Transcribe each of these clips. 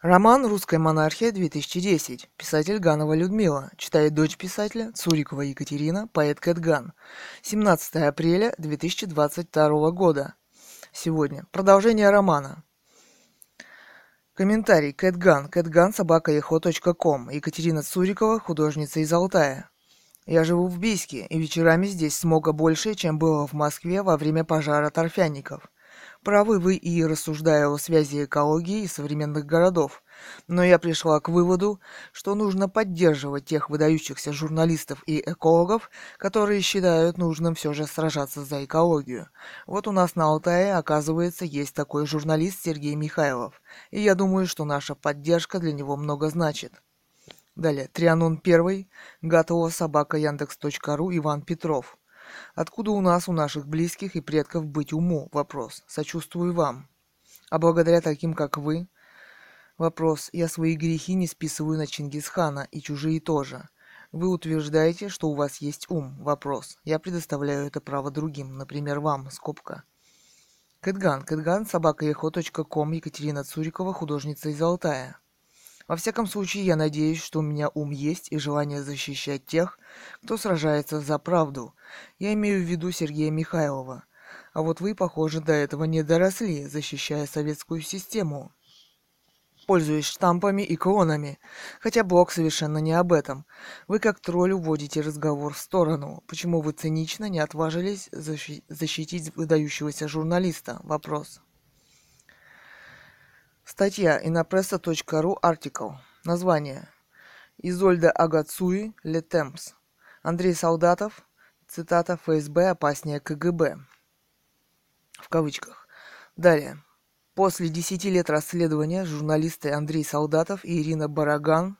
Роман «Русская монархия-2010». Писатель Ганова Людмила. Читает дочь писателя Цурикова Екатерина, поэт Кэтган. 17 апреля 2022 года. Сегодня. Продолжение романа. Комментарий. Кэтган. Кэтган@eho.com. Екатерина Цурикова, художница из Алтая. Я живу в Бийске, и вечерами здесь смога больше, чем было в Москве во время пожара торфяников. Правы вы и рассуждая о связи экологии и современных городов, но я пришла к выводу, что нужно поддерживать тех выдающихся журналистов и экологов, которые считают нужным все же сражаться за экологию. Вот у нас на Алтае, оказывается, есть такой журналист Сергей Михайлов, и я думаю, что наша поддержка для него много значит. Далее. Трианон 1, gatao@yandex.ru, Иван Петров. Откуда у наших близких и предков быть уму? Вопрос. Сочувствую вам. А благодаря таким, как вы? Вопрос. Я свои грехи не списываю на Чингисхана, и чужие тоже. Вы утверждаете, что у вас есть ум? Вопрос. Я предоставляю это право другим, например, вам. Скобка. Кэтган. Кэтган@eho.com. Екатерина Цурикова, художница из Алтая. Во всяком случае, я надеюсь, что у меня ум есть и желание защищать тех, кто сражается за правду. Я имею в виду Сергея Михайлова. А вот вы, похоже, до этого не доросли, защищая советскую систему, пользуясь штампами и клонами. Хотя блог совершенно не об этом. Вы как тролль уводите разговор в сторону. Почему вы цинично не отважились защитить выдающегося журналиста? Вопрос. Статья inopressa.ru, артикл. Название. Изольда Агацуи, Le Temps. Андрей Солдатов, цитата «ФСБ опаснее КГБ». В кавычках. Далее. После 10 лет расследования журналисты Андрей Солдатов и Ирина Бороган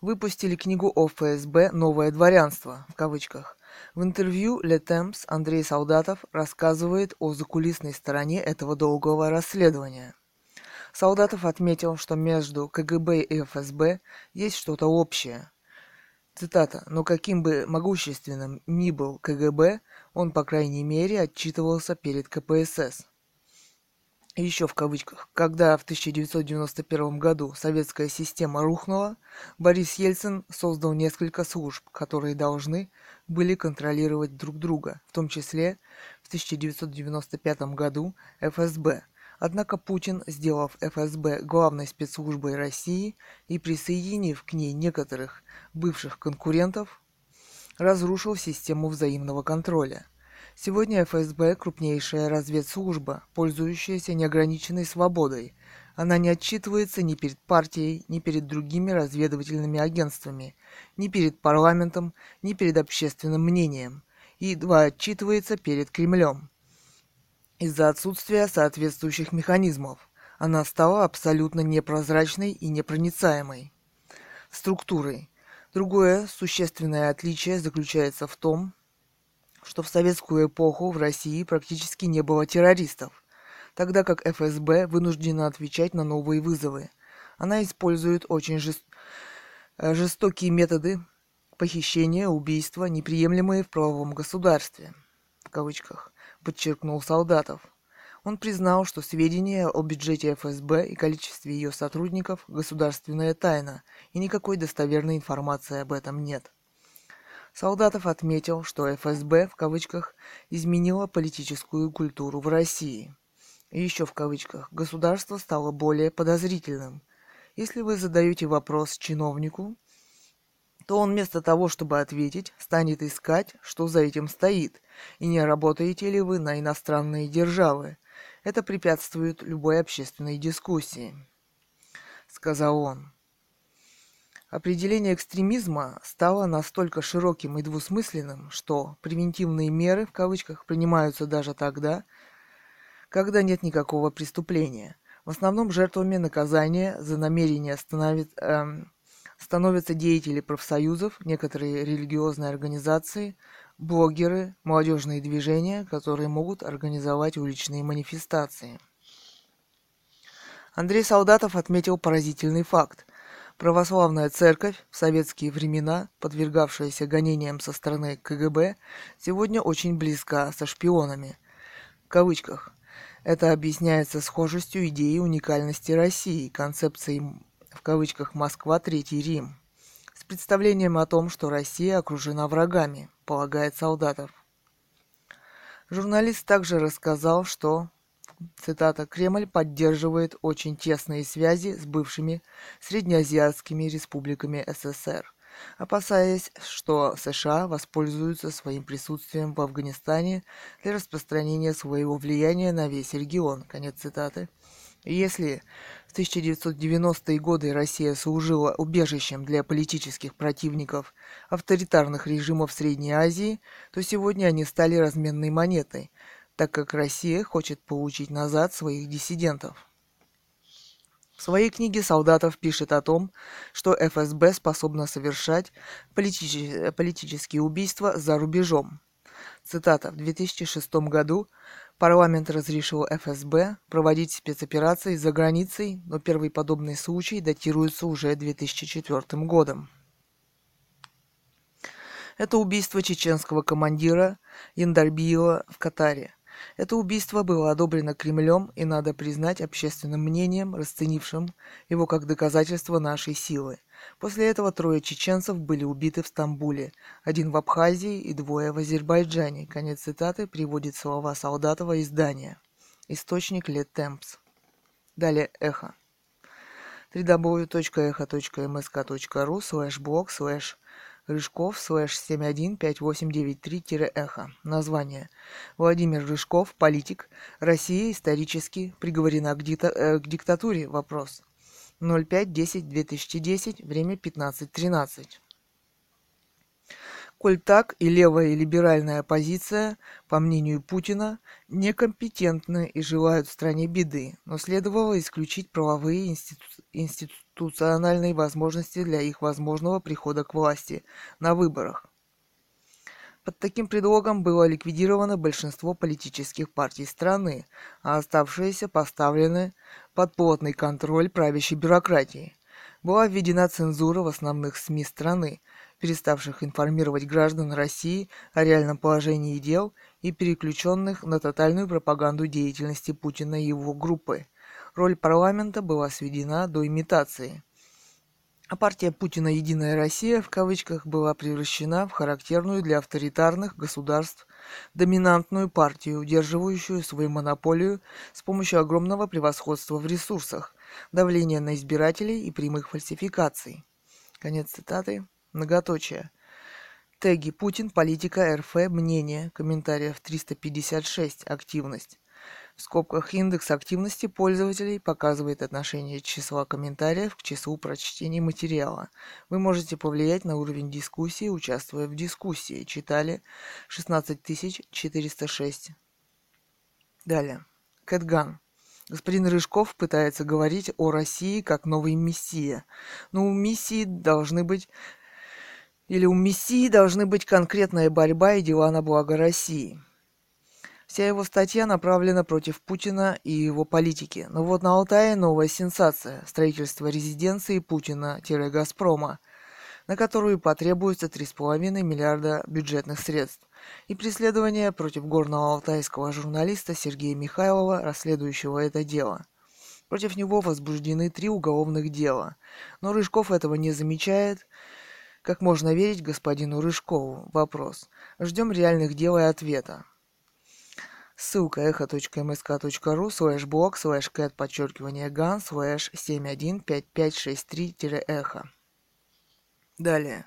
выпустили книгу о ФСБ «Новое дворянство», в кавычках. В интервью «Le Temps» Андрей Солдатов рассказывает о закулисной стороне этого долгого расследования. Солдатов отметил, что между КГБ и ФСБ есть что-то общее. Цитата. «Но каким бы могущественным ни был КГБ, он, по крайней мере, отчитывался перед КПСС». Еще в кавычках. Когда в 1991 году советская система рухнула, Борис Ельцин создал несколько служб, которые должны были контролировать друг друга, в том числе в 1995 году ФСБ. Однако Путин, сделав ФСБ главной спецслужбой России и присоединив к ней некоторых бывших конкурентов, разрушил систему взаимного контроля. Сегодня ФСБ – крупнейшая разведслужба, пользующаяся неограниченной свободой. Она не отчитывается ни перед партией, ни перед другими разведывательными агентствами, ни перед парламентом, ни перед общественным мнением. И едва отчитывается перед Кремлем. Из-за отсутствия соответствующих механизмов она стала абсолютно непрозрачной и непроницаемой структурой. Другое существенное отличие заключается в том, что в советскую эпоху в России практически не было террористов, тогда как ФСБ вынуждена отвечать на новые вызовы. Она использует очень жестокие методы похищения, убийства, неприемлемые в правовом государстве, в кавычках, подчеркнул Солдатов. Он признал, что сведения о бюджете ФСБ и количестве ее сотрудников – государственная тайна, и никакой достоверной информации об этом нет. Солдатов отметил, что ФСБ, в кавычках, изменила политическую культуру в России. И еще в кавычках, государство стало более подозрительным. Если вы задаете вопрос чиновнику, то он вместо того, чтобы ответить, станет искать, что за этим стоит, и не работаете ли вы на иностранные державы. Это препятствует любой общественной дискуссии, сказал он. Определение экстремизма стало настолько широким и двусмысленным, что «превентивные меры» в кавычках принимаются даже тогда, когда нет никакого преступления. В основном жертвами наказания за намерение становятся деятели профсоюзов, некоторые религиозные организации, блогеры, молодежные движения, которые могут организовать уличные манифестации. Андрей Солдатов отметил поразительный факт. Православная церковь, в советские времена подвергавшаяся гонениям со стороны КГБ, сегодня очень близка со шпионами. В кавычках. Это объясняется схожестью идеи уникальности России, концепцией в кавычках «Москва, Третий Рим», с представлением о том, что Россия окружена врагами, полагает Солдатов. Журналист также рассказал, что, цитата, «Кремль поддерживает очень тесные связи с бывшими среднеазиатскими республиками СССР, опасаясь, что США воспользуются своим присутствием в Афганистане для распространения своего влияния на весь регион». Конец цитаты. Если в 1990-е годы Россия служила убежищем для политических противников авторитарных режимов Средней Азии, то сегодня они стали разменной монетой, так как Россия хочет получить назад своих диссидентов. В своей книге Солдатов пишет о том, что ФСБ способна совершать политические убийства за рубежом. Цитата. «В 2006 году парламент разрешил ФСБ проводить спецоперации за границей, но первый подобный случай датируется уже 2004 годом. Это убийство чеченского командира Яндарбиева в Катаре. Это убийство было одобрено Кремлем и, надо признать, общественным мнением, расценившим его как доказательство нашей силы. После этого 3 чеченцев были убиты в Стамбуле, 1 в Абхазии и 2 в Азербайджане». Конец цитаты, приводит слова Солдатова издания. Источник Le Temps. Далее Эхо. www.echo.msk.ru/blog/Рыжков/715893-эхо. Название. Владимир Рыжков, политик. Россия исторически приговорена к диктатуре. Вопрос. 05.10.2010. Время 15.13. Коль так, и левая, и либеральная оппозиция, по мнению Путина, некомпетентны и желают стране беды, но следовало исключить правовые институциональные возможности для их возможного прихода к власти на выборах. Под таким предлогом было ликвидировано большинство политических партий страны, а оставшиеся поставлены под плотный контроль правящей бюрократии. Была введена цензура в основных СМИ страны, переставших информировать граждан России о реальном положении дел и переключенных на тотальную пропаганду деятельности Путина и его группы. Роль парламента была сведена до имитации. А партия Путина «Единая Россия» в кавычках была превращена в характерную для авторитарных государств доминантную партию, удерживающую свою монополию с помощью огромного превосходства в ресурсах, давления на избирателей и прямых фальсификаций. Конец цитаты. Многоточие. Теги «Путин», «Политика», «РФ», «Мнение», комментариев 356, «Активность». В скобках индекс активности пользователей показывает отношение числа комментариев к числу прочтений материала. Вы можете повлиять на уровень дискуссии, участвуя в дискуссии. Читали 16406. Далее. Кэтган. Господин Рыжков пытается говорить о России как новой мессии. Но у Мессии должны быть конкретная борьба и дела на благо России. Вся его статья направлена против Путина и его политики. Но вот на Алтае новая сенсация – строительство резиденции Путина-Газпрома, на которую потребуется 3,5 миллиарда бюджетных средств, и преследование против горного алтайского журналиста Сергея Михайлова, расследующего это дело. Против него возбуждены 3 уголовных дела. Но Рыжков этого не замечает. Как можно верить господину Рыжкову? Вопрос. Ждем реальных дел и ответа. Ссылка echo.msk.ru/blog/cat_gan/715563-эхо. Далее.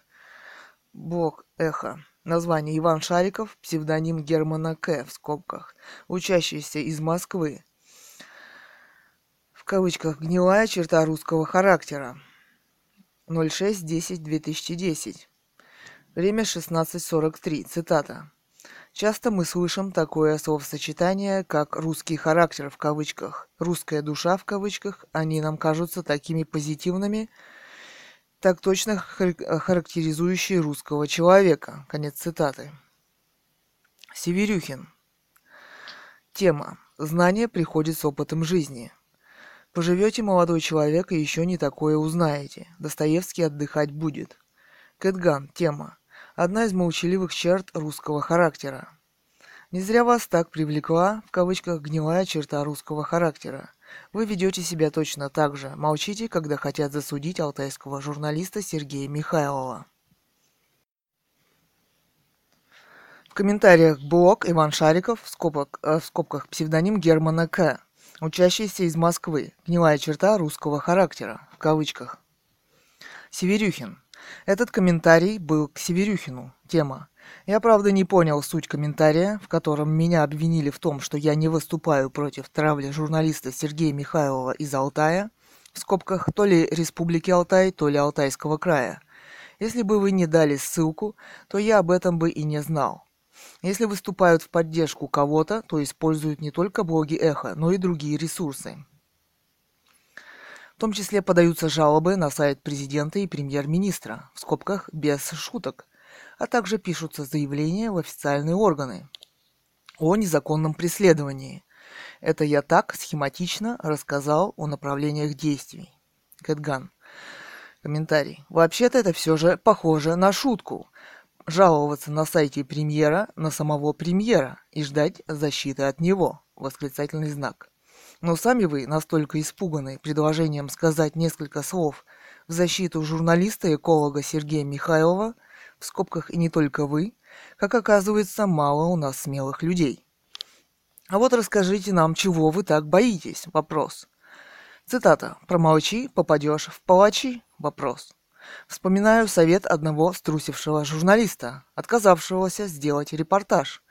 Блог Эхо. Название Иван Шариков, псевдоним Германа К. в скобках. Учащийся из Москвы. В кавычках «гнилая черта русского характера». 06.10.2010. Время 16.43. Цитата. Часто мы слышим такое словосочетание, как «русский характер» в кавычках, «русская душа» в кавычках. Они нам кажутся такими позитивными, так точно характеризующие русского человека. Конец цитаты. Северюхин. Тема. Знание приходит с опытом жизни. Поживете, молодой человек, и еще не такое узнаете. Достоевский отдыхать будет. Кэтган. Тема. Одна из молчаливых черт русского характера. Не зря вас так привлекла, в кавычках, гнилая черта русского характера. Вы ведете себя точно так же. Молчите, когда хотят засудить алтайского журналиста Сергея Михайлова. В комментариях блог Иван Шариков, в скобках псевдоним Германа К, учащийся из Москвы. Гнилая черта русского характера, в кавычках. Северюхин. Этот комментарий был к Северюхину. Тема. Я, правда, не понял суть комментария, в котором меня обвинили в том, что я не выступаю против травли журналиста Сергея Михайлова из Алтая, в скобках то ли Республики Алтай, то ли Алтайского края. Если бы вы не дали ссылку, то я об этом бы и не знал. Если выступают в поддержку кого-то, то используют не только блоги «Эхо», но и другие ресурсы. В том числе подаются жалобы на сайт президента и премьер-министра, в скобках «без шуток», а также пишутся заявления в официальные органы о незаконном преследовании. Это я так схематично рассказал о направлениях действий. Кэтган. Комментарий. Вообще-то это все же похоже на шутку. Жаловаться на сайте премьера на самого премьера и ждать защиты от него. Восклицательный знак. Но сами вы настолько испуганы предложением сказать несколько слов в защиту журналиста-эколога Сергея Михайлова, в скобках и не только вы, как оказывается, мало у нас смелых людей. А вот расскажите нам, чего вы так боитесь? Вопрос. Цитата. «Промолчи, попадешь в палачи?» Вопрос. Вспоминаю совет одного струсившего журналиста, отказавшегося сделать репортаж.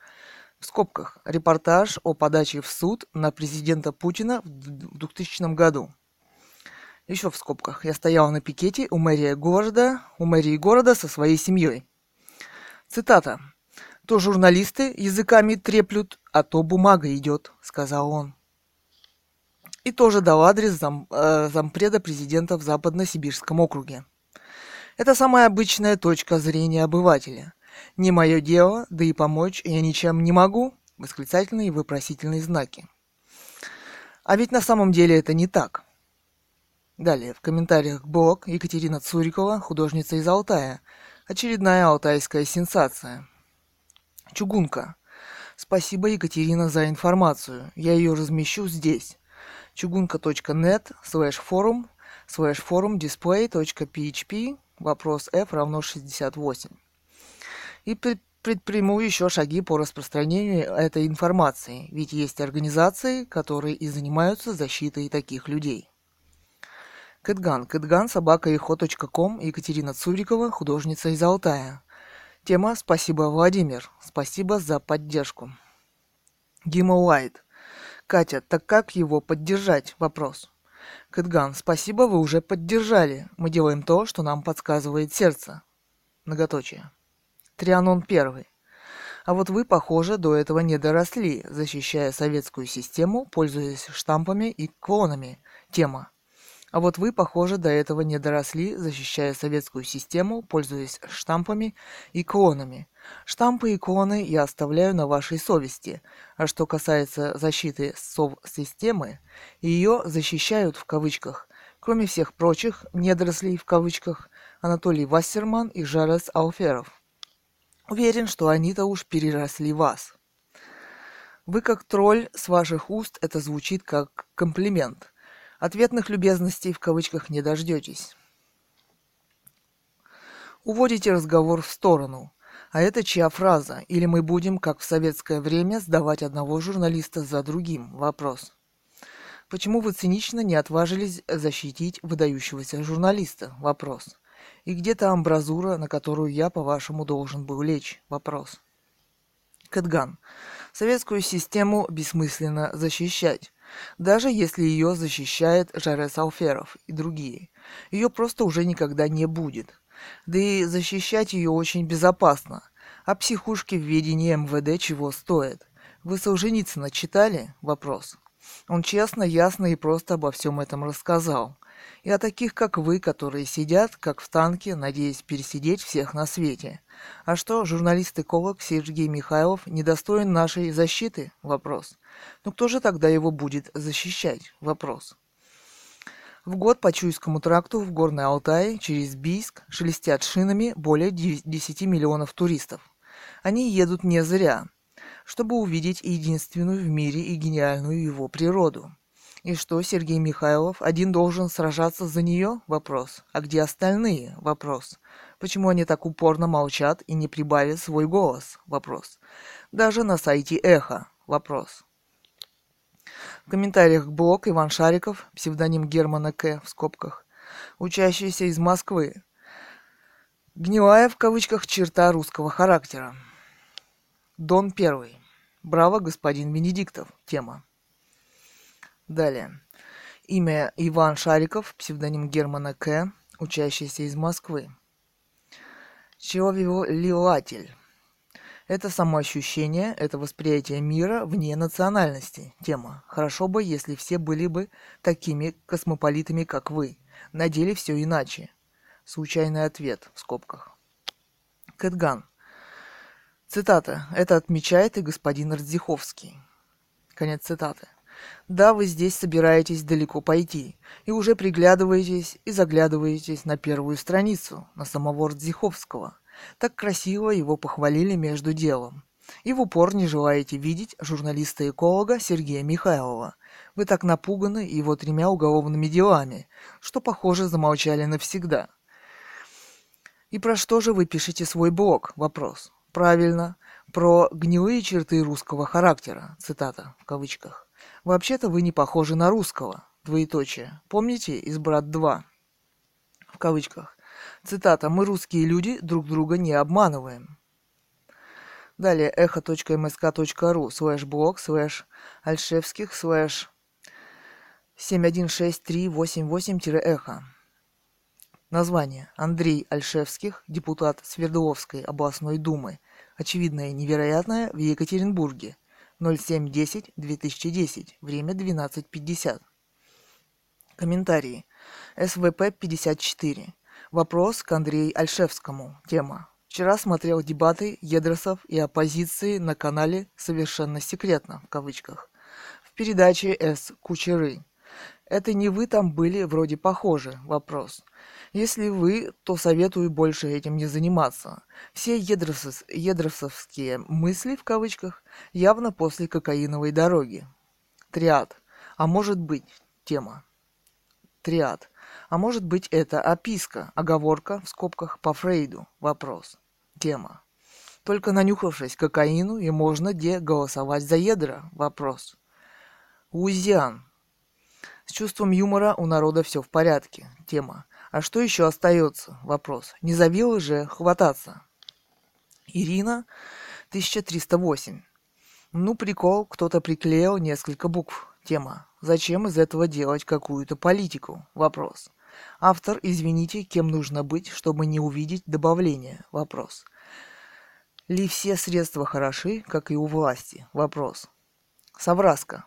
В скобках «Репортаж о подаче в суд на президента Путина в 2000 году». Еще в скобках «Я стоял на пикете у мэрии города со своей семьей». Цитата. «То журналисты языками треплют, а то бумага идет», — сказал он. И тоже дал адрес зампреда президента в Западно-Сибирском округе. Это самая обычная точка зрения обывателя. «Не мое дело, да и помочь я ничем не могу», — восклицательные и вопросительные знаки. А ведь на самом деле это не так. Далее в комментариях блог Екатерина Цурикова, художница из Алтая. Очередная алтайская сенсация. Чугунка. Спасибо, Екатерина, за информацию. Я ее размещу здесь. Чугунка.нет/форум/форум-дисплей.php вопрос f=68. И предприму еще шаги по распространению этой информации, ведь есть организации, которые и занимаются защитой таких людей. Кэтган. Кэтган@eho.com. Екатерина Цурикова, художница из Алтая. Тема «Спасибо, Владимир. Спасибо за поддержку». Дима Уайт. Катя, так как его поддержать? Вопрос. Кэтган. Спасибо, вы уже поддержали. Мы делаем то, что нам подсказывает сердце. Многоточие. Трианон 1. А вот вы, похоже, до этого не доросли, защищая советскую систему, пользуясь штампами и клонами. Тема. А вот вы, похоже, до этого не доросли, защищая советскую систему, пользуясь штампами и клонами. Штампы и клоны я оставляю на вашей совести. А что касается защиты сов-системы, ее «защищают» в кавычках, кроме всех прочих недорослей в кавычках, Анатолий Вассерман и Жарес Алферов. Уверен, что они-то уж переросли вас. Вы как тролль, с ваших уст это звучит как комплимент. Ответных любезностей в кавычках не дождетесь. Уводите разговор в сторону. А это чья фраза? Или мы будем, как в советское время, сдавать одного журналиста за другим? Вопрос. Почему вы цинично не отважились защитить выдающегося журналиста? Вопрос. И где та амбразура, на которую я, по-вашему, должен был лечь? Вопрос. Кэтган. Советскую систему бессмысленно защищать. Даже если ее защищает Жарес Алферов и другие. Ее просто уже никогда не будет. Да и защищать ее очень безопасно. А психушки в ведении МВД чего стоят? Вы Солженицына читали? Вопрос. Он честно, ясно и просто обо всем этом рассказал. И о таких, как вы, которые сидят, как в танке, надеясь пересидеть всех на свете. А что, журналист-эколог Сергей Михайлов недостоин нашей защиты? Вопрос. Но кто же тогда его будет защищать? Вопрос. В год по Чуйскому тракту в Горный Алтай через Бийск шелестят шинами более 10 миллионов туристов. Они едут не зря. чтобы увидеть единственную в мире и гениальную его природу. И что, Сергей Михайлов один должен сражаться за нее? Вопрос. А где остальные? Вопрос. Почему они так упорно молчат и не прибавят свой голос? Вопрос. Даже на сайте «Эхо». Вопрос. В комментариях блог Иван Шариков, псевдоним Германа К, в скобках, учащийся из Москвы. Гнилая, в кавычках, черта русского характера. Дон Первый. Браво, господин Венедиктов. Тема. Далее. Имя Иван Шариков, псевдоним Германа К, учащийся из Москвы. Человек-лилатель. Это самоощущение, это восприятие мира вне национальности. Тема. Хорошо бы, если все были бы такими космополитами, как вы. На деле все иначе. Случайный ответ, в скобках. Кэтган. Цитата. Это отмечает и господин Радзиховский. Конец цитаты. Да, вы здесь собираетесь далеко пойти, и уже приглядываетесь и заглядываетесь на первую страницу, на самого Радзиховского. Так красиво его похвалили между делом. И в упор не желаете видеть журналиста-эколога Сергея Михайлова. Вы так напуганы его 3 уголовными делами, что, похоже, замолчали навсегда. И про что же вы пишете свой блог? Вопрос. Правильно, про гнилые черты русского характера, цитата, в кавычках. Вообще-то вы не похожи на русского, двоеточие. Помните из «Брат 2», в кавычках. Цитата, мы русские люди, друг друга не обманываем. Далее echo.msk.ru/blog/alshevskих/7163888-эхо. Название. Андрей Ольшевских, депутат Свердловской областной думы. Очевидное и невероятное в Екатеринбурге. 07.10.2010. Время 12.50. Комментарии. СВП-54. Вопрос к Андрею Ольшевскому. Тема. Вчера смотрел дебаты ядросов и оппозиции на канале «Совершенно секретно», в кавычках, в передаче «С. Кучеры». Это не вы там были, вроде похожи, вопрос. Если вы, то советую больше этим не заниматься. Все ядросовские мысли, в кавычках, явно после кокаиновой дороги. Триад. А может быть, тема. Триад. А может быть, это описка, оговорка, в скобках, по Фрейду, вопрос. Тема. Только нанюхавшись кокаину, и можно где голосовать за ядра? Вопрос. Луизиан. С чувством юмора у народа все в порядке. Тема. А что еще остается? Вопрос. Не завилы же хвататься. Ирина, 1308. Ну, прикол, кто-то приклеил несколько букв. Тема. Зачем из этого делать какую-то политику? Вопрос. Автор, извините, кем нужно быть, чтобы не увидеть добавление? Вопрос. Ли все средства хороши, как и у власти? Вопрос. Совраска.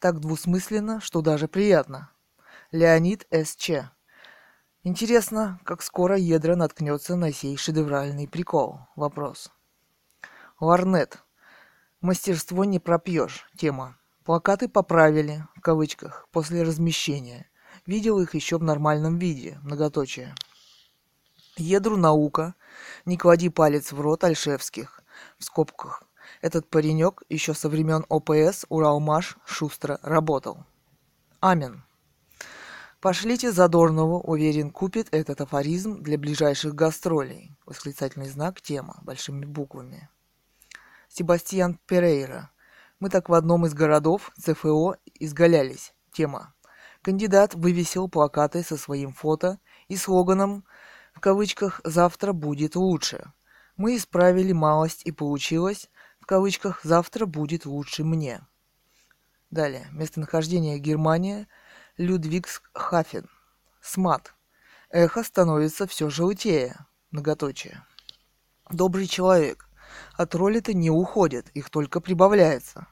Так двусмысленно, что даже приятно. Леонид С.Ч. Интересно, как скоро ядра наткнется на сей шедевральный прикол? Вопрос. Ларнет. Мастерство не пропьешь. Тема. Плакаты поправили, в кавычках, после размещения. Видел их еще в нормальном виде, многоточие. Ядру наука. Не клади палец в рот Ольшевских, в скобках. Этот паренек еще со времен ОПС «Уралмаш» шустро работал. Амин. Пошлите Задорнову, уверен, купит этот афоризм для ближайших гастролей. Восклицательный знак, тема, большими буквами. Себастьян Перейра. Мы так в одном из городов ЦФО изгалялись. Тема. Кандидат вывесил плакаты со своим фото и слоганом, в кавычках, «Завтра будет лучше». Мы исправили малость и получилось, в кавычках, «Завтра будет лучше мне». Далее. Местонахождение Германия. Людвигсхафен. СМАТ. Эхо становится все желтее. Многоточие. Добрый человек. От роли-то не уходят, их только прибавляется.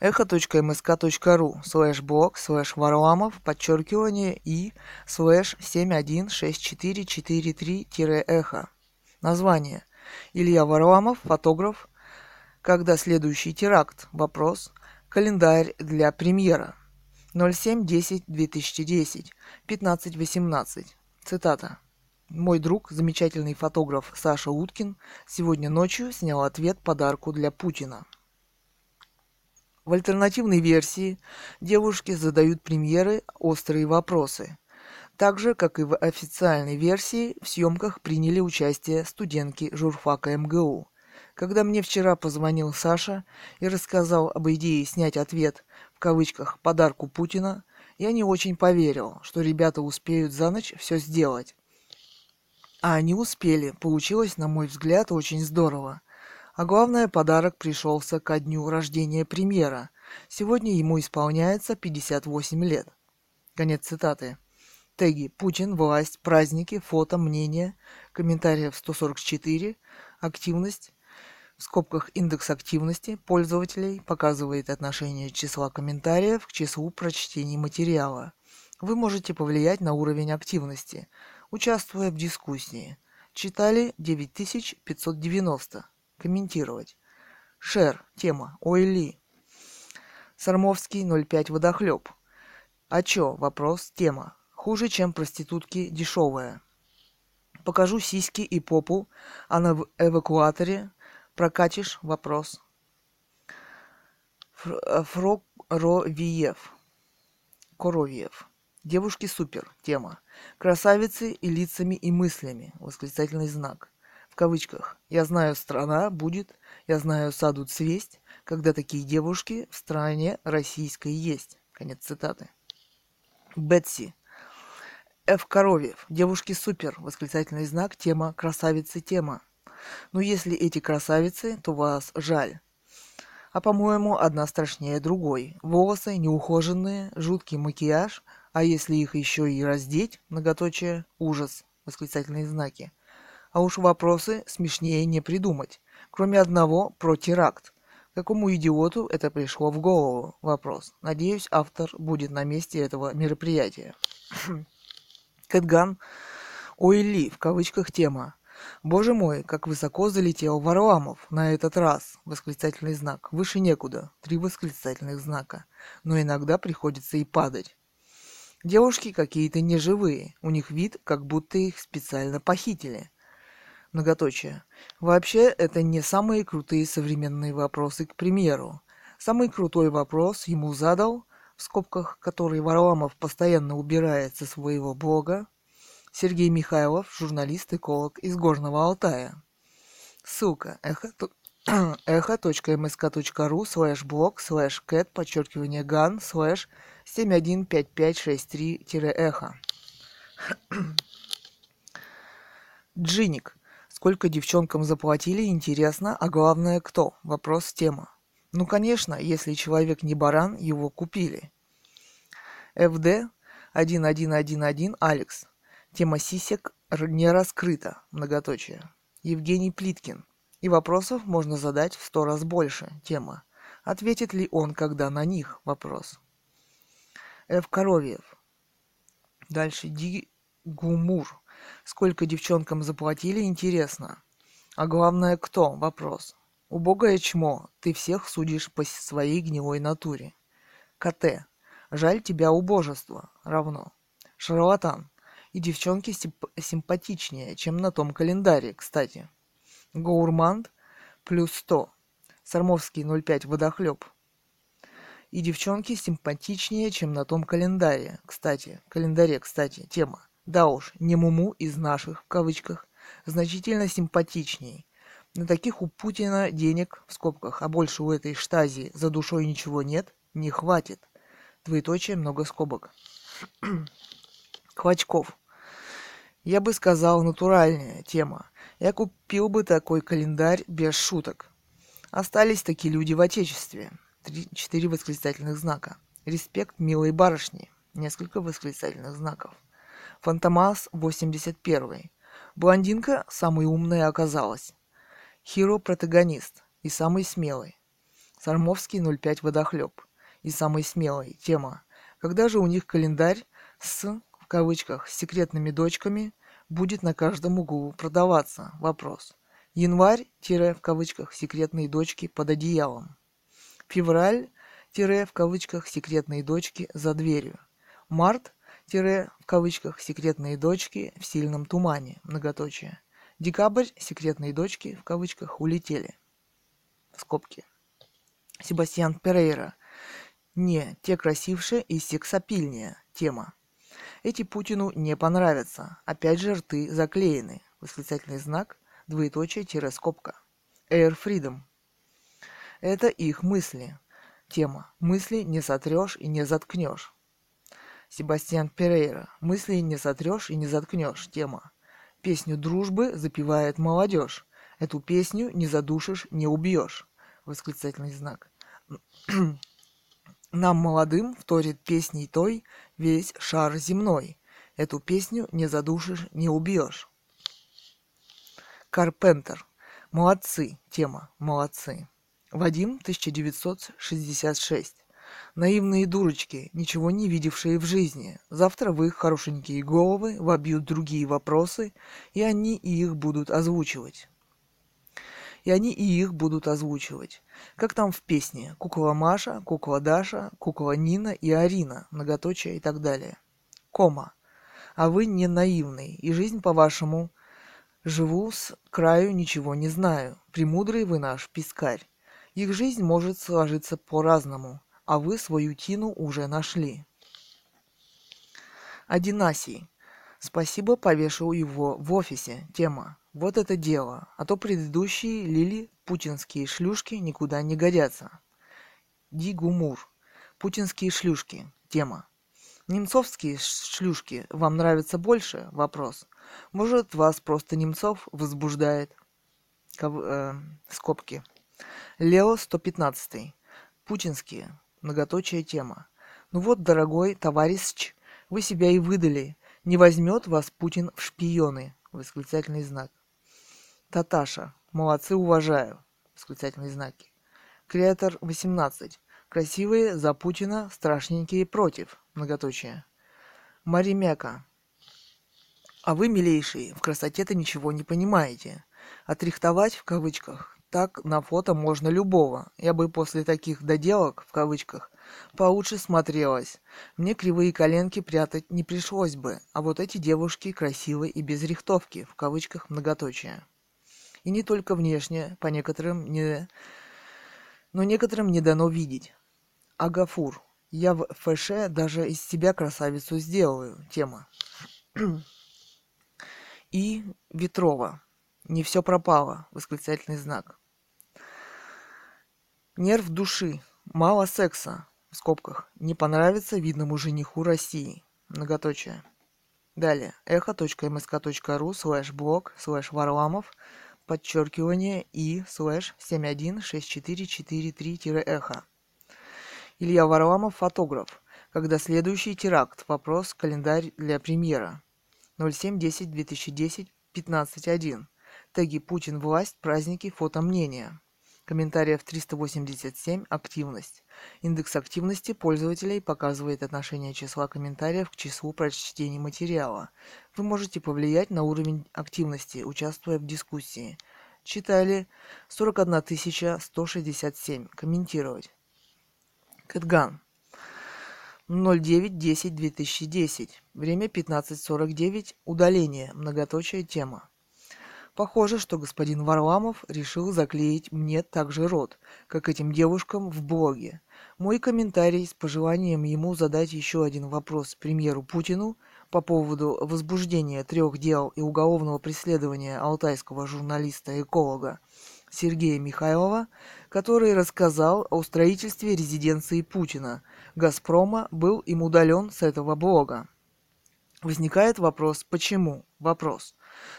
echo.msk.ru/blog/varlamov_и/71643-эхо. Название. Илья Варламов, фотограф. Когда следующий теракт? Вопрос. Календарь для премьера. 07.10.2010. 15.18. Цитата. Мой друг, замечательный фотограф Саша Уткин, сегодня ночью снял ответ подарку для Путина. В альтернативной версии девушки задают премьеры острые вопросы. Так же, как и в официальной версии, в съемках приняли участие студентки журфака МГУ. Когда мне вчера позвонил Саша и рассказал об идее снять ответ, в кавычках, подарку Путина, я не очень поверил, что ребята успеют за ночь все сделать. А они успели, получилось, на мой взгляд, очень здорово. А главное, подарок пришелся ко дню рождения премьера. Сегодня ему исполняется 58 лет. Конец цитаты. Теги «Путин», «Власть», «Праздники», «Фото», «Мнение», комментариев 144, «Активность», в скобках «Индекс активности» пользователей показывает отношение числа комментариев к числу прочтений материала. Вы можете повлиять на уровень активности, участвуя в дискуссии. Читали 9590. Комментировать. Шер. Тема. Ой ли. Сормовский 05 водохлеб. А чё? Вопрос. Тема. Хуже, чем проститутки, дешевая. Покажу сиськи и попу. Она в эвакуаторе. Прокатишь? Вопрос. Фроровиев. Коровьев. Девушки супер. Тема. Красавицы и лицами, и мыслями. Восклицательный знак. В кавычках. Я знаю, страна будет, я знаю, саду цвесть, когда такие девушки в стране российской есть. Конец цитаты. Бетси. Ф. Коровьев. Девушки супер. Восклицательный знак. Тема. Красавицы. Тема. Ну, если эти красавицы, то вас жаль. А, по-моему, одна страшнее другой. Волосы неухоженные, жуткий макияж, а если их еще и раздеть, многоточие, ужас, восклицательные знаки. А уж вопросы смешнее не придумать. Кроме одного про теракт. Какому идиоту это пришло в голову? Вопрос. Надеюсь, автор будет на месте этого мероприятия. Кэтган. Ой ли, в кавычках, тема. Боже мой, как высоко залетел Варламов на этот раз. Восклицательный знак. Выше некуда. 3 восклицательных знака. Но иногда приходится и падать. Девушки какие-то неживые. У них вид, как будто их специально похитили. Многоточие. Вообще, это не самые крутые современные вопросы, к примеру. Самый крутой вопрос ему задал, в скобках, который Варламов постоянно убирает со своего блога, Сергей Михайлов, журналист-эколог из Горного Алтая. Ссылка echo.msk.ru/blog/cat_gan/715563-эхо. Джиник. Сколько девчонкам заплатили, интересно, а главное кто? Вопрос тема. Ну, конечно, если человек не баран, его купили. ФД 1111 Алекс. Тема сисек не раскрыта, многоточие. Евгений Плиткин. И вопросов можно задать в 100 раз больше, тема. Ответит ли он, когда на них, вопрос. Ф. Коровьев. Дальше Ди Гумур. Сколько девчонкам заплатили, интересно. А главное, кто, вопрос. Убогое чмо, ты всех судишь по своей гнилой натуре. КТ. Жаль тебя убожество, равно. Шарлатан. И девчонки симпатичнее, чем на том календаре, кстати. Гоурманд +100. Сормовский 05 водохлеб. И девчонки симпатичнее, чем на том календаре, кстати. Тема. Да уж, не муму из наших, в кавычках, значительно симпатичней. На таких у Путина денег, в скобках, а больше у этой штази за душой ничего нет, не хватит. Двоеточие, много скобок. Квачков. Я бы сказал, натуральная тема. Я купил бы такой календарь без шуток. Остались такие люди в Отечестве. 4 восклицательных знака. Респект, милые барышни. Несколько восклицательных знаков. Фантомас 81. Блондинка самая умная оказалась. Хиро протагонист. И самый смелый. Сормовский 05 водохлеб. И самый смелый. Тема. Когда же у них календарь с... в кавычках, с секретными дочками будет на каждом углу продаваться. Вопрос. Январь, в кавычках, секретные дочки под одеялом. Февраль, в кавычках, секретные дочки за дверью. Март, в кавычках «Секретные дочки в сильном тумане», многоточие. Декабрь «Секретные дочки» в кавычках улетели. Скобки. Себастьян Перейра. Не, те красивше и сексапильнее. Тема. Эти Путину не понравятся. Опять же рты заклеены. Восклицательный знак, двоеточие, тире, скобка. Air Freedom. Это их мысли. Тема. Мысли не сотрешь и не заткнешь. Себастьян Перейра. Мысли не сотрешь и не заткнешь. Тема. Песню дружбы запевает молодежь. Эту песню не задушишь, не убьешь. Восклицательный знак. Нам, молодым, вторит песней той весь шар земной. Эту песню не задушишь, не убьешь. Карпентер. Молодцы. Тема. Молодцы. Вадим, 1966. Наивные дурочки, ничего не видевшие в жизни. Завтра в их хорошенькие головы вобьют другие вопросы, и они и их будут озвучивать. Как там в песне? Кукла Маша, кукла Даша, кукла Нина и Арина, многоточие и так далее. Кома. А вы не наивный, и жизнь по-вашему живу с краю, ничего не знаю. Премудрый вы наш пискарь. Их жизнь может сложиться по-разному, а вы свою тину уже нашли. Одинасий. Спасибо, повешал его в офисе. Тема. Вот это дело, а то предыдущие лили путинские шлюшки никуда не годятся. Дигумур. Путинские шлюшки. Тема. Немцовские шлюшки вам нравятся больше? Вопрос. Может, вас просто Немцов возбуждает? Скобки. Лео 115. Путинские. Многоточие, тема. Ну вот, дорогой товарищ, вы себя и выдали. Не возьмет вас Путин в шпионы. Восклицательный знак. Таташа. Молодцы, уважаю. Восклицательные знаки. Креатор 18. Красивые за Путина, страшненькие против. Многоточие. Маримяка. А вы, милейшие, в красоте-то ничего не понимаете. Отрихтовать в кавычках. Так на фото можно любого. Я бы после таких доделок в кавычках получше смотрелась. Мне кривые коленки прятать не пришлось бы, а вот эти девушки красивые и без рихтовки, в кавычках многоточие. И не только внешне, по некоторым не... но некоторым не дано видеть. Агафур. Я в фэше даже из себя красавицу сделаю. Тема. И Ветрова. Не все пропало. Восклицательный знак. Нерв души. Мало секса. В скобках. Не понравится видному жениху России. Многоточие. Далее. echo.msk.ru/blog/varlamov_i/71643-эхо. Илья Варламов, фотограф. Когда следующий теракт? Вопрос. Календарь для премьера. 07/10/2010-15.1. Теги «Путин. Власть. Праздники. Фото. Мнения». Комментариев 387. Активность. Индекс активности пользователей показывает отношение числа комментариев к числу прочтений материала. Вы можете повлиять на уровень активности, участвуя в дискуссии. Читали 41 167. Комментировать. Кэтган. 09/10/2010. Время 15:49. Удаление. Многоточие, тема. Похоже, что господин Варламов решил заклеить мне также рот, как этим девушкам в блоге. Мой комментарий с пожеланием ему задать еще один вопрос премьеру Путину по поводу возбуждения 3 дел и уголовного преследования алтайского журналиста-эколога Сергея Михайлова, который рассказал о строительстве резиденции Путина, Газпрома, был им удален с этого блога. Возникает вопрос «Почему?». Вопрос.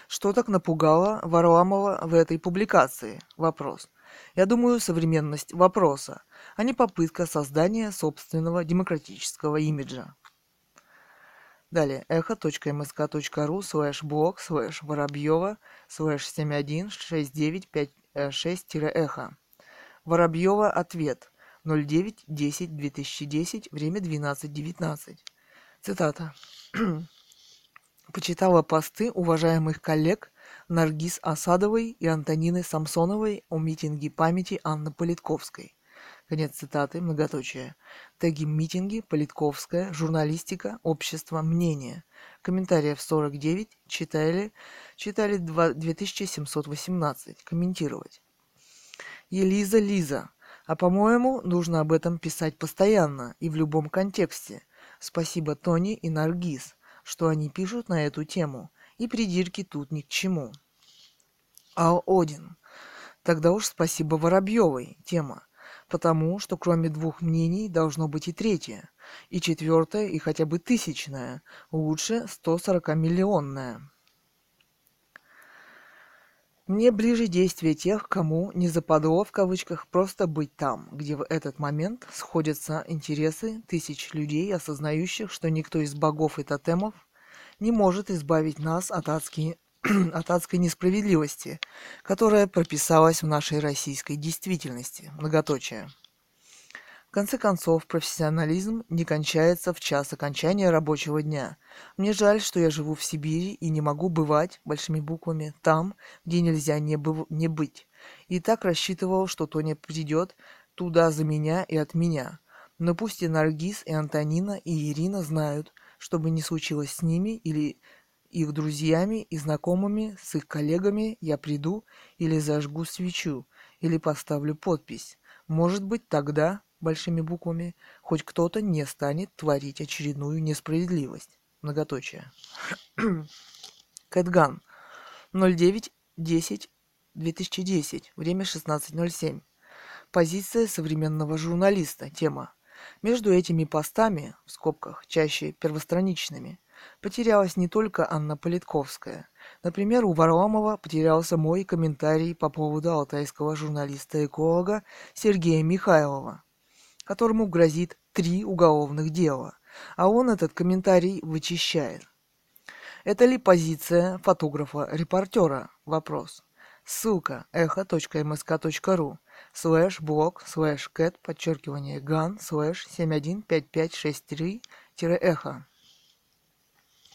Что так напугало Варламова в этой публикации? Вопрос. Я думаю, современность вопроса, а не попытка создания собственного демократического имиджа. Далее. echo.msk.ru/blog/воробьева/71695-6-эхо. Воробьева. Ответ. 09/10/2010. Время 12:19. Цитата. Почитала посты уважаемых коллег Наргиз Асадовой и Антонины Самсоновой о митинге памяти Анны Политковской. Конец цитаты, многоточие. Теги «митинги», «Политковская», «Журналистика», «Общество», «Мнение». Комментариев 49, читали 2718. Комментировать. Елиза. А по-моему, нужно об этом писать постоянно и в любом контексте. Спасибо Тони и Наргиз, что они пишут на эту тему. И придирки тут ни к чему. Ал Один. Тогда уж спасибо Воробьевой. Тема. Потому что кроме двух мнений должно быть и третье, и четвертое, и хотя бы тысячное, лучше 140-миллионное. Мне ближе действие тех, кому не западло в кавычках просто быть там, где в этот момент сходятся интересы тысяч людей, осознающих, что никто из богов и тотемов не может избавить нас от адской несправедливости, которая прописалась в нашей российской действительности. Многоточие. В конце концов, профессионализм не кончается в час окончания рабочего дня. Мне жаль, что я живу в Сибири и не могу бывать, большими буквами, там, где нельзя не быть. И так рассчитывал, что Тоня придет туда за меня и от меня. Но пусть и Наргиз, и Антонина, и Ирина знают, что бы ни случилось с ними или их друзьями и знакомыми, с их коллегами, я приду или зажгу свечу, или поставлю подпись. Может быть, тогда, большими буквами, хоть кто-то не станет творить очередную несправедливость. Многоточие. Кэтган. 09.10.2010. Время 16.07. Позиция современного журналиста. Тема. Между этими постами, в скобках, чаще первостраничными, потерялась не только Анна Политковская. Например, у Варламова потерялся мой комментарий по поводу алтайского журналиста-эколога Сергея Михайлова, которому грозит 3 уголовных дела, а он этот комментарий вычищает. Это ли позиция фотографа-репортера? Вопрос. Ссылка echo.msk.ru/blog/cat_gan/715563-эхо.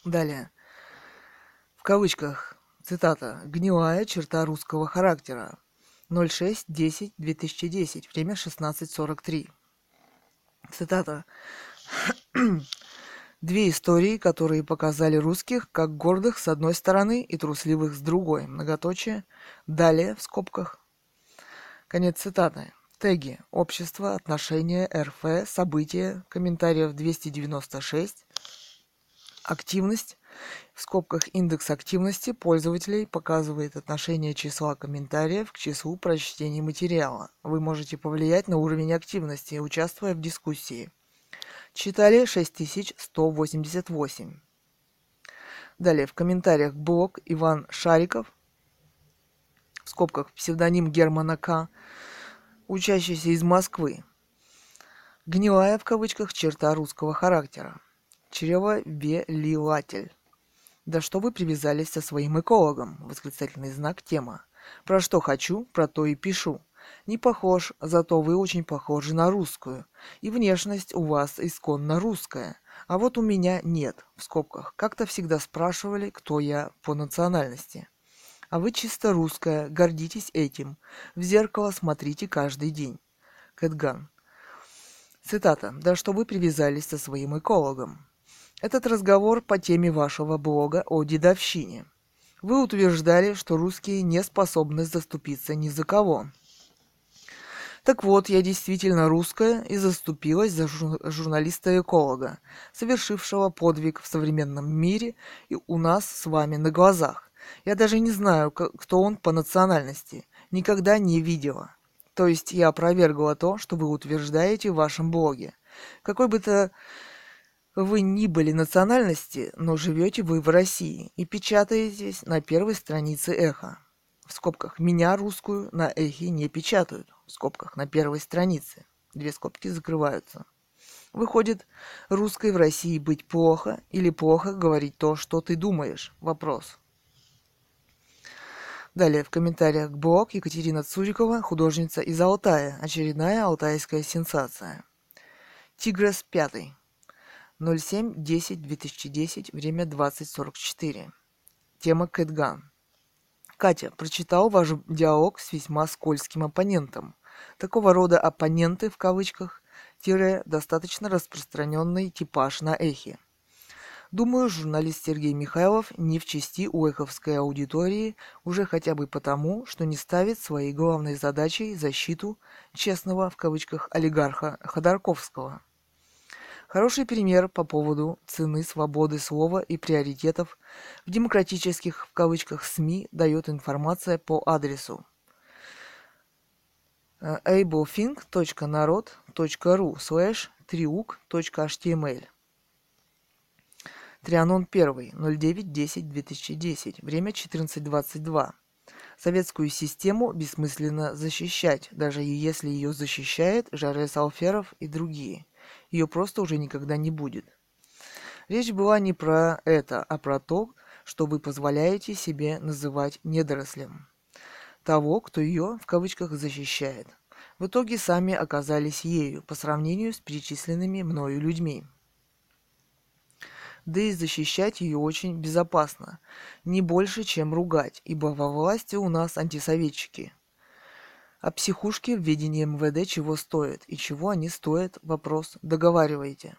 Далее. В кавычках, цитата, «гнилая черта русского характера». 06.10.2010. Время 16.43. Цитата. «Две истории, которые показали русских как гордых с одной стороны и трусливых с другой». Многоточие. Далее, в скобках. Конец цитаты. Теги. Общество, отношения, РФ, события, комментариев 296. Активность, в скобках индекс активности пользователей, показывает отношение числа комментариев к числу прочтений материала. Вы можете повлиять на уровень активности, участвуя в дискуссии. Читали 6188. Далее в комментариях блог Иван Шариков, в скобках псевдоним Германа К, учащийся из Москвы. Гнилая в кавычках черта русского характера. Чревовелатель. Да что вы привязались со своим экологом? Восклицательный знак тема. Про что хочу, про то и пишу. Не похож, зато вы очень похожи на русскую. И внешность у вас исконно русская. А вот у меня нет. В скобках. Как-то всегда спрашивали, кто я по национальности. А вы чисто русская, гордитесь этим. В зеркало смотрите каждый день. Кэтган. Цитата. Да что вы привязались со своим экологом? Этот разговор по теме вашего блога о дедовщине. Вы утверждали, что русские не способны заступиться ни за кого. Так вот, я действительно русская и заступилась за журналиста-эколога, совершившего подвиг в современном мире и у нас с вами на глазах. Я даже не знаю, кто он по национальности, никогда не видела. То есть я опровергла то, что вы утверждаете в вашем блоге. Какой бы то вы ни были национальности, но живете вы в России и печатаетесь на первой странице «Эхо». В скобках «меня русскую» на «Эхе» не печатают. В скобках «на первой странице». 2 скобки закрываются. Выходит, русской в России быть плохо или плохо говорить то, что ты думаешь? Вопрос. Далее в комментариях блог Екатерина Цурикова, художница из Алтая. Очередная алтайская сенсация. Тигрес 5. 07.10.2010, время 20.44. Тема Кэтган. Катя, прочитал ваш диалог с весьма скользким оппонентом. Такого рода «оппоненты» в кавычках – достаточно распространенный типаж на эхе. Думаю, журналист Сергей Михайлов не в чести у эховской аудитории уже хотя бы потому, что не ставит своей главной задачей защиту «честного» в кавычках олигарха Ходорковского. Хороший пример по поводу цены свободы слова и приоритетов в демократических в кавычках СМИ дает информация по адресу ablethink.narod.ru/triuk.html. Трианон 1. 09.10.2010. Время 14.22. Советскую систему бессмысленно защищать, даже если ее защищает Жарес Алферов и другие. Ее просто уже никогда не будет. Речь была не про это, а про то, что вы позволяете себе называть недорослем того, кто ее, в кавычках, защищает. В итоге сами оказались ею, по сравнению с перечисленными мною людьми. Да и защищать ее очень безопасно, не больше, чем ругать, ибо во власти у нас антисоветчики. А психушки в ведении МВД чего стоят и чего они стоят? Вопрос. Договаривайте.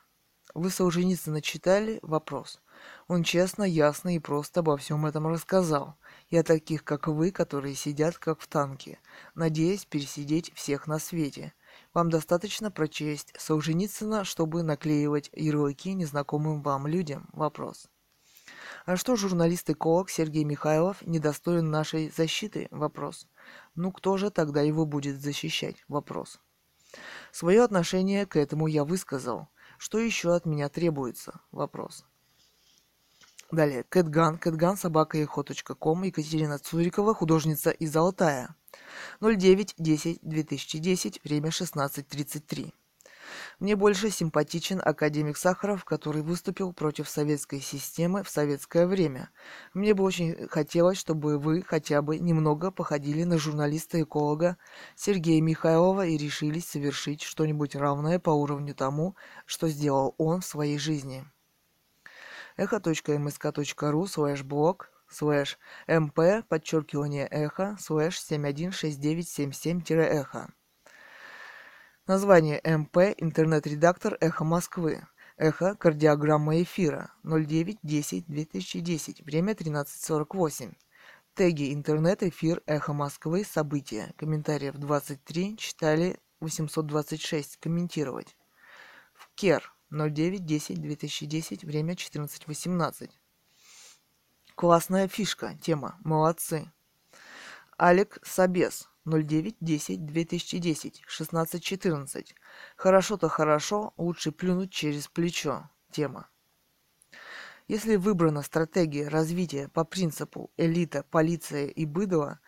Вы Солженицына читали? Вопрос. Он честно, ясно и просто обо всем этом рассказал. И о таких, как вы, которые сидят как в танке, надеясь пересидеть всех на свете. Вам достаточно прочесть Солженицына, чтобы наклеивать ярлыки незнакомым вам людям? Вопрос. А что журналист-эколог Сергей Михайлов недостоин нашей защиты? Вопрос. Ну кто же тогда его будет защищать? Вопрос. Свое отношение к этому я высказал. Что еще от меня требуется? Вопрос. Далее. Кэтган. Кэтган@eho.com. Екатерина Цурикова, художница из Алтая. 09.10.2010. Время 16.33. Мне больше симпатичен академик Сахаров, который выступил против советской системы в советское время. Мне бы очень хотелось, чтобы вы хотя бы немного походили на журналиста-эколога Сергея Михайлова и решились совершить что-нибудь равное по уровню тому, что сделал он в своей жизни. echo.msk.ru/blog/mp_echo/716977-эхо. Название МП «Интернет-редактор Эхо Москвы». Эхо «Кардиограмма эфира». 09.10.2010. Время 13.48. Теги «Интернет-эфир Эхо Москвы. События». Комментариев 23. Читали 826. Комментировать. В КЕР. 09.10.2010. Время 14.18. Классная фишка. Тема. Молодцы. Алек Сабес. 09.10.2010, 16.14. Хорошо-то хорошо, лучше плюнуть через плечо. Тема. Если выбрана стратегия развития по принципу элита, полиция и быдло,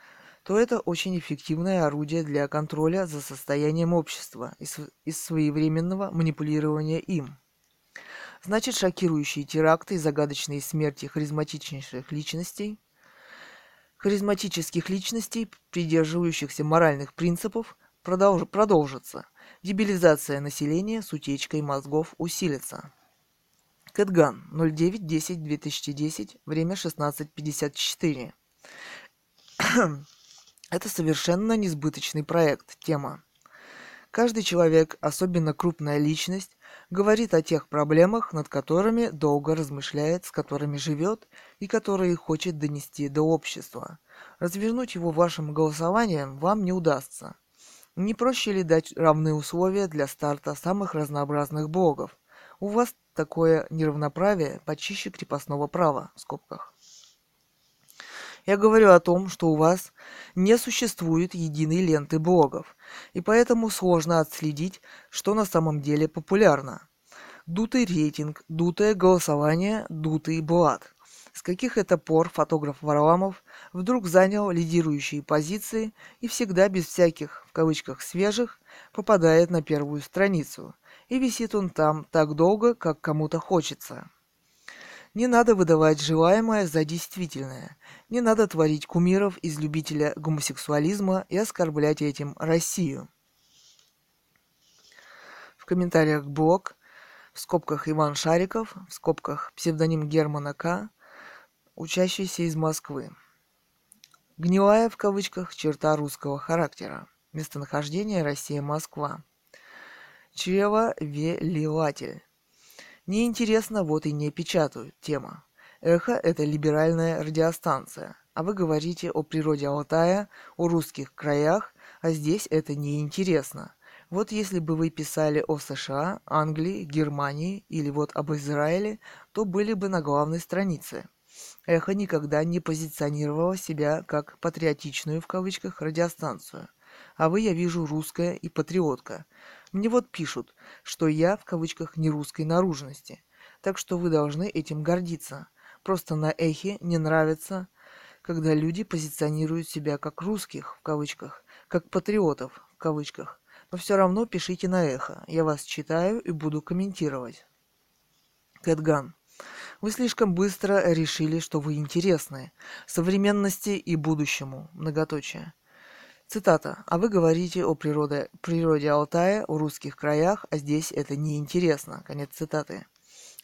то это очень эффективное орудие для контроля за состоянием общества и своевременного манипулирования им. Значит, шокирующие теракты и загадочные смерти харизматичнейших личностей, придерживающихся моральных принципов, продолжится. Дебилизация населения с утечкой мозгов усилится. Кэтган. 09.10.2010. Время 16.54. Это совершенно несбыточный проект. Тема. Каждый человек, особенно крупная личность, говорит о тех проблемах, над которыми долго размышляет, с которыми живет и которые хочет донести до общества. Развернуть его вашим голосованием вам не удастся. Не проще ли дать равные условия для старта самых разнообразных блогов? У вас такое неравноправие почище крепостного права, в скобках. Я говорю о том, что у вас не существует единой ленты блогов, и поэтому сложно отследить, что на самом деле популярно. Дутый рейтинг, дутое голосование, дутый блат. С каких это пор фотограф Варламов вдруг занял лидирующие позиции и всегда без всяких, в кавычках, свежих, попадает на первую страницу. И висит он там так долго, как кому-то хочется. Не надо выдавать желаемое за действительное. Не надо творить кумиров из любителя гомосексуализма и оскорблять этим Россию. В комментариях блог, в скобках Иван Шариков, в скобках псевдоним Германа К, учащийся из Москвы. Гнилая, в кавычках, черта русского характера. Местонахождение: Россия, Москва. Чревовелеватель. Неинтересно, вот и не печатаю. Тема. Эхо – это либеральная радиостанция. А вы говорите о природе Алтая, о русских краях, а здесь это неинтересно. Вот если бы вы писали о США, Англии, Германии или вот об Израиле, то были бы на главной странице. Эхо никогда не позиционировало себя как «патриотичную» в кавычках радиостанцию. А вы, я вижу, русская и патриотка. Мне вот пишут, что я в кавычках не русской наружности. Так что вы должны этим гордиться. Просто на эхе не нравится, когда люди позиционируют себя как русских в кавычках, как патриотов в кавычках. Но все равно пишите на эхо. Я вас читаю и буду комментировать. Кэтган. Вы слишком быстро решили, что вы интересны. Современности и будущему. Многоточие. Цитата. А вы говорите о природе Алтая, о русских краях, а здесь это неинтересно. Конец цитаты.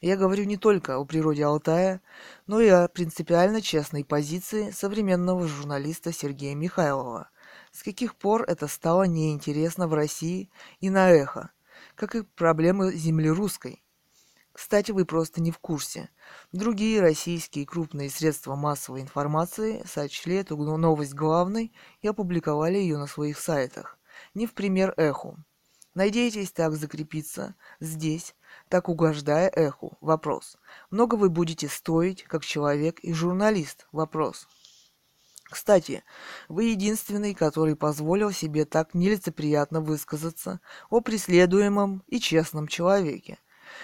Я говорю не только о природе Алтая, но и о принципиально честной позиции современного журналиста Сергея Михайлова. С каких пор это стало неинтересно в России и на эхо, как и проблемы земли русской. Кстати, вы просто не в курсе. Другие российские крупные средства массовой информации сочли эту новость главной и опубликовали ее на своих сайтах. Не в пример эху. Надеетесь так закрепиться здесь, так угождая эху? Вопрос. Много вы будете стоить, как человек и журналист? Вопрос. Кстати, вы единственный, который позволил себе так нелицеприятно высказаться о преследуемом и честном человеке.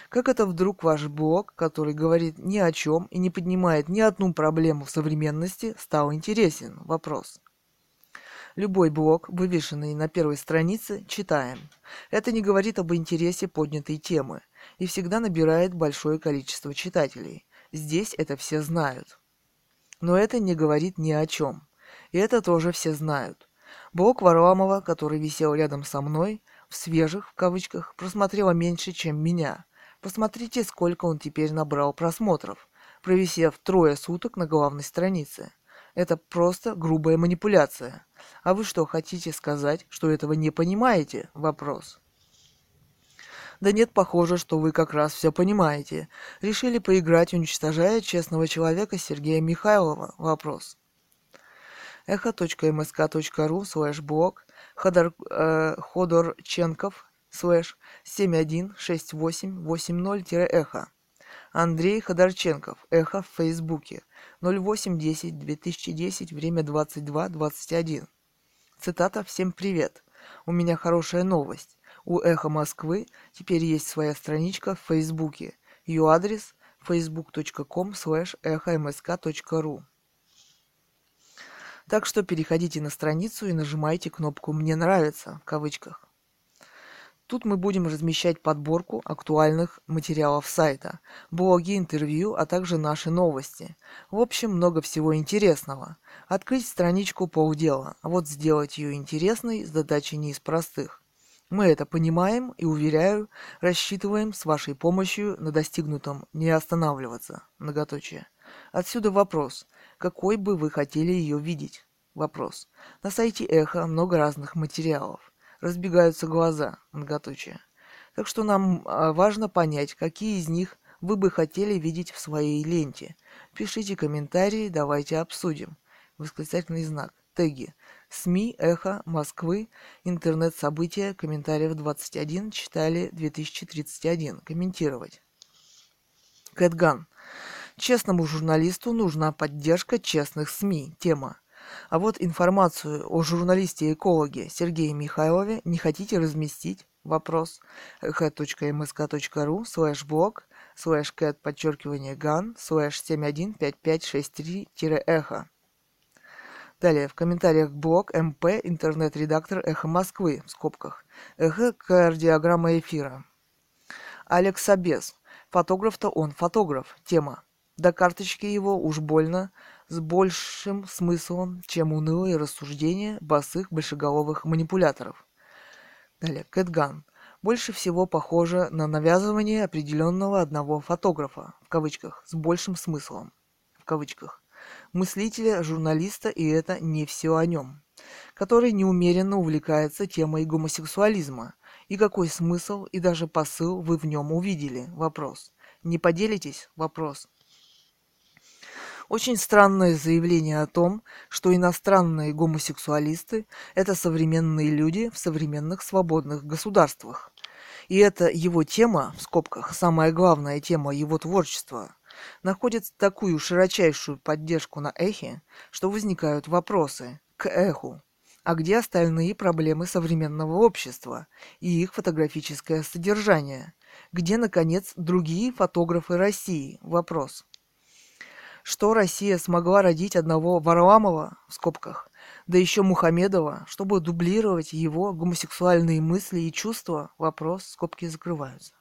Как это вдруг ваш блог, который говорит ни о чем и не поднимает ни одну проблему в современности, стал интересен? Вопрос. Любой блог, вывешенный на первой странице, читаем. Это не говорит об интересе поднятой темы и всегда набирает большое количество читателей. Здесь это все знают. Но это не говорит ни о чем. И это тоже все знают. Блог Варламова, который висел рядом со мной, в свежих, в кавычках, просмотрело меньше, чем меня. Посмотрите, сколько он теперь набрал просмотров, провисев трое суток на главной странице. Это просто грубая манипуляция. А вы что, хотите сказать, что этого не понимаете? Вопрос. Да нет, похоже, что вы как раз все понимаете. Решили поиграть, уничтожая честного человека Сергея Михайлова? Вопрос. echo.msk.ru/блог Ходорченков/716880-эхо Андрей Ходорченков. Эхо в Фейсбуке. 08.10.2010. Время 22.21. Цитата. Всем привет. У меня хорошая новость. У Эхо Москвы теперь есть своя страничка в Фейсбуке. Ее адрес facebook.com/эхомск.ру. Так что переходите на страницу и нажимайте кнопку «Мне нравится» в кавычках. Тут мы будем размещать подборку актуальных материалов сайта, блоги, интервью, а также наши новости. В общем, много всего интересного. Открыть страничку – полдела, а вот сделать ее интересной – задача не из простых. Мы это понимаем и, уверяю, рассчитываем с вашей помощью на достигнутом не останавливаться. Многоточие. Отсюда вопрос. Какой бы вы хотели ее видеть? Вопрос. На сайте Эхо много разных материалов. Разбегаются глаза, многоточие. Так что нам важно понять, какие из них вы бы хотели видеть в своей ленте. Пишите комментарии, давайте обсудим. Восклицательный знак. Теги. СМИ, Эхо, Москвы, интернет-события, комментариев 21, читали 2031. Комментировать. Кэтган. Честному журналисту нужна поддержка честных СМИ. Тема. А вот информацию о журналисте-экологе Сергее Михайлове не хотите разместить? Вопрос. echo.msk.ru/blog/cat_gan/715563-эхо Далее в комментариях блог МП, интернет-редактор Эхо Москвы, в скобках. Эхо кардиограмма эфира. Алекс Абес. Фотограф-то он фотограф. Тема. До карточки его уж больно, с большим смыслом, чем унылые рассуждения босых большеголовых манипуляторов. Далее, Кэтган. Больше всего похоже на навязывание определенного одного фотографа, в кавычках, с большим смыслом, в кавычках, мыслителя, журналиста, и это не все о нем. который неумеренно увлекается темой гомосексуализма. И какой смысл и даже посыл вы в нем увидели? Вопрос. Не поделитесь? Вопрос. Очень странное заявление о том, что иностранные гомосексуалисты – это современные люди в современных свободных государствах. И это его тема, в скобках, самая главная тема его творчества, находит такую широчайшую поддержку на эхе, что возникают вопросы к эху. А где остальные проблемы современного общества и их фотографическое содержание? Где, наконец, другие фотографы России? Вопрос. Что Россия смогла родить одного Варламова, в скобках, да еще Мухамедова, чтобы дублировать его гомосексуальные мысли и чувства? Вопрос, скобки закрываются.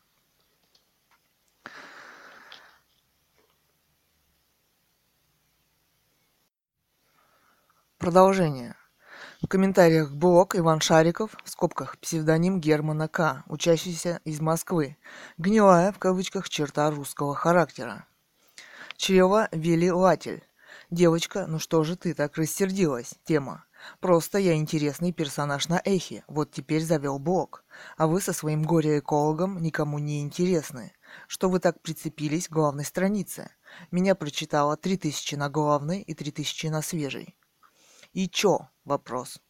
Продолжение. В комментариях блог Иван Шариков, в скобках, псевдоним Германа К, учащийся из Москвы. Гнилая, в кавычках, черта русского характера. Чрево вели латель. Девочка, ну что же ты так рассердилась? Тема. Просто я интересный персонаж на эхе, вот теперь завел блог. А вы со своим горе-экологом никому не интересны. Что вы так прицепились к главной странице? Меня прочитало 3000 на главной и 3000 на свежей. И чё? Вопрос.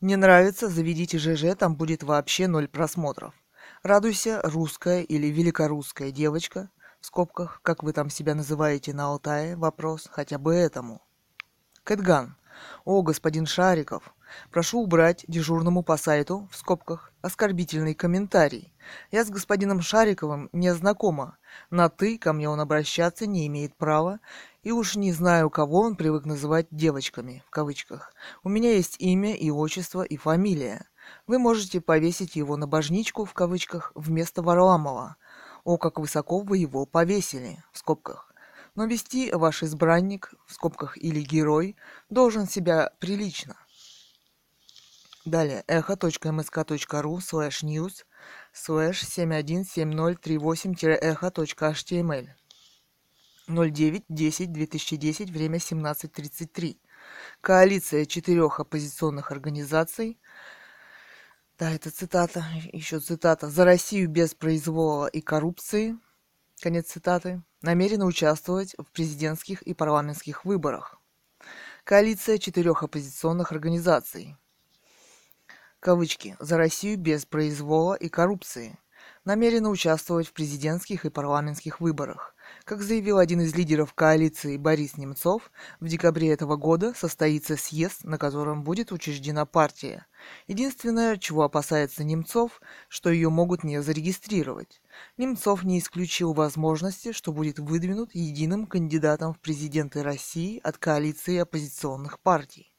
Не нравится, заведите ЖЖ, там будет вообще 0 просмотров. Радуйся, русская или великорусская девочка, в скобках, как вы там себя называете на Алтае, вопрос, хотя бы этому. Кэтган. О, господин Шариков, прошу убрать дежурному по сайту, в скобках, оскорбительный комментарий. Я с господином Шариковым не знакома. На «ты» ко мне он обращаться не имеет права, и уж не знаю, кого он привык называть «девочками», в кавычках. У меня есть имя и отчество и фамилия. Вы можете повесить его на божничку, в кавычках, вместо Варламова. О, как высоко вы его повесили, в скобках. Но вести ваш избранник, в скобках, или герой, должен себя прилично. Далее, echo.msk.ru/news/717038-echo.html 09.10.2010, время 17:33. Коалиция 4 оппозиционных организаций. Да, это цитата, еще цитата. «За Россию без произвола и коррупции», конец цитаты, намерена участвовать в президентских и парламентских выборах. Коалиция 4 оппозиционных организаций. Кавычки. «За Россию без произвола и коррупции» намерена участвовать в президентских и парламентских выборах. Как заявил один из лидеров коалиции Борис Немцов, в декабре этого года состоится съезд, на котором будет учреждена партия. Единственное, чего опасается Немцов, что ее могут не зарегистрировать. Немцов не исключил возможности, что будет выдвинут единым кандидатом в президенты России от коалиции оппозиционных партий.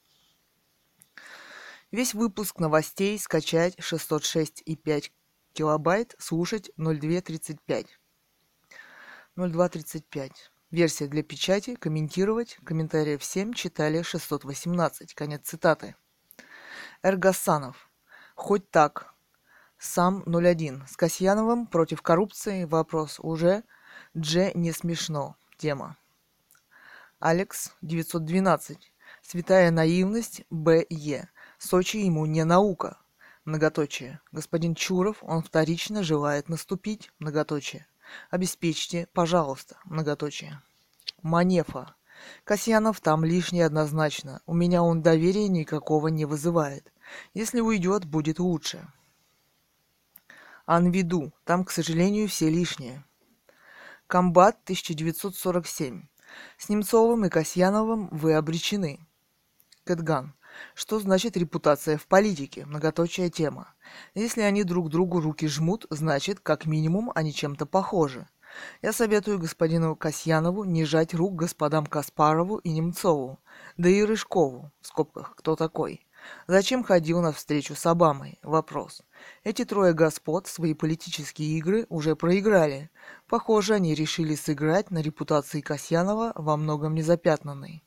Весь выпуск новостей скачать 606,5 килобайт, слушать 02.35. 02.35. Версия для печати. Комментировать. Комментариев 7. Читали 618. Конец цитаты. Эргасанов. Хоть так. Сам 01. С Касьяновым против коррупции. Вопрос уже. Дже не смешно. Тема. Алекс 912. Святая наивность. Б.Е. Сочи ему не наука. Многоточие. Господин Чуров, он вторично желает наступить. Многоточие. Обеспечьте, пожалуйста, многоточие. Манефа. Касьянов там лишний однозначно. У меня он доверия никакого не вызывает. Если уйдет, будет лучше. Анвиду. Там, к сожалению, все лишние. Комбат 1947. С Немцовым и Касьяновым вы обречены. Кэтган. Что значит репутация в политике? Многоточая тема. Если они друг другу руки жмут, значит, как минимум, они чем-то похожи. Я советую господину Касьянову не жать рук господам Каспарову и Немцову, да и Рыжкову, в скобках, кто такой. Зачем ходил на встречу с Обамой? Вопрос. Эти трое господ свои политические игры уже проиграли. Похоже, они решили сыграть на репутации Касьянова, во многом незапятнанной.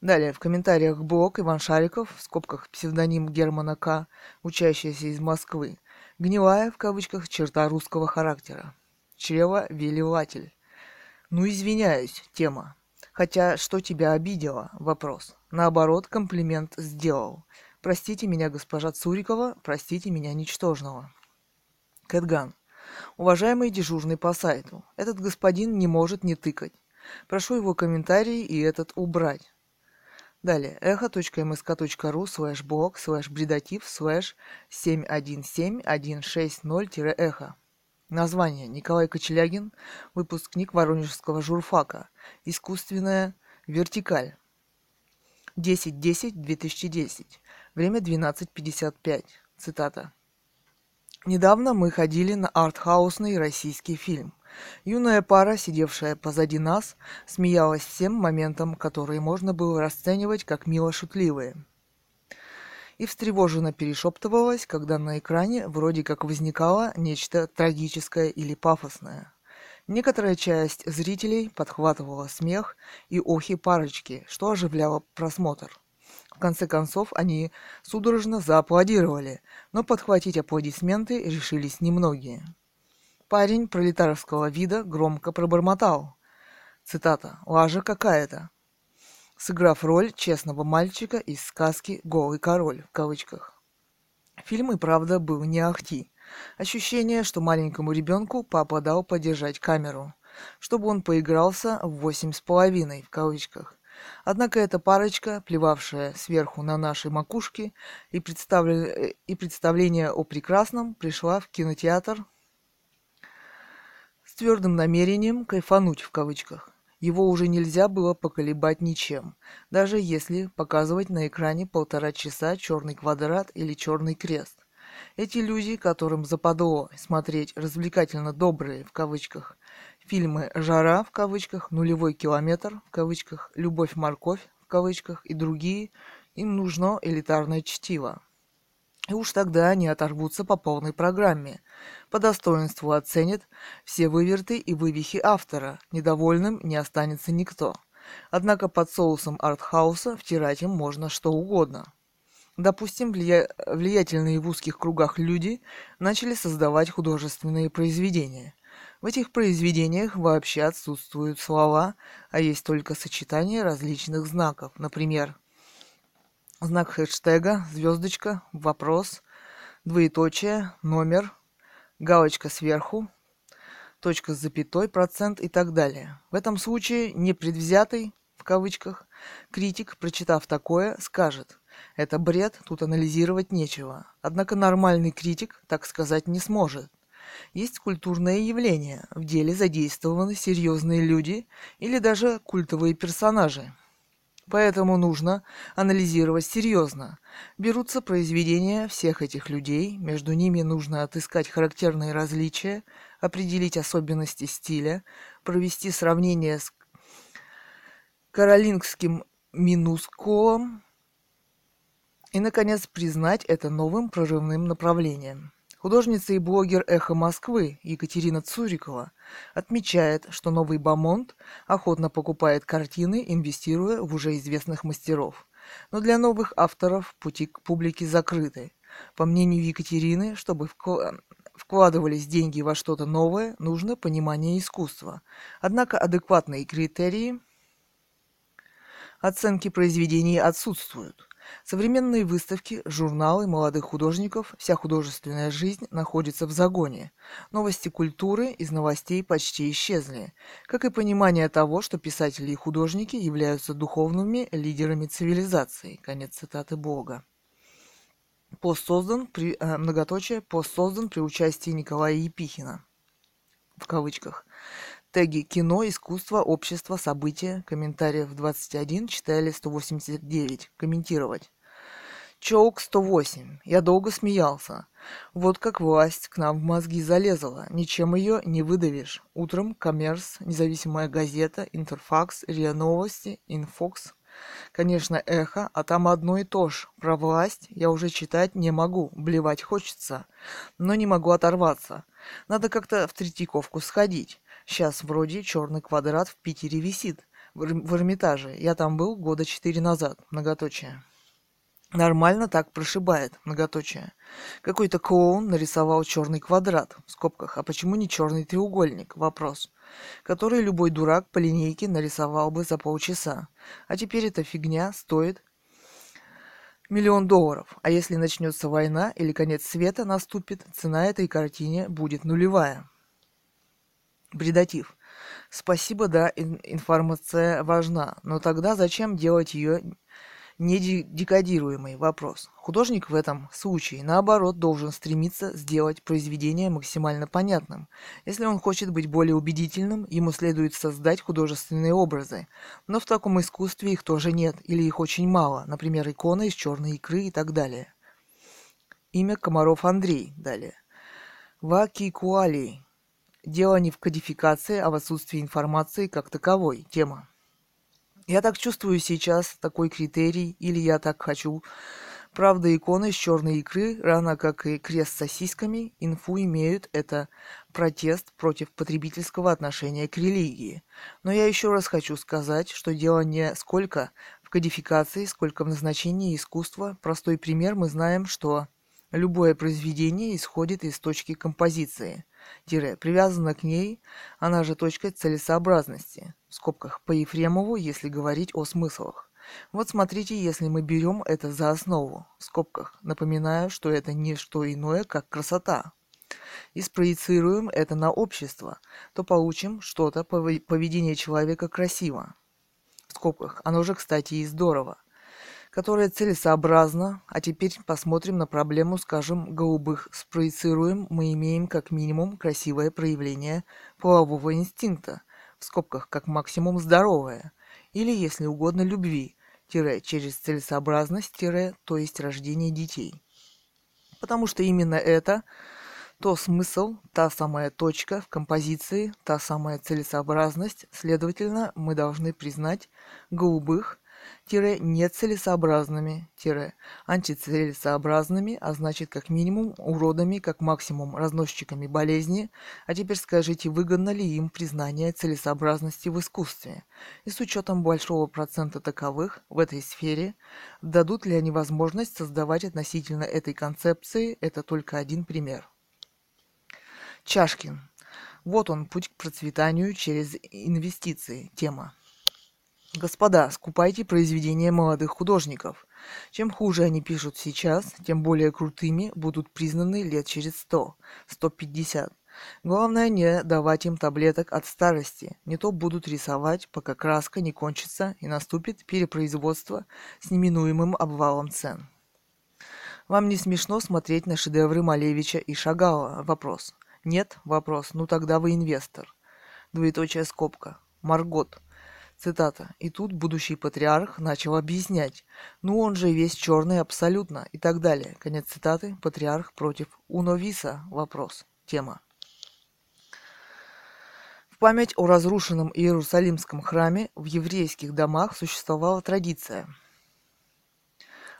Далее, в комментариях блог Иван Шариков, в скобках псевдоним Германа К, учащийся из Москвы. Гнилая, в кавычках, черта русского характера. Чрево велеватель. Ну извиняюсь, тема. Хотя, что тебя обидело? Вопрос. Наоборот, комплимент сделал. Простите меня, госпожа Цурикова, простите меня, ничтожного. Кэтган. Уважаемый дежурный по сайту, этот господин не может не тыкать. Прошу его комментарий и этот убрать. Далее. echo.msk.ru/blog/бредатив/717160-эхо. Название. Николай Кочелягин, выпускник Воронежского журфака. Искусственная вертикаль. 10.10.2010. Время 12:55. Цитата. Недавно мы ходили на артхаусный российский фильм. Юная пара, сидевшая позади нас, смеялась всем моментам, которые можно было расценивать как мило-шутливые. И встревоженно перешептывалась, когда на экране вроде как возникало нечто трагическое или пафосное. Некоторая часть зрителей подхватывала смех и охи парочки, что оживляло просмотр. В конце концов, они судорожно зааплодировали, но подхватить аплодисменты решились немногие. Парень пролетарского вида громко пробормотал. Цитата. «Лажа какая-то», сыграв роль честного мальчика из сказки «Голый король» в кавычках. Фильм и правда был не ахти. Ощущение, что маленькому ребенку папа дал подержать камеру, чтобы он поигрался в 8,5 в кавычках. Однако эта парочка, плевавшая сверху на наши макушки и представление о прекрасном, пришла в кинотеатр с твердым намерением «кайфануть» в кавычках. Его уже нельзя было поколебать ничем, даже если показывать на экране 1,5 часа «Черный квадрат» или «Черный крест». Эти люди, которым западло смотреть «развлекательно добрые» в кавычках фильмы «Жара» в кавычках, «Нулевой километр» в кавычках, «Любовь-морковь» в кавычках и другие, им нужно элитарное чтиво. И уж тогда они оторвутся по полной программе, по достоинству оценят все выверты и вывихи автора, недовольным не останется никто. Однако под соусом артхауса втирать им можно что угодно. Допустим, влиятельные в узких кругах люди начали создавать художественные произведения. В этих произведениях вообще отсутствуют слова, а есть только сочетание различных знаков, например, знак хэштега, звездочка, вопрос, двоеточие, номер, галочка сверху, точка с запятой, процент и так далее. В этом случае «непредвзятый» в кавычках критик, прочитав такое, скажет: «Это бред, тут анализировать нечего». Однако нормальный критик так сказать не сможет. Есть культурное явление, в деле задействованы серьезные люди или даже культовые персонажи. Поэтому нужно анализировать серьезно. Берутся произведения всех этих людей, между ними нужно отыскать характерные различия, определить особенности стиля, провести сравнение с каролингским минускулом и, наконец, признать это новым прорывным направлением. Художница и блогер «Эхо Москвы» Екатерина Цурикова отмечает, что новый бомонд охотно покупает картины, инвестируя в уже известных мастеров. Но для новых авторов пути к публике закрыты. По мнению Екатерины, чтобы вкладывались деньги во что-то новое, нужно понимание искусства. Однако адекватные критерии оценки произведений отсутствуют. Современные выставки, журналы молодых художников, вся художественная жизнь находится в загоне. Новости культуры из новостей почти исчезли, как и понимание того, что писатели и художники являются духовными лидерами цивилизации. Конец цитаты блога. Пост создан при участии Николая Епихина. В кавычках. Теги «Кино», «Искусство», «Общество», «События», комментариев 21, читали 189, комментировать. Чоук 108. Я долго смеялся. Вот как власть к нам в мозги залезла. Ничем ее не выдавишь. Утром «Коммерс», «Независимая газета», «Интерфакс», «РИА Новости», «Инфокс». Конечно, «Эхо», а там одно и то же. Про власть я уже читать не могу, блевать хочется, но не могу оторваться. Надо как-то в Третьяковку сходить. Сейчас вроде «Черный квадрат» в Питере висит, в Эрмитаже. Я там был 4 года назад, многоточие. Нормально так прошибает, многоточие. Какой-то клоун нарисовал черный квадрат, в скобках, а почему не черный треугольник, вопрос, который любой дурак по линейке нарисовал бы за полчаса. А теперь эта фигня стоит $1 000 000. А если начнется война или конец света наступит, цена этой картине будет нулевая. Бредатив. Спасибо, да, информация важна, но тогда зачем делать ее недекодируемый вопрос. Художник в этом случае, наоборот, должен стремиться сделать произведение максимально понятным. Если он хочет быть более убедительным, ему следует создать художественные образы. Но в таком искусстве их тоже нет, или их очень мало, например, икона из черной икры и так далее. Имя Комаров Андрей. Далее. Вакикуалий. Дело не в кодификации, а в отсутствии информации как таковой. Тема. Я так чувствую сейчас, такой критерий, или я так хочу. Правда, иконы с черной икры, равно как и крест с сосисками, инфу имеют, это протест против потребительского отношения к религии. Но я еще раз хочу сказать, что дело не сколько в кодификации, сколько в назначении искусства. Простой пример, мы знаем, что любое произведение исходит из точки композиции, привязана к ней, она же точка целесообразности, в скобках, по Ефремову, если говорить о смыслах. Вот смотрите, если мы берем это за основу, в скобках, напоминаю, что это не что иное, как красота, и спроецируем это на общество, то получим что-то, поведение человека красиво, в скобках, оно же, кстати, и здорово, которая целесообразна, а теперь посмотрим на проблему, скажем, голубых, спроецируем, мы имеем как минимум красивое проявление полового инстинкта, в скобках как максимум здоровое, или, если угодно, любви, через целесообразность, то есть рождение детей. Потому что именно это, то смысл, та самая точка в композиции, та самая целесообразность, следовательно, мы должны признать голубых, нецелесообразными, антицелесообразными, а значит как минимум уродами, как максимум разносчиками болезни, а теперь скажите, выгодно ли им признание целесообразности в искусстве, и с учетом большого процента таковых в этой сфере, дадут ли они возможность создавать относительно этой концепции, это только один пример. Чашкин. Вот он, путь к процветанию через инвестиции, тема. Господа, скупайте произведения молодых художников. Чем хуже они пишут сейчас, тем более крутыми будут признаны лет через 100-150. Главное не давать им таблеток от старости, не то будут рисовать, пока краска не кончится и наступит перепроизводство с неминуемым обвалом цен. Вам не смешно смотреть на шедевры Малевича и Шагала? Вопрос. Нет? Вопрос. Ну тогда вы инвестор. Двоеточая скобка. Маргот. Цитата. И тут будущий патриарх начал объяснять. Ну он же весь черный абсолютно и так далее. Конец цитаты. Патриарх против Уновиса. Вопрос. Тема. В память о разрушенном Иерусалимском храме в еврейских домах существовала традиция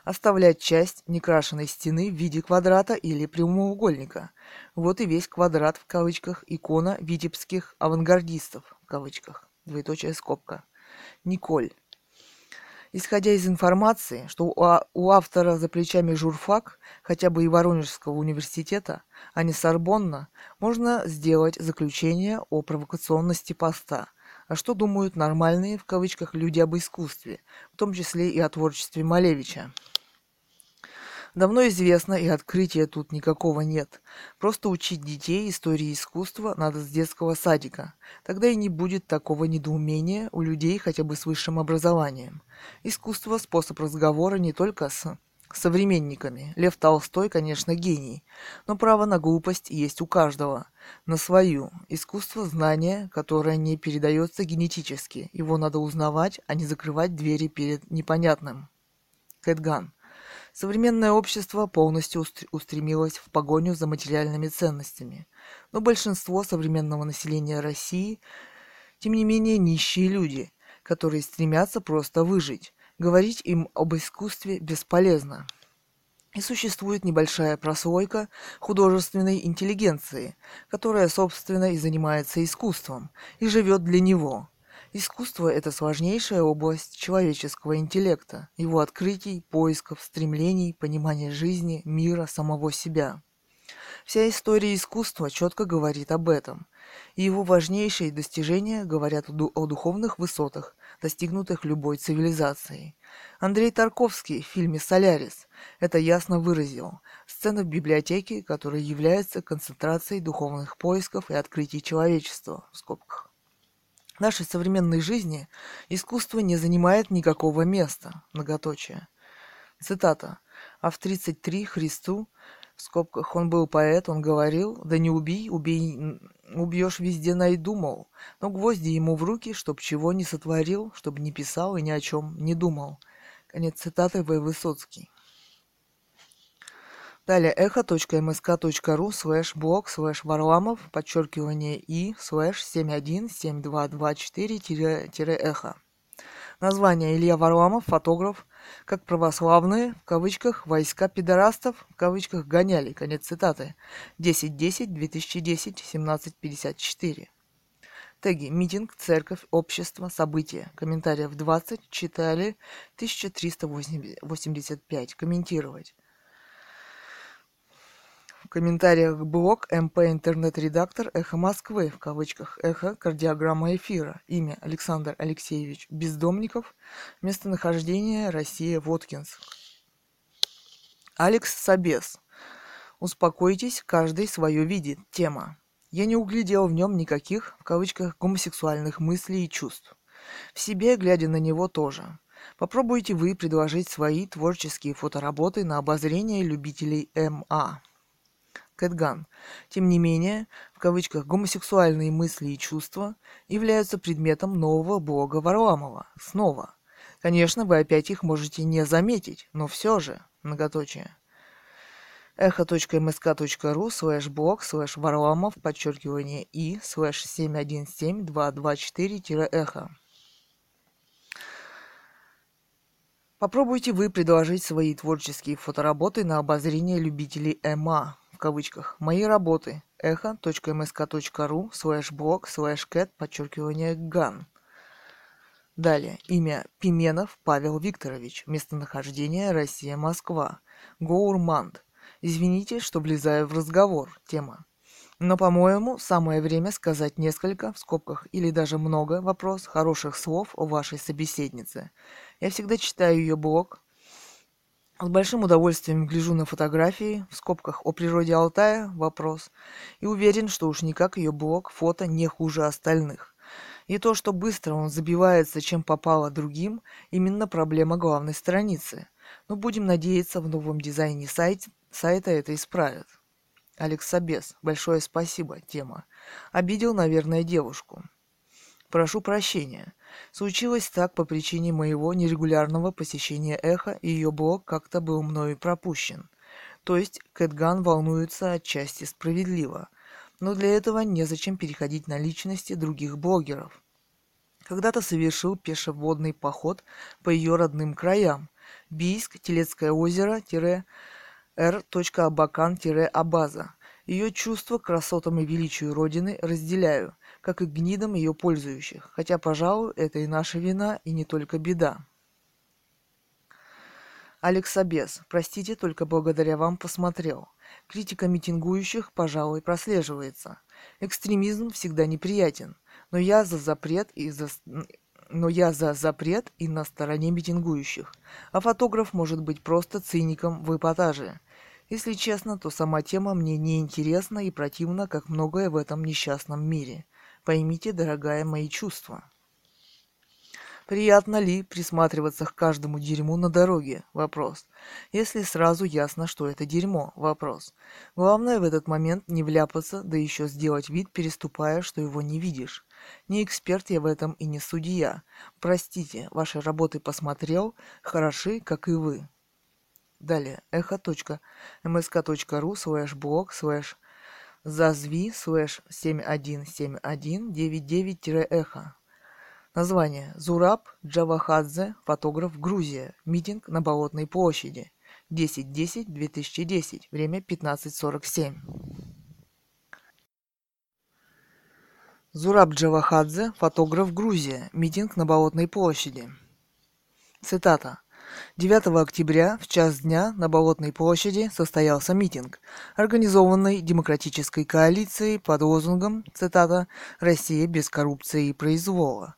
оставлять часть некрашенной стены в виде квадрата или прямоугольника. Вот и весь квадрат в кавычках икона витебских авангардистов в кавычках. Двоеточая скобка. Николь. Исходя из информации, что у автора за плечами журфак, хотя бы и Воронежского университета, а не Сорбонна, можно сделать заключение о провокационности поста. А что думают нормальные, в кавычках, люди об искусстве, в том числе и о творчестве Малевича? Давно известно, и открытия тут никакого нет. Просто учить детей истории искусства надо с детского садика. Тогда и не будет такого недоумения у людей хотя бы с высшим образованием. Искусство – способ разговора не только с современниками. Лев Толстой, конечно, гений. Но право на глупость есть у каждого. На свою. Искусство – знание, которое не передается генетически. Его надо узнавать, а не закрывать двери перед непонятным. Кэтган. Современное общество полностью устремилось в погоню за материальными ценностями, но большинство современного населения России, тем не менее, нищие люди, которые стремятся просто выжить. Говорить им об искусстве бесполезно. И существует небольшая прослойка художественной интеллигенции, которая, собственно, и занимается искусством, и живет для него. Искусство – это сложнейшая область человеческого интеллекта, его открытий, поисков, стремлений, понимания жизни, мира, самого себя. Вся история искусства четко говорит об этом, и его важнейшие достижения говорят о духовных высотах, достигнутых любой цивилизацией. Андрей Тарковский в фильме «Солярис» это ясно выразил. Сцена в библиотеке, которая является концентрацией духовных поисков и открытий человечества, в скобках. В нашей современной жизни искусство не занимает никакого места, многоточие. Цитата. «А в 33 Христу, в скобках, он был поэт, он говорил, да не убей, убьешь везде найду, мол, но гвозди ему в руки, чтоб чего не сотворил, чтоб не писал и ни о чем не думал». Конец цитаты, В. Высоцкий. Далее echo.msk.ru/blog/varlamov_i/71724-эхо. Название: Илья Варламов, фотограф, как православные, в кавычках, войска пидорастов, в кавычках, гоняли, конец цитаты, 10.10.2010, 17.54. Теги: митинг, церковь, общество, события. Комментариев 20, читали 1385, комментировать. В комментариях блог МП интернет-редактор «Эхо Москвы», в кавычках «Эхо», кардиограмма эфира, имя Александр Алексеевич Бездомников, местонахождение Россия, Воткинск. Алекс Собес. «Успокойтесь, каждый свое видит». Тема. «Я не углядел в нем никаких, в кавычках, гомосексуальных мыслей и чувств. В себе, глядя на него, тоже. Попробуйте вы предложить свои творческие фотоработы на обозрение любителей МА». Кэтган. Тем не менее, в кавычках, гомосексуальные мысли и чувства являются предметом нового блога Варламова. Снова. Конечно, вы опять их можете не заметить, но все же, многоточие. echo.msk.ru/blog/varlamov_i/71724-эхо. Попробуйте вы предложить свои творческие фотоработы на обозрение любителей МА. В кавычках «Мои работы» echo.msk.ru/blog/cat_gan. Далее. Имя Пименов Павел Викторович. Местонахождение Россия, Москва. Гоурманд. Извините, что влезаю в разговор. Тема. Но, по-моему, самое время сказать несколько, в скобках, или даже много, вопрос, хороших слов о вашей собеседнице. Я всегда читаю ее блог. С большим удовольствием гляжу на фотографии, в скобках «О природе Алтая» вопрос, и уверен, что уж никак ее блог фото не хуже остальных. И то, что быстро он забивается, чем попало другим, именно проблема главной страницы. Но будем надеяться, в новом дизайне сайта это исправят. Алекс Собес. Большое спасибо. Тема. Обидел, наверное, девушку. Прошу прощения. Случилось так по причине моего нерегулярного посещения «Эхо», и ее блог как-то был мною пропущен. То есть Кэтган волнуется отчасти справедливо. Но для этого незачем переходить на личности других блогеров. Когда-то совершил пешеходный поход по ее родным краям. Бийск, Телецкое озеро, Р.Абакан-Абаза. Ее чувства к красотам и величию Родины разделяю, как и гнидам ее пользующих, хотя, пожалуй, это и наша вина, и не только беда. Алекс Собес. Простите, только благодаря вам посмотрел. Критика митингующих, пожалуй, прослеживается. Экстремизм всегда неприятен, но я за запрет и на стороне митингующих. А фотограф может быть просто циником в эпатаже. Если честно, то сама тема мне неинтересна и противна, как многое в этом несчастном мире. Поймите, дорогая, мои чувства. Приятно ли присматриваться к каждому дерьму на дороге? Вопрос. Если сразу ясно, что это дерьмо? Вопрос. Главное в этот момент не вляпаться, да еще сделать вид, переступая, что его не видишь. Не эксперт я в этом и не судья. Простите, ваши работы посмотрел, хороши, как и вы. Далее. echo.msk.ru/blog/zazvi/717199-эхо. Название. Зураб Джавахадзе, фотограф, Грузия. Митинг на Болотной площади. 10.10.2010. Время 15.47. Зураб Джавахадзе, фотограф, Грузия. Митинг на Болотной площади. Цитата. 9 октября в час дня на Болотной площади состоялся митинг, организованный демократической коалицией под лозунгом, цитата, «Россия без коррупции и произвола».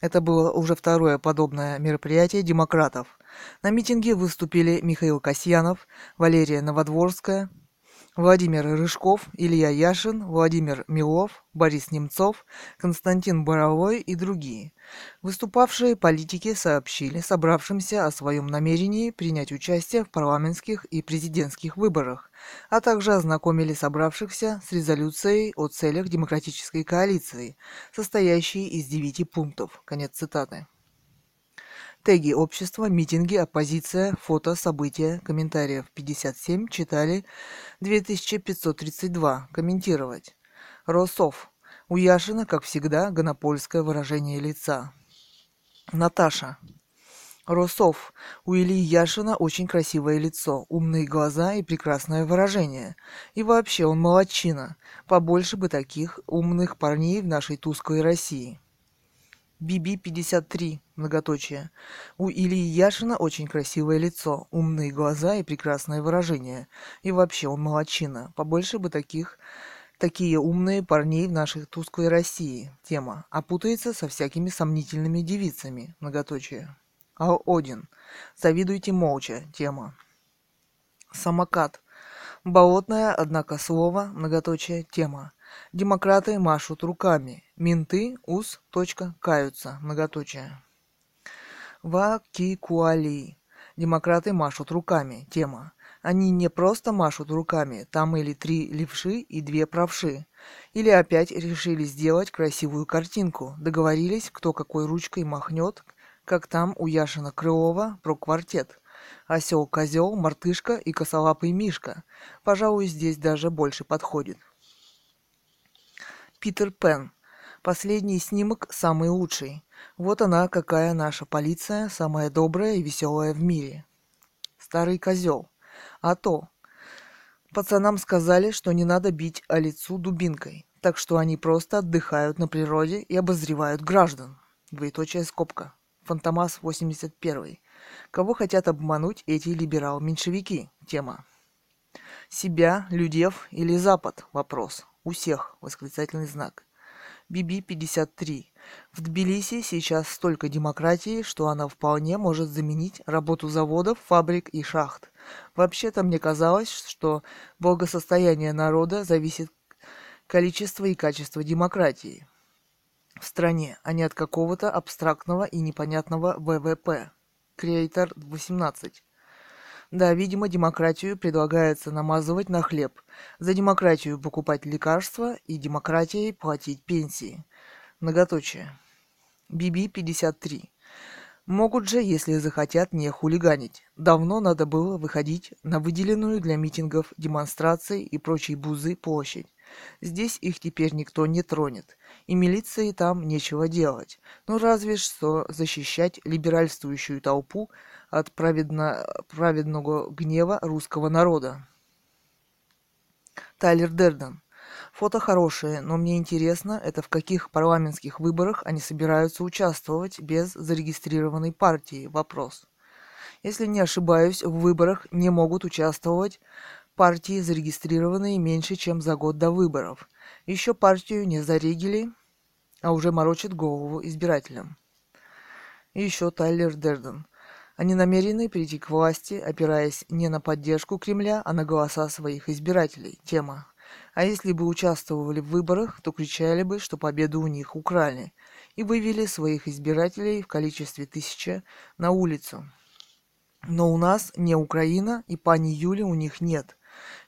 Это было уже второе подобное мероприятие демократов. На митинге выступили Михаил Касьянов, Валерия Новодворская, Владимир Рыжков, Илья Яшин, Владимир Милов, Борис Немцов, Константин Боровой и другие. Выступавшие политики сообщили собравшимся о своем намерении принять участие в парламентских и президентских выборах, а также ознакомили собравшихся с резолюцией о целях демократической коалиции, состоящей из 9 пунктов. Конец цитаты. Теги общества, митинги, оппозиция, фото, события, комментариев 57, читали 2532, комментировать. Росов. У Яшина, как всегда, гонопольское выражение лица. Наташа. Росов. У Ильи Яшина очень красивое лицо, умные глаза и прекрасное выражение. И вообще он молодчина. Побольше бы таких умных парней в нашей тусклой России. Биби 53, многоточие. У Ильи Яшина очень красивое лицо, умные глаза и прекрасное выражение. И вообще он молодчина. Побольше бы такие умные парней в нашей тусклой России. Тема. А путается со всякими сомнительными девицами, многоточие. Ал-Один. Завидуйте молча. Тема. Самокат. Болотное, однако, слово, многоточие, тема. Демократы машут руками. Менты, ус, точка, каются, многоточие. Вакикуали. Демократы машут руками. Тема. Они не просто машут руками. Там или 3 левши и 2 правши. Или опять решили сделать красивую картинку. Договорились, кто какой ручкой махнет, как там у Яшина Крылова про квартет. Осел, козел, мартышка и косолапый мишка. Пожалуй, здесь даже больше подходит. Питер Пен. Последний снимок самый лучший. Вот она, какая наша полиция, самая добрая и веселая в мире. Старый козел. А то. Пацанам сказали, что не надо бить о лицу дубинкой, так что они просто отдыхают на природе и обозревают граждан. Двоеточая скобка. Фантомас 81. Кого хотят обмануть эти либерал-меньшевики? Тема. Себя, Людев или Запад? Вопрос. У всех. Восклицательный знак. Биби 53. В Тбилиси сейчас столько демократии, что она вполне может заменить работу заводов, фабрик и шахт. Вообще-то мне казалось, что благосостояние народа зависит количество и качество демократии в стране, а не от какого-то абстрактного и непонятного ВВП. Креатор 18. Да, видимо, демократию предлагается намазывать на хлеб, за демократию покупать лекарства и демократией платить пенсии. Многоточие. Биби 53. Могут же, если захотят, не хулиганить. Давно надо было выходить на выделенную для митингов, демонстраций и прочей бузы площадь. Здесь их теперь никто не тронет, и милиции там нечего делать. Ну разве что защищать либеральствующую толпу от праведного гнева русского народа. Тайлер Дерден. Фото хорошие, но мне интересно, это в каких парламентских выборах они собираются участвовать без зарегистрированной партии? Вопрос. Если не ошибаюсь, в выборах не могут участвовать партии, зарегистрированные меньше, чем за год до выборов. Еще партию не зарегили, а уже морочит голову избирателям. И еще Тайлер Дерден. Они намерены прийти к власти, опираясь не на поддержку Кремля, а на голоса своих избирателей. Тема. А если бы участвовали в выборах, то кричали бы, что победу у них украли, и вывели своих избирателей в количестве 1000 на улицу. Но у нас не Украина, и пани Юли у них нет.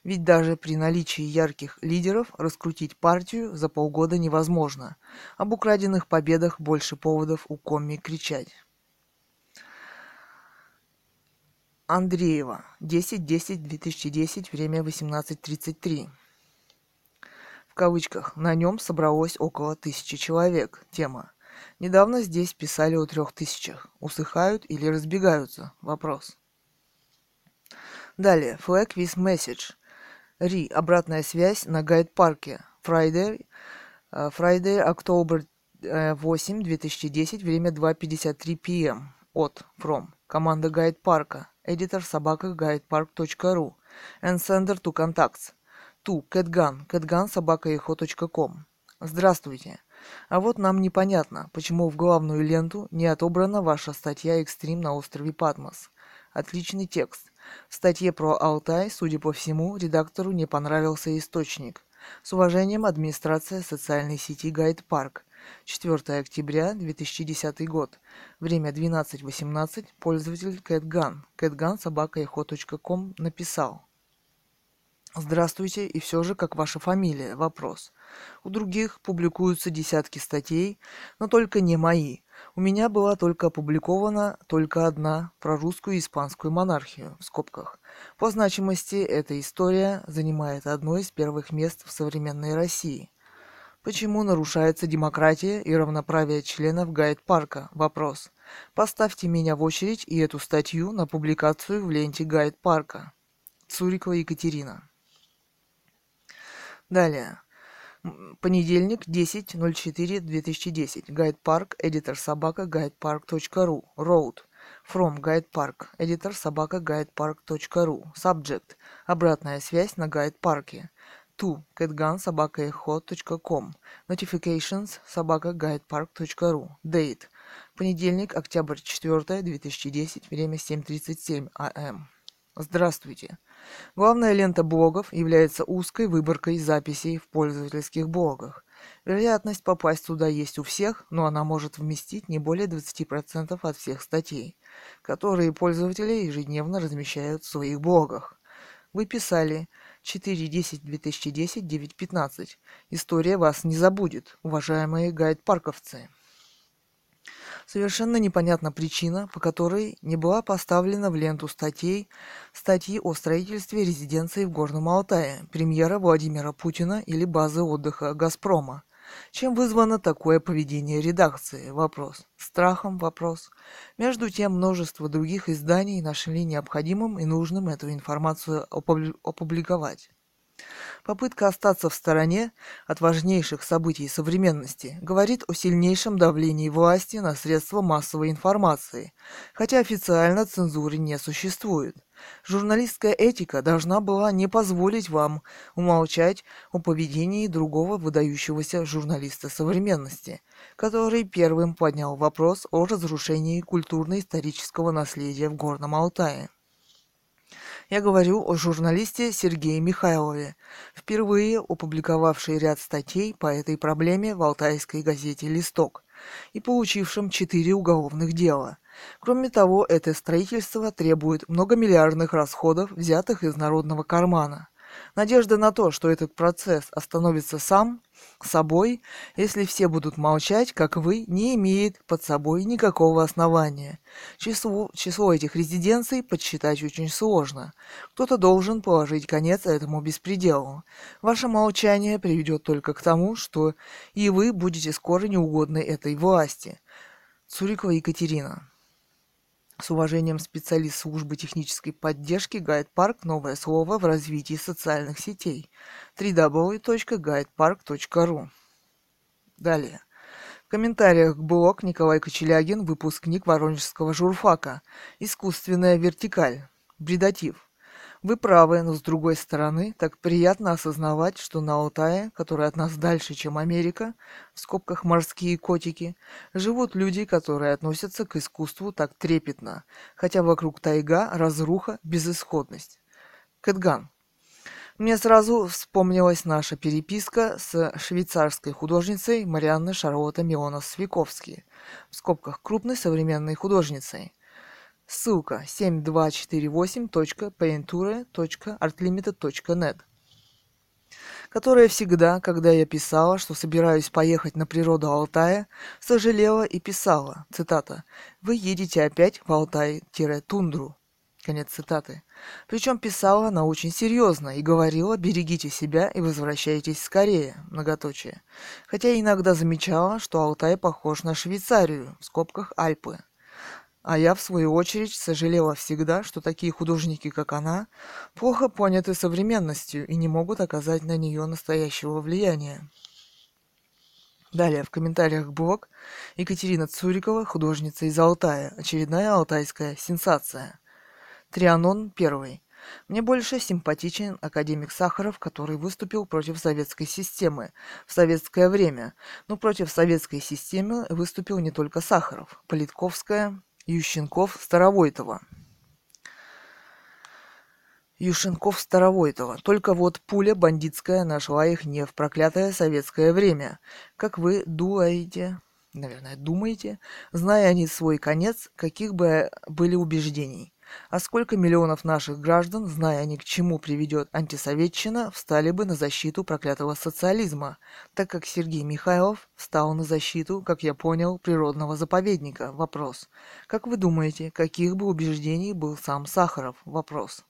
Ведь даже при наличии ярких лидеров раскрутить партию за полгода невозможно. Об украденных победах больше поводов у коми кричать. Андреева. 10.10.2010. Время 18:33. В кавычках. На нем собралось около 1000 человек. Тема. Недавно здесь писали о 3000. Усыхают или разбегаются? Вопрос. Далее. Flag with message. Обратная связь на гайд-парке. Friday. Friday, October 8, 2010, время 2:53 p.m. От, from, команда Гайд-парка, editor@guidepark.ru, and sender to contacts. To, Кэтган, catgan@eho.com. Здравствуйте. А вот нам непонятно, почему в главную ленту не отобрана ваша статья «Экстрим на острове Патмос». Отличный текст. В статье про Алтай, судя по всему, редактору не понравился источник. С уважением, администрация социальной сети Гайд-парк. 4 октября 2010 год. Время 12:18. Пользователь Кэтган. catgan@eho.com написал. Здравствуйте, и все же, как ваша фамилия? Вопрос. У других публикуются десятки статей, но только не мои. У меня была только опубликована только одна про русскую и испанскую монархию, в скобках. По значимости эта история занимает одно из первых мест в современной России. Почему нарушается демократия и равноправие членов Гайд-парка? Вопрос. Поставьте меня в очередь и эту статью на публикацию в ленте Гайд-парка. Цурикова Екатерина. Далее. Понедельник, 10.04.2010. Гайд-парк, editor@guidepark.ru. Road. From Гайд-парк, editor@guidepark.ru. Subject. Обратная связь на Гайд-парке. To. catgan@eho.com. Notifications. @guidepark.ru. Date. Понедельник, октябрь 4, 2010. Время 7:37 АМ. Здравствуйте. Главная лента блогов является узкой выборкой записей в пользовательских блогах. Вероятность попасть туда есть у всех, но она может вместить не более 20% от всех статей, которые пользователи ежедневно размещают в своих блогах. Вы писали 4.10.2010, 9.15. История вас не забудет, уважаемые гайд-парковцы. Совершенно непонятна причина, по которой не была поставлена в ленту статьи о строительстве резиденции в Горном Алтае, премьера Владимира Путина или базы отдыха «Газпрома». Чем вызвано такое поведение редакции? Вопрос. Страхом? Вопрос. Между тем, множество других изданий нашли необходимым и нужным эту информацию опубликовать. Попытка остаться в стороне от важнейших событий современности говорит о сильнейшем давлении власти на средства массовой информации, хотя официально цензуры не существует. Журналистская этика должна была не позволить вам умолчать о поведении другого выдающегося журналиста современности, который первым поднял вопрос о разрушении культурно-исторического наследия в Горном Алтае. Я говорю о журналисте Сергее Михайлове, впервые опубликовавшей ряд статей по этой проблеме в алтайской газете «Листок» и получившем 4 уголовных дела. Кроме того, это строительство требует многомиллиардных расходов, взятых из народного кармана. Надежда на то, что этот процесс остановится сам собой, если все будут молчать, как вы, не имеет под собой никакого основания. Число этих резиденций подсчитать очень сложно. Кто-то должен положить конец этому беспределу. Ваше молчание приведет только к тому, что и вы будете скоро неугодны этой власти. Цурикова Екатерина. С уважением, специалист службы технической поддержки Гайд-парк. Новое слово в развитии социальных сетей. www.guidepark.ru. Далее. В комментариях к блог Николай Кочелягин, выпускник Воронежского журфака. Искусственная вертикаль. Бредатив. Вы правы, но с другой стороны, так приятно осознавать, что на Алтае, который от нас дальше, чем Америка, в скобках морские котики, живут люди, которые относятся к искусству так трепетно, хотя вокруг тайга, разруха, безысходность. Кэтган. Мне сразу вспомнилась наша переписка с швейцарской художницей Марианной Шарлоттой Милонос-Свиковски, в скобках крупной современной художницей. Ссылка 7248.painture.artlimited.net, которая всегда, когда я писала, что собираюсь поехать на природу Алтая, сожалела и писала, цитата, «Вы едете опять в Алтай-тундру». Конец цитаты. Причем писала она очень серьезно и говорила «берегите себя и возвращайтесь скорее», многоточие. Хотя иногда замечала, что Алтай похож на Швейцарию, в скобках Альпы. А я, в свою очередь, сожалела всегда, что такие художники, как она, плохо поняты современностью и не могут оказать на нее настоящего влияния. Далее в комментариях блог Екатерина Цурикова, художница из Алтая. Очередная алтайская сенсация. Трианон 1. Мне больше симпатичен академик Сахаров, который выступил против советской системы в советское время. Но против советской системы выступил не только Сахаров. Политковская, Ющенков, Старовойтова. Ющенков-Старовойтова. Только вот пуля бандитская нашла их не в проклятое советское время. Как вы думаете, наверное, зная они свой конец, каких бы были убеждений? А сколько миллионов наших граждан, зная они, к чему приведет антисоветчина, встали бы на защиту проклятого социализма, так как Сергей Михайлов встал на защиту, как я понял, природного заповедника? Вопрос. Как вы думаете, каких бы убеждений был сам Сахаров? Вопрос.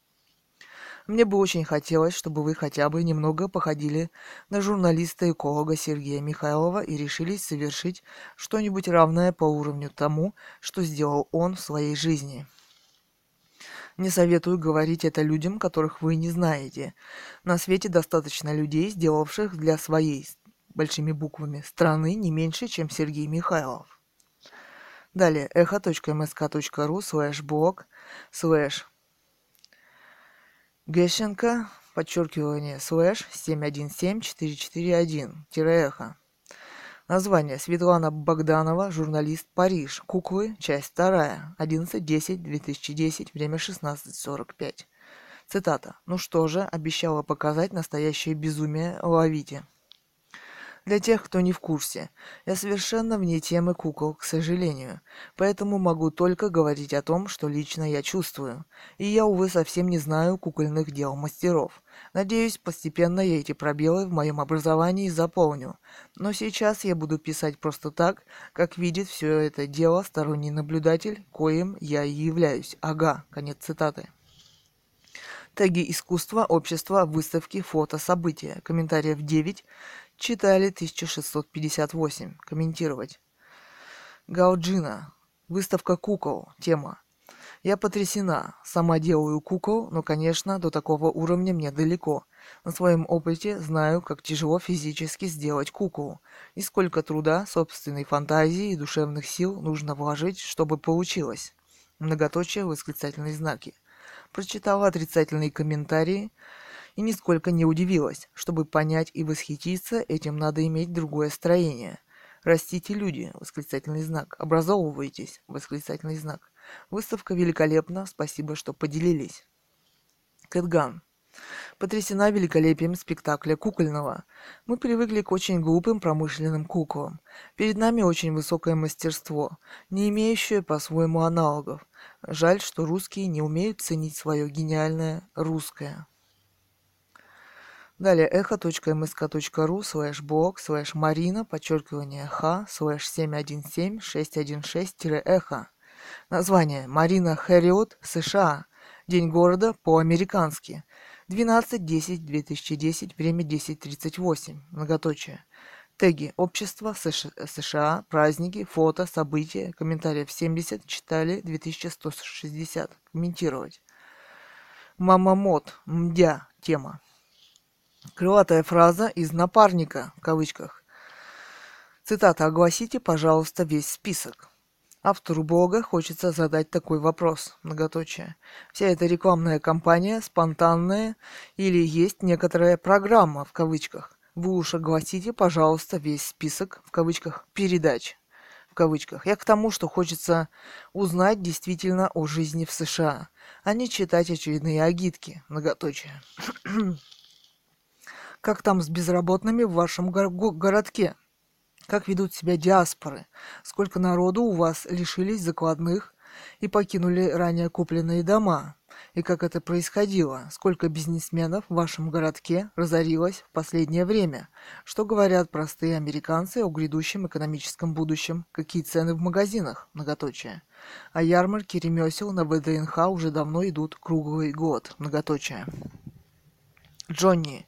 Мне бы очень хотелось, чтобы вы хотя бы немного походили на журналиста-эколога Сергея Михайлова и решились совершить что-нибудь равное по уровню тому, что сделал он в своей жизни. Не советую говорить это людям, которых вы не знаете. На свете достаточно людей, сделавших для своей, большими буквами, страны не меньше, чем Сергей Михайлов. Далее, echo.msk.ru/blog/Гещенко/717441-эхо. Название: Светлана Богданова, журналист, Париж. Куклы, часть 2, 11.10.2010, время 16.45. Цитата. «Ну что же, обещала показать настоящее безумие, ловите». Для тех, кто не в курсе, я совершенно вне темы кукол, к сожалению, поэтому могу только говорить о том, что лично я чувствую. И я, увы, совсем не знаю кукольных дел мастеров. Надеюсь, постепенно я эти пробелы в моем образовании заполню. Но сейчас я буду писать просто так, как видит все это дело сторонний наблюдатель, коим я и являюсь. Ага, конец цитаты. Теги искусства, общества, выставки, фото, события. Комментариев 9. Читали 1658. Комментировать. Галджина. Выставка кукол. Тема. Я потрясена. Сама делаю кукол, но, конечно, до такого уровня мне далеко. На своем опыте знаю, как тяжело физически сделать куклу. И сколько труда, собственной фантазии и душевных сил нужно вложить, чтобы получилось. Многоточие, восклицательные знаки. Прочитала отрицательные комментарии и нисколько не удивилась. Чтобы понять и восхититься, этим надо иметь другое строение. Растите, люди, восклицательный знак. Образовывайтесь, восклицательный знак. Выставка великолепна, спасибо, что поделились. Кэтган. Потрясена великолепием спектакля кукольного. Мы привыкли к очень глупым промышленным куклам. Перед нами очень высокое мастерство, не имеющее по-своему аналогов. Жаль, что русские не умеют ценить свое гениальное русское. Далее echo.msk.ru/blog/marina_х/717616-эхо. Название: Марина Хэрриот, США. День города по-американски. 12.10.2010, время 10.38, многоточие. Теги: общество, США, праздники, фото, события, комментариев 70, читали 2160, комментировать. Мамамот, мдя, тема. Крылатая фраза из «Напарника», в кавычках. Цитата: «Огласите, пожалуйста, весь список». Автору блога хочется задать такой вопрос, многоточие. Вся эта рекламная кампания спонтанная или есть некоторая «программа», в кавычках? Вы уж огласите, пожалуйста, весь список, в кавычках, «передач», в кавычках. Я к тому, что хочется узнать действительно о жизни в США, а не читать очередные агитки, многоточие. Как там с безработными в вашем городке? Как ведут себя диаспоры? Сколько народу у вас лишились закладных и покинули ранее купленные дома? И как это происходило? Сколько бизнесменов в вашем городке разорилось в последнее время? Что говорят простые американцы о грядущем экономическом будущем? Какие цены в магазинах? Многоточие. А ярмарки ремесел на ВДНХ уже давно идут круглый год. Многоточие. Джонни.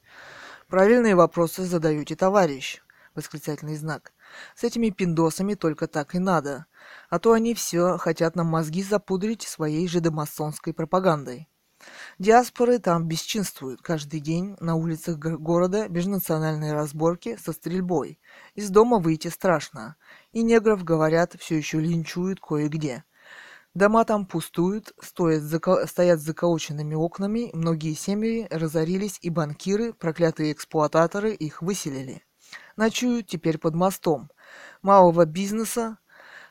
Правильные вопросы задаете, товарищ. Восклицательный знак. С этими пиндосами только так и надо. А то они все хотят нам мозги запудрить своей жидомасонской пропагандой. Диаспоры там бесчинствуют каждый день, на улицах города межнациональные разборки со стрельбой. Из дома выйти страшно. И негров, говорят, все еще линчуют кое-где. Дома там пустуют, стоят с заколоченными окнами, многие семьи разорились, и банкиры, проклятые эксплуататоры, их выселили. Ночуют теперь под мостом. Малого бизнеса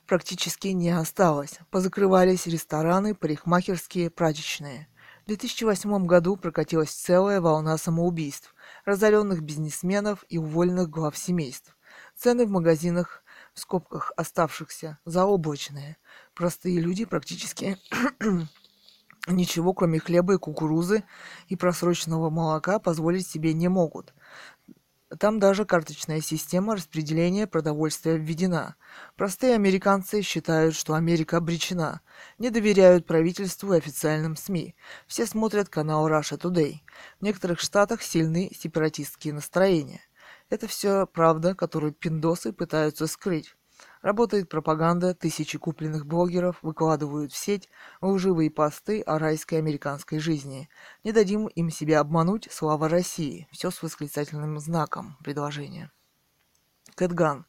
практически не осталось. Позакрывались рестораны, парикмахерские, прачечные. В 2008 году прокатилась целая волна самоубийств, разоренных бизнесменов и уволенных глав семейств. Цены в магазинах, в скобках оставшихся, заоблачные. Простые люди практически ничего, кроме хлеба и кукурузы и просроченного молока, позволить себе не могут. Там даже карточная система распределения продовольствия введена. Простые американцы считают, что Америка обречена. Не доверяют правительству и официальным СМИ. Все смотрят канал Russia Today. В некоторых штатах сильны сепаратистские настроения. Это все правда, которую пиндосы пытаются скрыть. Работает пропаганда, тысячи купленных блогеров выкладывают в сеть лживые посты о райской американской жизни. Не дадим им себя обмануть, слава России. Все с восклицательным знаком. Предложение. Кэтган.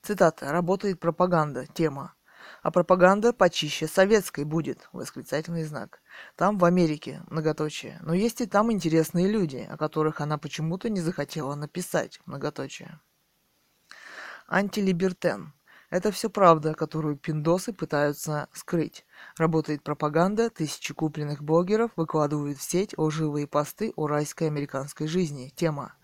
Цитата. Работает пропаганда. Тема. А пропаганда почище советской будет. Восклицательный знак. Там, в Америке, многоточие. Но есть и там интересные люди, о которых она почему-то не захотела написать. Многоточие. Антилибертен. Это все правда, которую пиндосы пытаются скрыть. Работает пропаганда, тысячи купленных блогеров выкладывают в сеть лживые посты о райской американской жизни. Тема.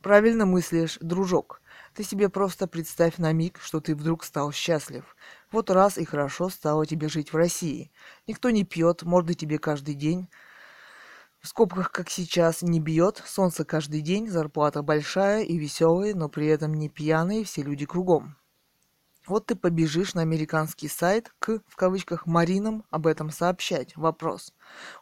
Правильно мыслишь, дружок. Ты себе просто представь на миг, что ты вдруг стал счастлив. Вот раз и хорошо стало тебе жить в России. Никто не пьет, морды тебе каждый день. В скобках, как сейчас, не бьет, солнце каждый день, зарплата большая и веселая, но при этом не пьяные все люди кругом. Вот ты побежишь на американский сайт к, в кавычках, «маринам» об этом сообщать. Вопрос.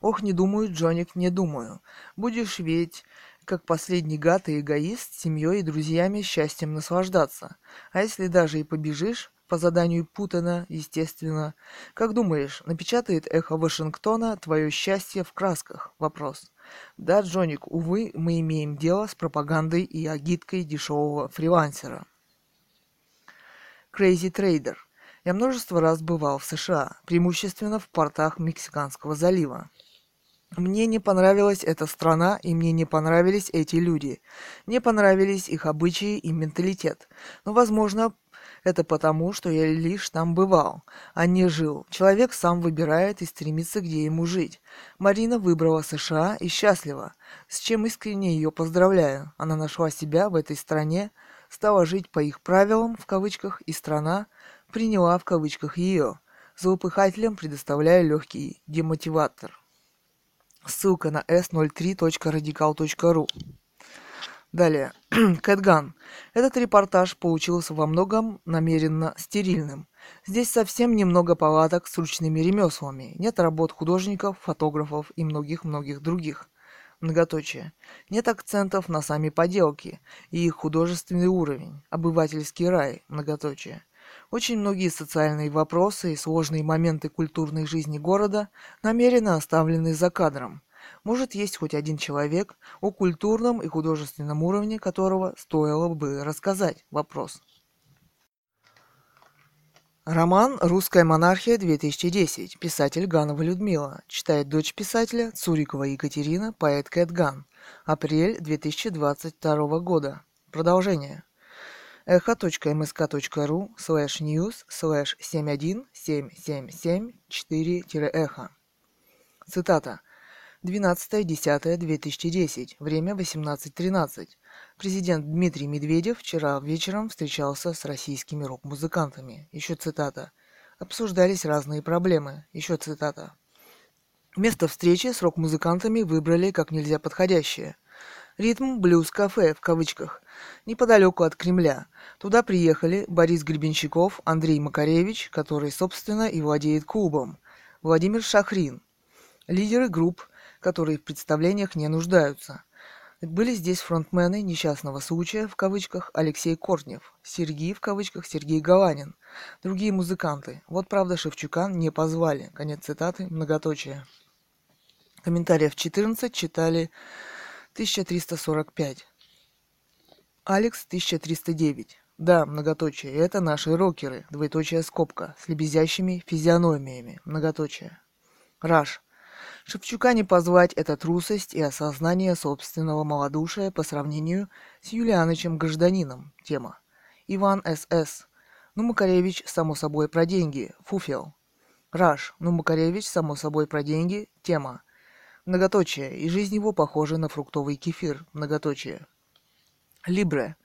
Ох, не думаю, Джоник, не думаю. Будешь ведь, как последний гад и эгоист, с семьей и друзьями счастьем наслаждаться. А если даже и побежишь, по заданию Путина, естественно, как думаешь, напечатает «Эхо Вашингтона» твое счастье в красках? Вопрос. Да, Джоник, увы, мы имеем дело с пропагандой и агиткой дешевого фрилансера. Crazy Trader. Я множество раз бывал в США, преимущественно в портах Мексиканского залива. Мне не понравилась эта страна, и мне не понравились эти люди. Не понравились их обычаи и менталитет. Но, возможно, это потому, что я лишь там бывал, а не жил. Человек сам выбирает и стремится, где ему жить. Марина выбрала США и счастлива, с чем искренне ее поздравляю. Она нашла себя в этой стране, стала жить по их правилам, в кавычках, и страна приняла, в кавычках, ее, злоупыхателям предоставляя легкий демотиватор. Ссылка на s03.radical.ru. Далее. Кэтган. Этот репортаж получился во многом намеренно стерильным. Здесь совсем немного палаток с ручными ремеслами. Нет работ художников, фотографов и многих-многих других. Многоточие. Нет акцентов на сами поделки и их художественный уровень. Обывательский рай. Многоточие. Очень многие социальные вопросы и сложные моменты культурной жизни города намеренно оставлены за кадром. Может, есть хоть один человек, о культурном и художественном уровне которого стоило бы рассказать. Вопрос. Роман «Русская монархия-2010». Писатель Ганова Людмила. Читает дочь писателя Цурикова Екатерина, поэт Кэтган. Апрель 2022 года. Продолжение. echo.msk.ru/news/7177774-эхо. Цитата. 12.10.2010. Время 18:13. Президент Дмитрий Медведев вчера вечером встречался с российскими рок-музыкантами. Еще цитата. Обсуждались разные проблемы. Еще цитата. Место встречи с рок-музыкантами выбрали как нельзя подходящее. Ритм блюз-кафе, в кавычках, неподалеку от Кремля. Туда приехали Борис Гребенщиков, Андрей Макаревич, который, собственно, и владеет клубом, Владимир Шахрин, лидеры групп, которые в представлениях не нуждаются. Были здесь фронтмены «несчастного случая», в кавычках, Алексей Кортнев, Сергей, в кавычках, Сергей Галанин, другие музыканты. Вот, правда, Шевчука не позвали. Конец цитаты, многоточие. Комментариев 14, читали 1345. Алекс 1309. Да, многоточие, это наши рокеры, двоеточие скобка, с лебезящими физиономиями, многоточие. Раш. Шевчука не позвать – это трусость и осознание собственного малодушия по сравнению с Юлианычем Гражданином. Тема. Иван С.С. Ну, Макаревич, само собой, про деньги. Фуфел. Раш. Ну, Макаревич, само собой, про деньги. Тема. Многоточие. И жизнь его похожа на фруктовый кефир. Многоточие. Либре.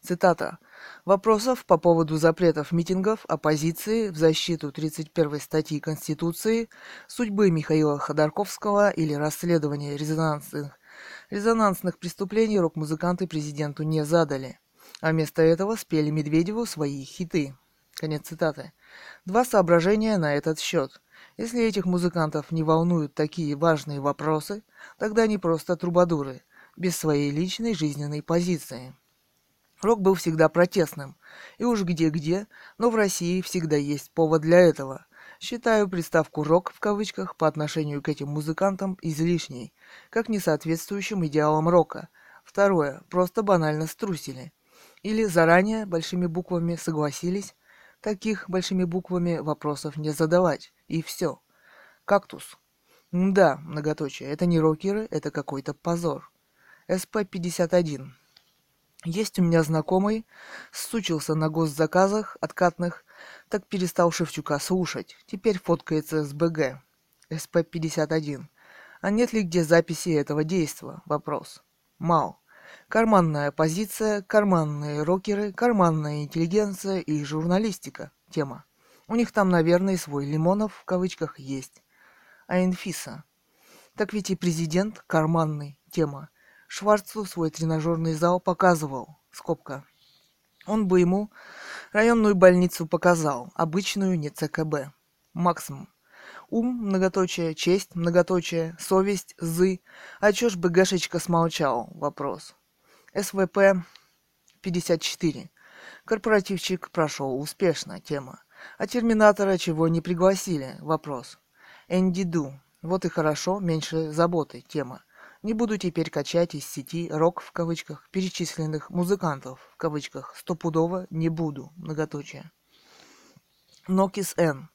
Цитата. Вопросов по поводу запретов митингов оппозиции в защиту 31-й статьи Конституции, судьбы Михаила Ходорковского или расследования резонансных преступлений рок-музыканты президенту не задали, а вместо этого спели Медведеву свои хиты. Конец цитаты. Два соображения на этот счет. Если этих музыкантов не волнуют такие важные вопросы, тогда они просто трубадуры, без своей личной жизненной позиции. Рок был всегда протестным, и уж где-где, но в России всегда есть повод для этого. Считаю приставку «рок» в кавычках по отношению к этим музыкантам излишней, как несоответствующим идеалам рока. Второе. Просто банально струсили. Или заранее большими буквами согласились, таких большими буквами вопросов не задавать. И все. Кактус. Да, многоточие, это не рокеры, это какой-то позор. СП-51. Есть у меня знакомый, ссучился на госзаказах откатных, так перестал Шевчука слушать. Теперь фоткается с БГ. СП-51. А нет ли где записи этого действа? Вопрос. Мал. Карманная оппозиция, карманные рокеры, карманная интеллигенция и журналистика. Тема. У них там, наверное, свой Лимонов в кавычках есть. А Инфиса. Так ведь и президент карманный. Тема. Шварцу свой тренажерный зал показывал, скобка. Он бы ему районную больницу показал, обычную, не ЦКБ. Максимум. Ум, многоточие, честь, многоточие, совесть, зы. А чё ж БГшечка смолчал? Вопрос. СВП-54. Корпоративчик прошел успешно, тема. А терминатора чего не пригласили? Вопрос. Энди Ду. Вот и хорошо, меньше заботы, тема. Не буду теперь качать из сети «рок» в кавычках перечисленных музыкантов в кавычках «стопудово не буду» многоточие. Нокис Н.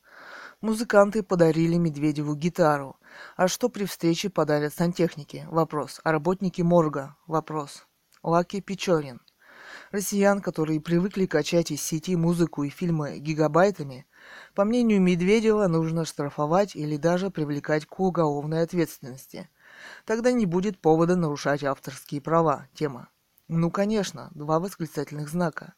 Музыканты подарили Медведеву гитару. А что при встрече подарят сантехники? Вопрос. А работники морга? Вопрос. Лаки Печорин. Россиян, которые привыкли качать из сети музыку и фильмы гигабайтами, по мнению Медведева, нужно штрафовать или даже привлекать к уголовной ответственности. Тогда не будет повода нарушать авторские права. Тема. Ну, конечно, два восклицательных знака.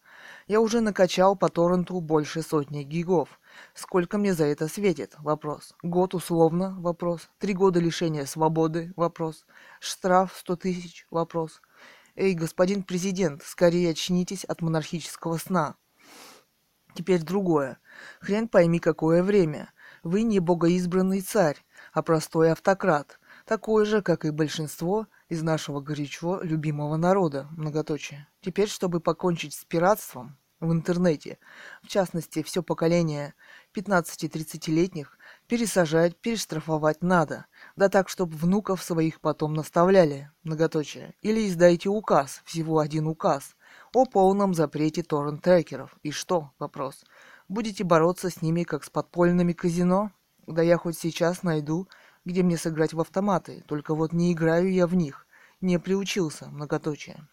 Я уже накачал по торренту больше сотни гигов. Сколько мне за это светит? Вопрос. Год условно? Вопрос. 3 года лишения свободы? Вопрос. Штраф 100 000? Вопрос. Эй, господин президент, скорее очнитесь от монархического сна. Теперь другое. Хрен пойми, какое время. Вы не богоизбранный царь, а простой автократ. Такой же, как и большинство из нашего горячо любимого народа, многоточие. Теперь, чтобы покончить с пиратством в интернете, в частности, все поколение 15-30-летних, пересажать, перештрафовать надо, да так, чтобы внуков своих потом наставляли, многоточие. Или издайте указ, всего 1 указ, о полном запрете торрент-трекеров. И что? Вопрос. Будете бороться с ними, как с подпольными казино? Да я хоть сейчас найду... где мне сыграть в автоматы, только вот не играю я в них, не приучился, многоточие.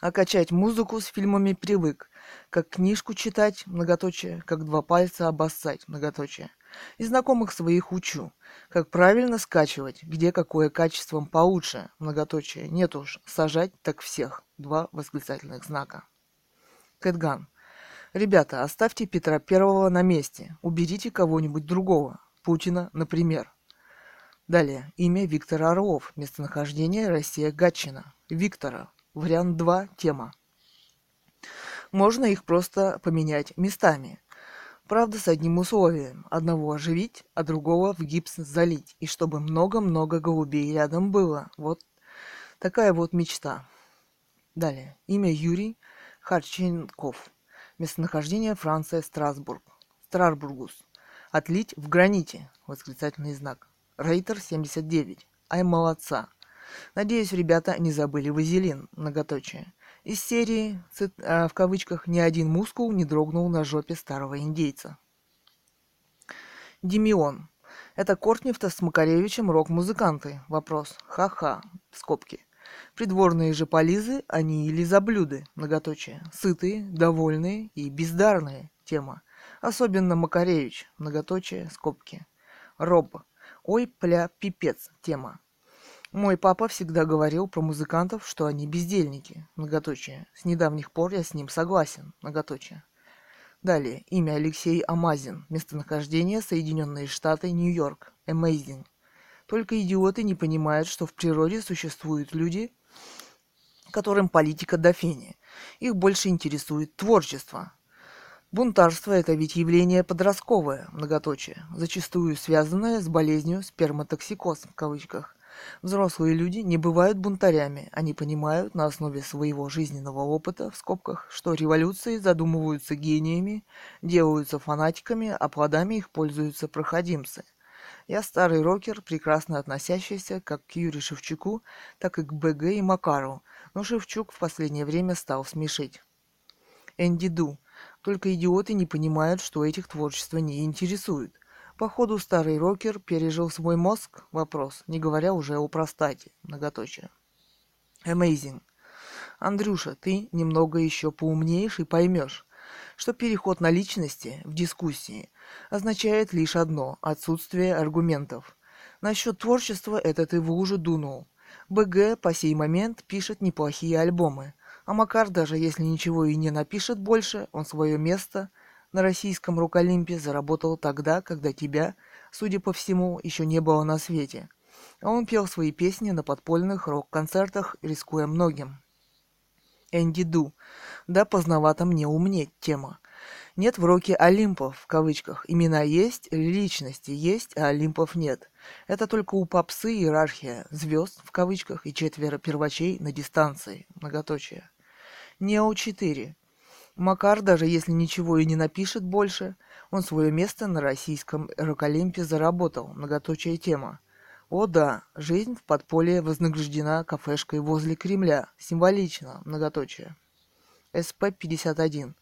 А качать музыку с фильмами привык, как книжку читать, многоточие, как 2 пальца обоссать, многоточие. И знакомых своих учу, как правильно скачивать, где какое качеством получше, многоточие. Нет уж, сажать так всех, 2 восклицательных знака. Кэтган. Ребята, оставьте Петра Первого на месте, уберите кого-нибудь другого. Путина, например. Далее. Имя Виктор Орлов. Местонахождение Россия-Гатчина. Виктора. Вариант 2. Тема. Можно их просто поменять местами. Правда, с одним условием. Одного оживить, а другого в гипс залить. И чтобы много-много голубей рядом было. Вот такая вот мечта. Далее. Имя Юрий Харченков. Местонахождение Франция-Страсбург. Страсбургус. Отлить в граните. Восклицательный знак. Рейтер 79. Ай, молодца. Надеюсь, ребята не забыли вазелин, многоточие. Из серии, в кавычках, ни один мускул не дрогнул на жопе старого индейца. Демион. Это Кортнев-то с Макаревичем рок-музыканты. Вопрос. Ха-ха. Скобки. Придворные же полизы, они или заблюды, многоточие. Сытые, довольные и бездарные. Тема. Особенно Макаревич, многоточие, скобки. Роб. Ой, пля, пипец. Тема. Мой папа всегда говорил про музыкантов, что они бездельники, многоточие. С недавних пор я с ним согласен, многоточие. Далее. Имя Алексей Амазин. Местонахождение Соединенные Штаты, Нью-Йорк. Amazing. Только идиоты не понимают, что в природе существуют люди, которым политика до фени. Их больше интересует творчество. Бунтарство – это ведь явление подростковое, многоточие, зачастую связанное с болезнью сперматоксикоз, в кавычках. Взрослые люди не бывают бунтарями, они понимают на основе своего жизненного опыта, в скобках, что революции задумываются гениями, делаются фанатиками, а плодами их пользуются проходимцы. Я старый рокер, прекрасно относящийся как к Юрию Шевчуку, так и к БГ и Макару, но Шевчук в последнее время стал смешить. Энди Ду. Только идиоты не понимают, что этих творчество не интересует. Походу, старый рокер пережил свой мозг, вопрос, не говоря уже о простате, многоточие. Amazing. Андрюша, ты немного еще поумнеешь и поймешь, что переход на личности в дискуссии означает лишь одно – отсутствие аргументов. Насчет творчества это ты в лужу дунул. БГ по сей момент пишет неплохие альбомы, а Макар, даже если ничего и не напишет больше, он свое место на российском рок-олимпе заработал тогда, когда тебя, судя по всему, еще не было на свете. А он пел свои песни на подпольных рок-концертах, рискуя многим. Энди Ду. Да, поздновато мне умнеть, тема. Нет в роке олимпов, в кавычках. Имена есть, личности есть, а олимпов нет. Это только у попсы иерархия звезд, в кавычках, и четверо первачей на дистанции, многоточие. Нео-4. Макар, даже если ничего и не напишет больше, он свое место на российском рок-олимпе заработал, многоточие, тема. О да, жизнь в подполье вознаграждена кафешкой возле Кремля, символично, многоточие. СП-51.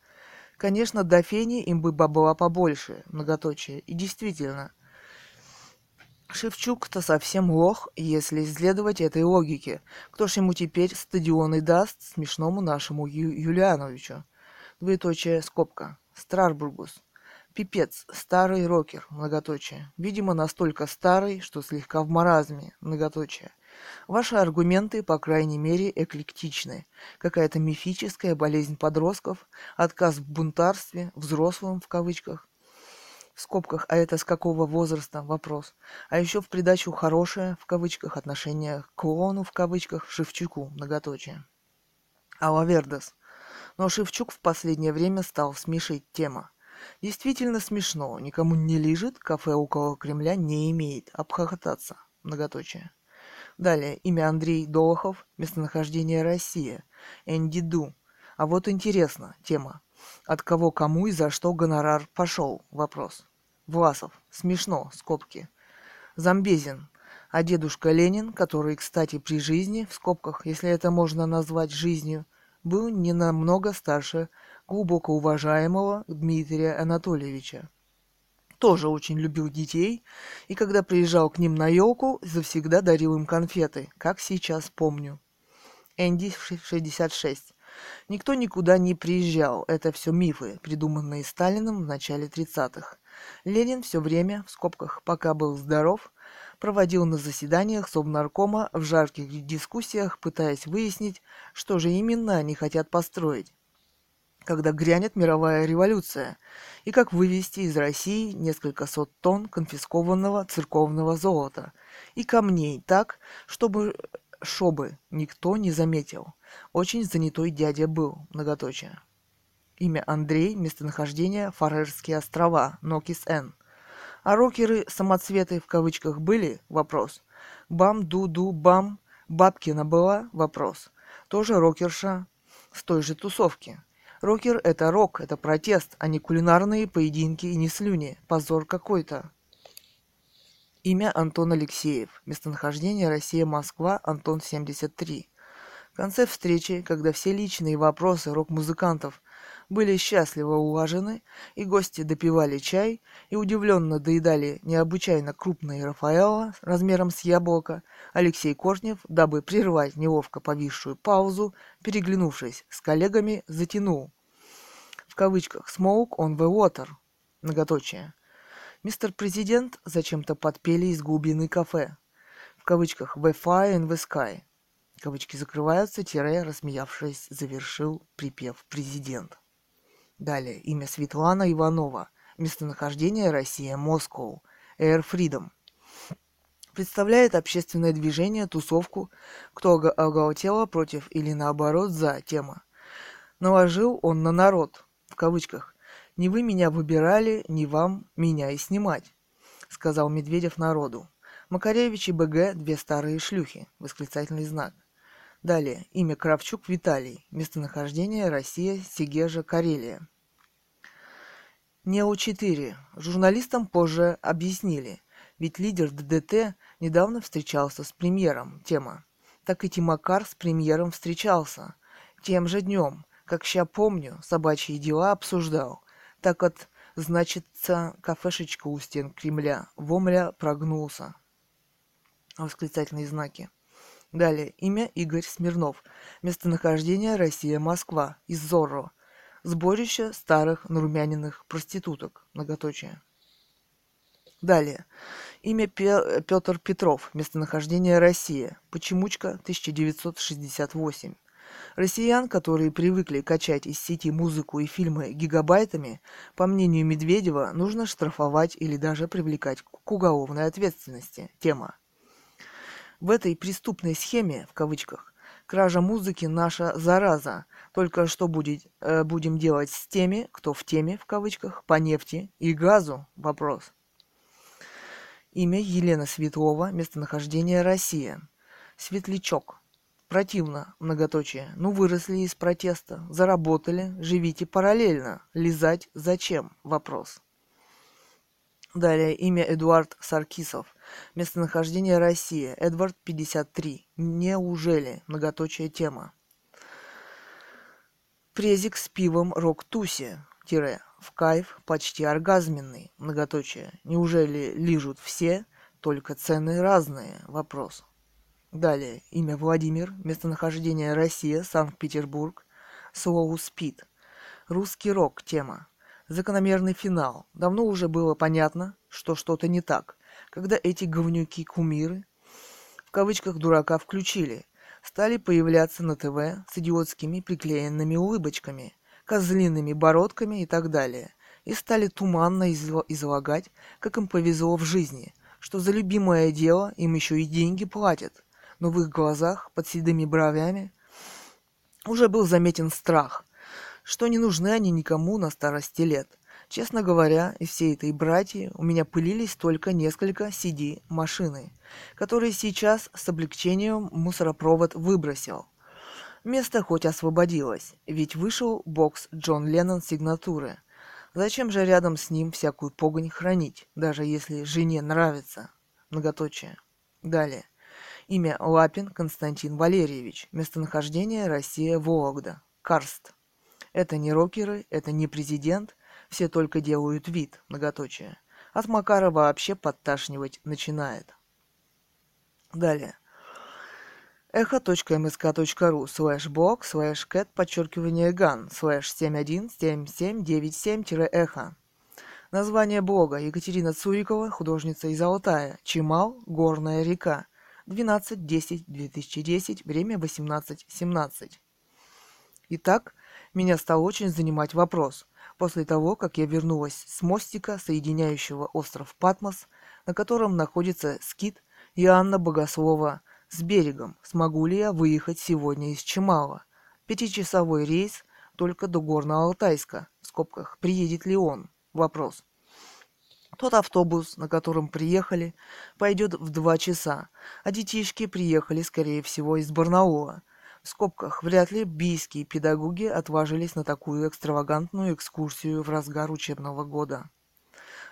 Конечно, до фени им бы бабла побольше, многоточие, и действительно. Шевчук-то совсем лох, если следовать этой логике. Кто ж ему теперь стадионы даст смешному нашему Юлиановичу? Двоеточие, скобка. Страрбургус. Пипец. Старый рокер. Многоточие. Видимо, настолько старый, что слегка в маразме. Многоточие. Ваши аргументы, по крайней мере, эклектичны. Какая-то мифическая болезнь подростков, отказ в бунтарстве, взрослым, в кавычках. В скобках, а это с какого возраста? Вопрос. А еще в придачу «хорошее», в кавычках, отношение к клону, в кавычках, Шевчуку. Многоточие. Алавердес. Но Шевчук в последнее время стал смешить, тема. Действительно смешно, никому не лижет, кафе около Кремля не имеет. Обхохотаться. Многоточие. Далее. Имя Андрей Долохов. Местонахождение Россия. Энди Ду. А вот интересно. Тема. От кого кому и за что гонорар пошел? Вопрос. Власов. Смешно. Скобки. Замбезин. А дедушка Ленин, который, кстати, при жизни, в скобках, если это можно назвать жизнью, был не намного старше глубоко уважаемого Дмитрия Анатольевича. Тоже очень любил детей, и когда приезжал к ним на елку, завсегда дарил им конфеты, как сейчас помню. Энди 66. Никто никуда не приезжал, это все мифы, придуманные Сталиным в начале 30-х. Ленин все время, в скобках, пока был здоров, проводил на заседаниях Совнаркома в жарких дискуссиях, пытаясь выяснить, что же именно они хотят построить, когда грянет мировая революция, и как вывести из России несколько сот тонн конфискованного церковного золота и камней так, чтобы никто не заметил. Очень занятой дядя был, многоточие. Имя Андрей, местонахождение Фарерские острова, Нокис-Н. А рокеры самоцветы в кавычках были? Вопрос. Бам-ду-ду-бам. Бабкина была? Вопрос. Тоже рокерша с той же тусовки. Рокер – это рок, это протест, а не кулинарные поединки и не слюни. Позор какой-то. Имя Антон Алексеев. Местонахождение Россия-Москва, Антон 73. В конце встречи, когда все личные вопросы рок-музыкантов были счастливо улажены, и гости допивали чай и удивленно доедали необычайно крупные Рафаэлло размером с яблоко, Алексей Кожнев, дабы прервать неловко повисшую паузу, переглянувшись с коллегами, затянул. В кавычках «Smoke on the water». Многоточие. «Мистер Президент» зачем-то подпели из глубины кафе. В кавычках «The fire in the sky». Кавычки закрываются, тире, рассмеявшись, завершил припев «Президент». Далее. Имя Светлана Иванова. Местонахождение Россия, Москва. Air Freedom. Представляет общественное движение, тусовку, кто оголтело против или наоборот за тема. Наложил он на народ, в кавычках. «Не вы меня выбирали, не вам меня и снимать», сказал Медведев народу. Макаревич и БГ – две старые шлюхи, восклицательный знак. Далее. Имя Кравчук Виталий. Местонахождение Россия, Сегежа, Карелия. НЕО-4. Журналистам позже объяснили. Ведь лидер ДДТ недавно встречался с премьером. Тема. Так и Тимакар с премьером встречался. Тем же днем, как ща помню, собачьи дела обсуждал. Так от, значится, кафешечка у стен Кремля. Вомля прогнулся. Восклицательные знаки. Далее. Имя Игорь Смирнов. Местонахождение Россия-Москва. Из Зорро. Сборище старых нарумяненных проституток. Многоточие. Далее. Имя Петр Петров. Местонахождение Россия. Почемучка 1968. Россиян, которые привыкли качать из сети музыку и фильмы гигабайтами, по мнению Медведева, нужно штрафовать или даже привлекать к уголовной ответственности. Тема. В этой преступной схеме, в кавычках, кража музыки наша зараза. Только что будем делать с теми, кто в теме, в кавычках, по нефти и газу? Вопрос. Имя Елена Светлова, местонахождение Россия. Светлячок. Противно, многоточие. Ну выросли из протеста, заработали, живите параллельно. Лизать зачем? Вопрос. Далее. Имя Эдуард Саркисов. Местонахождение Россия. Эдвард 53. Неужели? Многоточие тема. Презик с пивом рок-туси. Тире. В кайф почти оргазменный. Многоточие. Неужели лижут все, только цены разные? Вопрос. Далее. Имя Владимир. Местонахождение Россия. Санкт-Петербург. Слоу спид. Русский рок. Тема. Закономерный финал. Давно уже было понятно, что что-то не так, когда эти говнюки-кумиры, в кавычках дурака, включили, стали появляться на ТВ с идиотскими приклеенными улыбочками, козлиными бородками и так далее, и стали туманно излагать, как им повезло в жизни, что за любимое дело им еще и деньги платят, но в их глазах под седыми бровями уже был заметен страх, что не нужны они никому на старости лет. Честно говоря, из всей этой братьи у меня пылились только несколько CD-машины, которые сейчас с облегчением мусоропровод выбросил. Место хоть освободилось, ведь вышел бокс Джон Леннон сигнатуры. Зачем же рядом с ним всякую погонь хранить, даже если жене нравится? Многоточие. Далее. Имя Лапин Константин Валерьевич. Местонахождение Россия, Вологда. Карст. Это не рокеры, это не президент, все только делают вид, многоточие. От Макара вообще подташнивать начинает. Далее. echo.msk.ru/blog/cat_gan/7177997-эхо. Название блога: Екатерина Цурикова, художница из Алтая. Чимал, горная река. 12.10.2010, время 18.17. Итак, меня стал очень занимать вопрос, после того, как я вернулась с мостика, соединяющего остров Патмос, на котором находится скит Иоанна Богослова, с берегом, смогу ли я выехать сегодня из Чимала. 5-часовой рейс только до Горно-Алтайска, в скобках, приедет ли он? Вопрос. Тот автобус, на котором приехали, пойдет в 2 часа, а детишки приехали, скорее всего, из Барнаула. В скобках, вряд ли бийские педагоги отважились на такую экстравагантную экскурсию в разгар учебного года.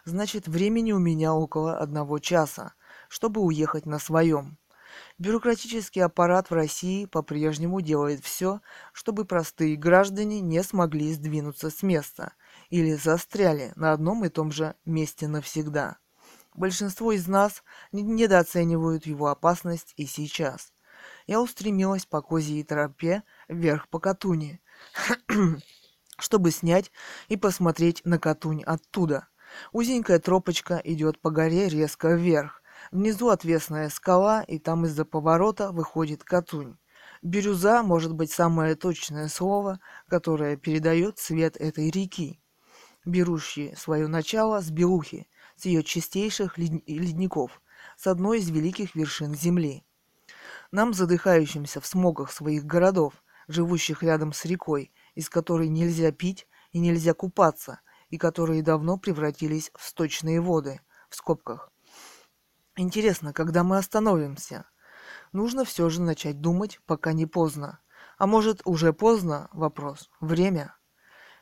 Значит, времени у меня около 1 часа, чтобы уехать на своем. Бюрократический аппарат в России по-прежнему делает все, чтобы простые граждане не смогли сдвинуться с места или застряли на одном и том же месте навсегда. Большинство из нас недооценивают его опасность и сейчас. Я устремилась по козьей тропе вверх по Катуни, чтобы снять и посмотреть на Катунь оттуда. Узенькая тропочка идет по горе резко вверх. Внизу отвесная скала, и там из-за поворота выходит Катунь. Бирюза может быть самое точное слово, которое передает цвет этой реки, берущей свое начало с Белухи, с ее чистейших ледников, с одной из великих вершин земли. Нам, задыхающимся в смогах своих городов, живущих рядом с рекой, из которой нельзя пить и нельзя купаться, и которые давно превратились в сточные воды, в скобках. Интересно, когда мы остановимся? Нужно все же начать думать, пока не поздно. А может, уже поздно? Вопрос. Время.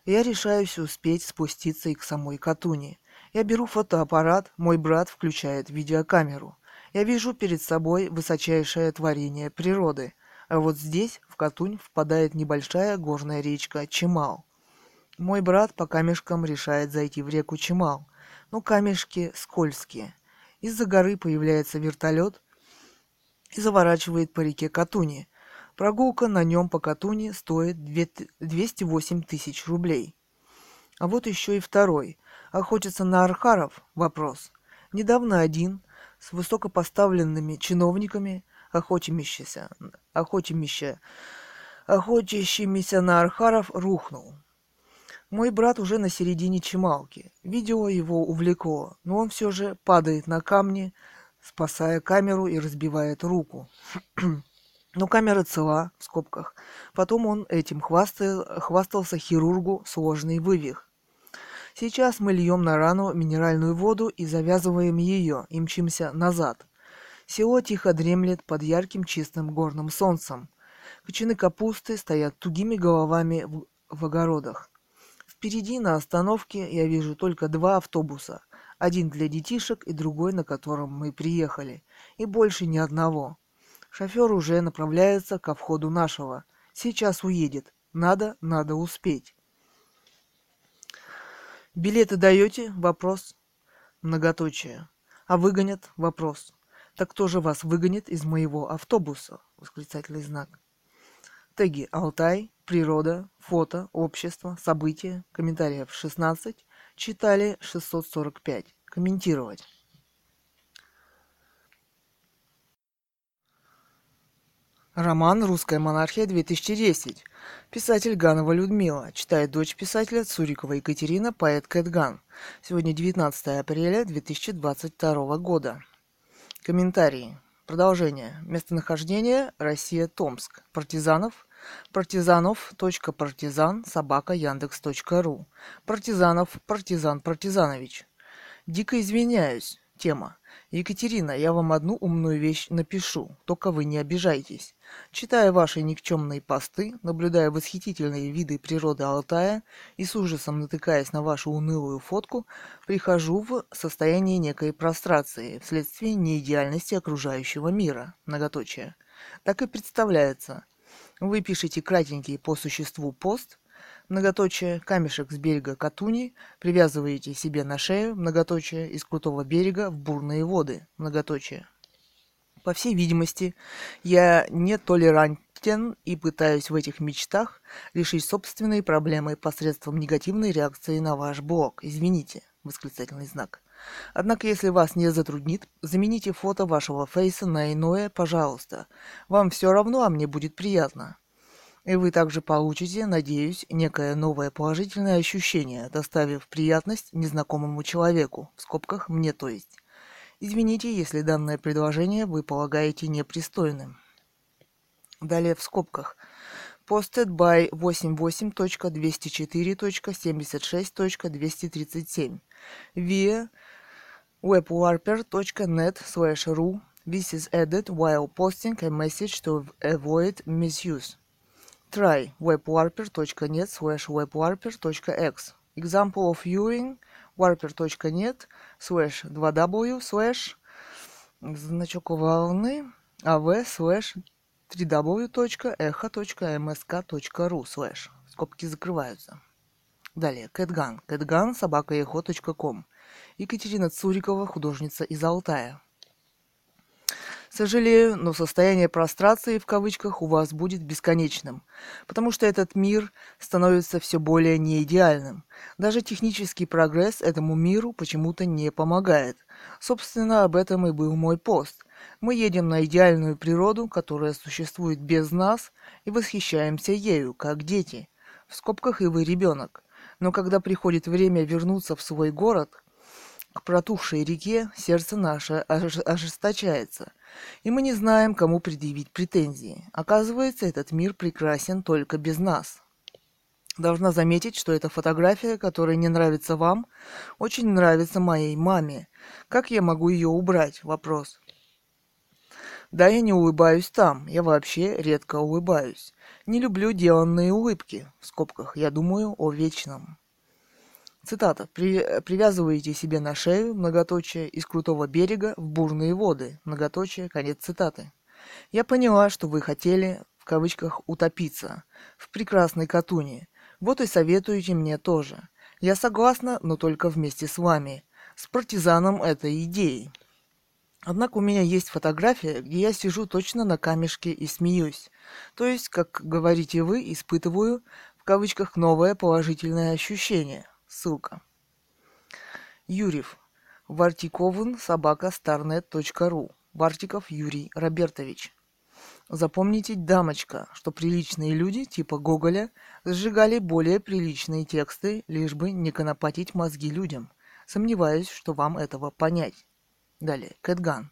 Я решаюсь успеть спуститься и к самой Катуни. Я беру фотоаппарат, мой брат включает видеокамеру. Я вижу перед собой высочайшее творение природы. А вот здесь, в Катунь, впадает небольшая горная речка Чимал. Мой брат по камешкам решает зайти в реку Чимал. Но камешки скользкие. Из-за горы появляется вертолет и заворачивает по реке Катуни. Прогулка на нем по Катуни стоит 208 тысяч рублей. А вот еще и второй. Охотится на архаров? Вопрос. Недавно один с высокопоставленными чиновниками, охотящимися на архаров, рухнул. Мой брат уже на середине Чималки. Видео его увлекло, но он все же падает на камни, спасая камеру, и разбивает руку. Но камера цела, в скобках. Потом он этим хвастался хирургу, сложный вывих. Сейчас мы льем на рану минеральную воду и завязываем ее, и мчимся назад. Село тихо дремлет под ярким чистым горным солнцем. Кочаны капусты стоят тугими головами в огородах. Впереди на остановке я вижу только два автобуса, один для детишек и другой, на котором мы приехали, и больше ни одного. Шофер уже направляется ко входу нашего. Сейчас уедет. Надо успеть. «Билеты даете?» – вопрос. Многоточие. «А выгонят?» – вопрос. «Так кто же вас выгонит из моего автобуса?» – восклицательный знак. Теги «Алтай», «Природа», «Фото», «Общество», «События», комментариев 16, читали 645. Комментировать. Роман «Русская монархия-2010». Писатель Ганова Людмила. Читает дочь писателя Цурикова Екатерина, поэт Кэтган. Сегодня 19 апреля 2022 года. Комментарии. Продолжение. Местонахождение: Россия, Томск. Партизанов.партизан@яндекс.ру. Партизанов. Дико извиняюсь. Тема. Екатерина, я вам одну умную вещь напишу, только вы не обижайтесь. Читая ваши никчемные посты, наблюдая восхитительные виды природы Алтая и с ужасом натыкаясь на вашу унылую фотку, прихожу в состояние некой прострации вследствие неидеальности окружающего мира. Многоточие. Так и представляется. Вы пишете кратенький по существу пост, многоточие, камешек с берега Катуни, привязываете себе на шею, многоточие, из крутого берега в бурные воды, многоточие. По всей видимости, я нетолерантен и пытаюсь в этих мечтах решить собственные проблемы посредством негативной реакции на ваш блог. Извините, восклицательный знак. Однако, если вас не затруднит, замените фото вашего фейса на иное, пожалуйста. Вам все равно, а мне будет приятно. И вы также получите, надеюсь, некое новое положительное ощущение, доставив приятность незнакомому человеку, в скобках «мне», то есть. Извините, если данное предложение вы полагаете непристойным. Далее в скобках. Posted by 88.204.76.237 via webwarper.net/ru. This is added while posting a message to avoid misuse. Try webwarper.net/webwarper.x. Example of viewing warper.net/2w/ значок волны av/www.echo.msk.ru/ скобки закрываются. Далее. Кэтган. Кэтган@echo.com. Екатерина Цурикова, художница из Алтая. Сожалею, но состояние прострации в кавычках у вас будет бесконечным, потому что этот мир становится все более неидеальным. Даже технический прогресс этому миру почему-то не помогает. Собственно, об этом и был мой пост. Мы едем на идеальную природу, которая существует без нас, и восхищаемся ею, как дети. В скобках и вы ребенок. Но когда приходит время вернуться в свой город, к протухшей реке, сердце наше ожесточается, и мы не знаем, кому предъявить претензии. Оказывается, этот мир прекрасен только без нас. Должна заметить, что эта фотография, которая не нравится вам, очень нравится моей маме. Как я могу ее убрать? Вопрос. Да, я не улыбаюсь там. Я вообще редко улыбаюсь. Не люблю деланные улыбки. В скобках. Я думаю о вечном. Цитата. «Привязываете себе на шею, многоточие, из крутого берега в бурные воды, многоточие, конец цитаты. Я поняла, что вы хотели, в кавычках, утопиться в прекрасной Катуни. Вот и советуете мне тоже. Я согласна, но только вместе с вами, с партизаном этой идеи. Однако у меня есть фотография, где я сижу точно на камешке и смеюсь. То есть, как говорите вы, испытываю, в кавычках, новое положительное ощущение». Ссылка. Юрьев. vartikovn@starnet.ru. Вартиков Юрий Робертович. Запомните, дамочка, что приличные люди типа Гоголя сжигали более приличные тексты, лишь бы не конопатить мозги людям. Сомневаюсь, что вам этого понять. Далее. Кэтган.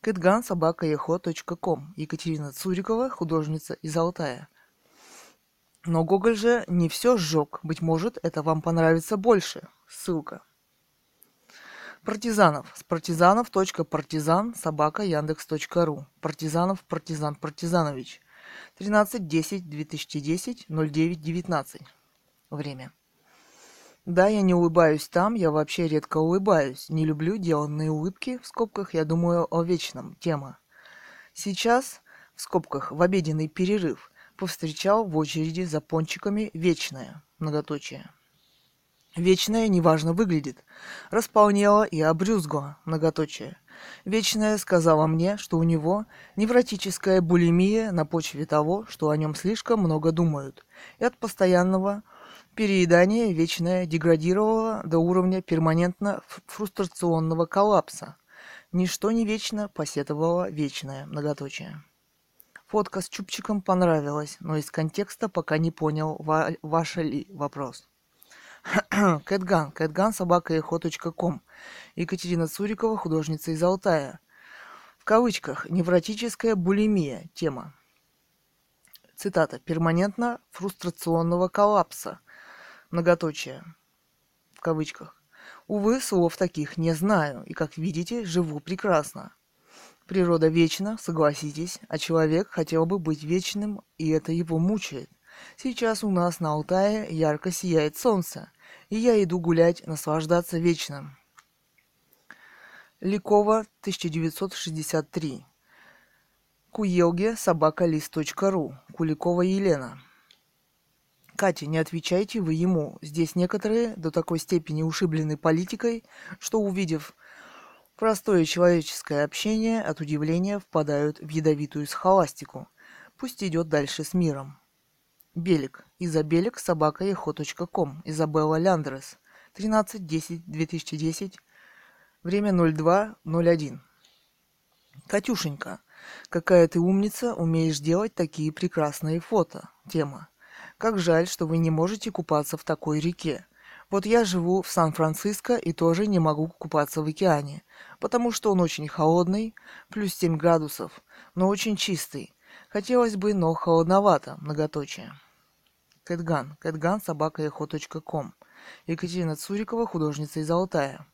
Кэтган@echo.com. Екатерина Цурикова, художница из Алтая. Но Гоголь же не все сжег. Быть может, это вам понравится больше. Ссылка. Партизанов. С партизанов.партизан@yandex.ru. Партизанов, партизан, партизанович. 13.10.2010.09.19. Время. Да, я не улыбаюсь там, я вообще редко улыбаюсь. Не люблю деланные улыбки, в скобках, я думаю о вечном. Тема. Сейчас, в скобках, в обеденный перерыв. Повстречал в очереди за пончиками вечное, многоточие. Вечное неважно выглядит, располнело и обрюзгло, многоточие. Вечное сказала мне, что у него невротическая булимия на почве того, что о нем слишком много думают. И от постоянного переедания вечное деградировало до уровня перманентно фрустрационного коллапса. Ничто не вечно, посетовало вечное, многоточие. Фотка с чубчиком понравилась, но из контекста пока не понял, ваш ли вопрос. Кэтган. Кэтган@echo.com. Екатерина Цурикова, художница из Алтая. В кавычках. Невротическая булимия. Тема. Цитата. Перманентно фрустрационного коллапса. Многоточие. В кавычках. Увы, слов таких не знаю, и, как видите, живу прекрасно. Природа вечна, согласитесь, а человек хотел бы быть вечным, и это его мучает. Сейчас у нас на Алтае ярко сияет солнце, и я иду гулять, наслаждаться вечным. Ликова, 1963. Куелге@list.ru. Куликова Елена. Катя, не отвечайте вы ему. Здесь некоторые до такой степени ушиблены политикой, что, увидев простое человеческое общение, от удивления впадают в ядовитую схоластику. Пусть идет дальше с миром. Белик. Изабелик@echo.com. Изабелла Ляндрес. 13.10.2010. Время 02.01. Катюшенька. Какая ты умница, умеешь делать такие прекрасные фото. Тема. Как жаль, что вы не можете купаться в такой реке. Вот я живу в Сан-Франциско и тоже не могу купаться в океане, потому что он очень холодный, плюс 7 градусов, но очень чистый. Хотелось бы, но холодновато, многоточие. Кэтган. Кэтган@echo.com. Екатерина Цурикова, художница из Алтая.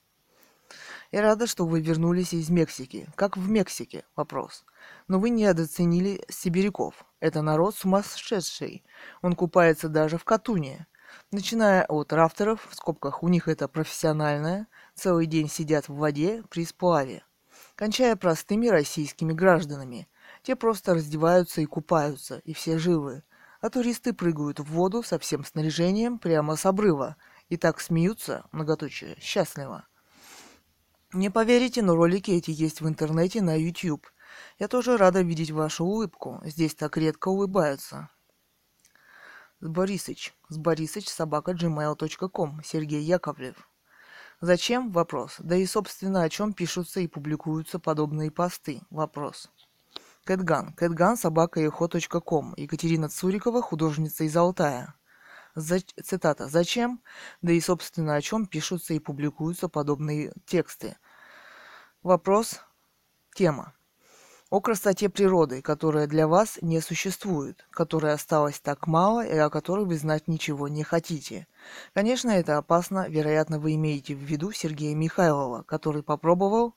Я рада, что вы вернулись из Мексики. Как в Мексике? Вопрос. Но вы недооценили сибиряков. Это народ сумасшедший. Он купается даже в Катуне. Начиная от рафтеров, в скобках, у них это профессиональное, целый день сидят в воде при сплаве. кончая простыми российскими гражданами. Те просто раздеваются и купаются, и все живы. А туристы прыгают в воду со всем снаряжением прямо с обрыва. И так смеются, многоточие, счастливо. Не поверите, но ролики эти есть в интернете на YouTube. Я тоже рада видеть вашу улыбку. Здесь так редко улыбаются. С Борисыч, @gmail.com, Сергей Яковлев. Зачем? Вопрос. Да и, собственно, о чем пишутся и публикуются подобные посты? Вопрос. Кэтган, @eho.com, Екатерина Цурикова, художница из Алтая. Цитата. Зачем? Да и, собственно, о чем пишутся и публикуются подобные тексты? Вопрос. Тема. О красоте природы, которая для вас не существует, которой осталось так мало и о которой вы знать ничего не хотите. Конечно, это опасно, вероятно, вы имеете в виду Сергея Михайлова, который попробовал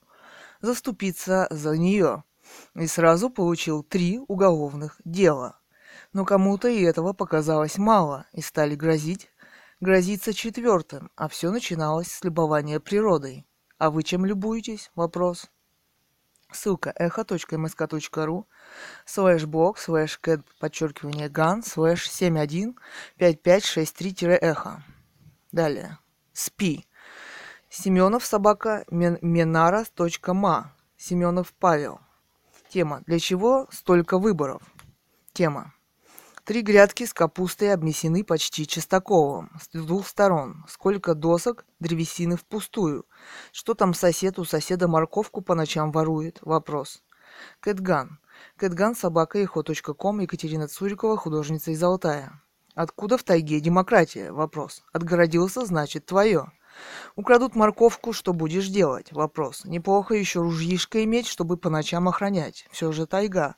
заступиться за нее и сразу получил 3 уголовных дела. Но кому-то и этого показалось мало, и стали грозиться 4-м, а все начиналось с любования природой. А вы чем любуетесь? Вопрос. Ссылка echo.msk.ru/blog/cat_gan/715563-эхо. Далее. СПИ. Семенов@menaras.ma. Семенов Павел. Тема. Для чего столько выборов? Тема. 3 грядки с капустой обнесены почти чистаковым с 2 сторон. Сколько досок, древесины впустую. Что там сосед у соседа морковку по ночам ворует? Вопрос. Кэтган, @eho.com, Екатерина Цурикова, художница из Алтая. Откуда в тайге демократия? Вопрос. Отгородился, значит, твое. Украдут морковку, что будешь делать? Вопрос. Неплохо еще ружьишко иметь, чтобы по ночам охранять. Все же тайга.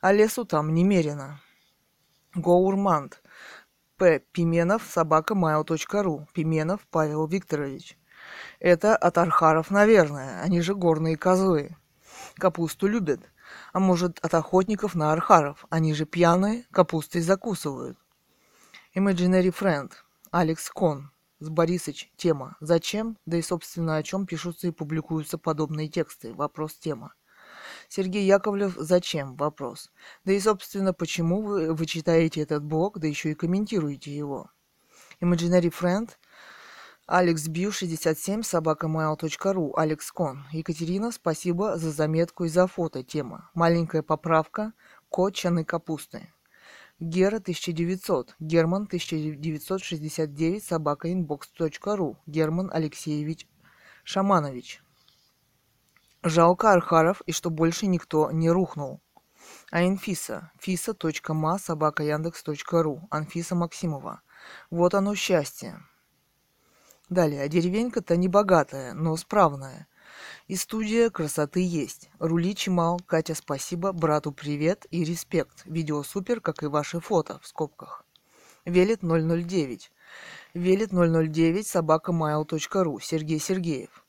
А лесу там немерено. Гоурманд. П. Пименов, @mail.ru. Пименов Павел Викторович. Это от архаров, наверное. Они же горные козлы. Капусту любят. А может, от охотников на архаров. Они же пьяные, капустой закусывают. Imaginary Friend. Алекс Кон. С Борисыч. Тема. Зачем? Да и, собственно, о чем пишутся и публикуются подобные тексты. Вопрос. Тема. Сергей Яковлев, зачем? Вопрос. Да и, собственно, почему вы читаете этот блог, да еще и комментируете его? Imaginary Friend, alexbiu67, @mail.ru, Алекс Кон. Екатерина, спасибо за заметку и за фото. Тема. Маленькая поправка. Кочаны капусты. Гера 1900, Герман 1969, @inbox.ru, Герман Алексеевич Шаманович. Жалко архаров и что больше никто не рухнул. А Инфиса. Фиса.ма, @yandex.ru. Анфиса Максимова. Вот оно счастье. Далее. Деревенька-то не богатая, но справная. И студия красоты есть. Рули Чимал. Катя, спасибо. Брату привет и респект. Видео супер, как и ваши фото. В скобках. Велит 009. Велит 009, @mail.ru. Сергей Сергеев.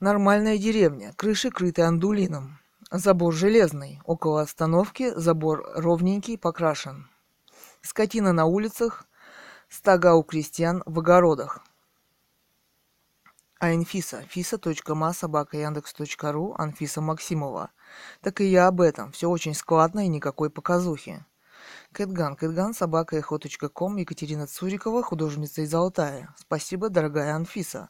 Нормальная деревня, крыши крыты андулином, забор железный, около остановки забор ровненький, покрашен. Скотина на улицах, стога у крестьян в огородах. А Инфиса, фиса.ма, @yandex.ru, Анфиса Максимова. Так и я об этом, все очень складно и никакой показухи. Кэтган, @eho.com, Екатерина Цурикова, художница из Алтая. Спасибо, дорогая Анфиса.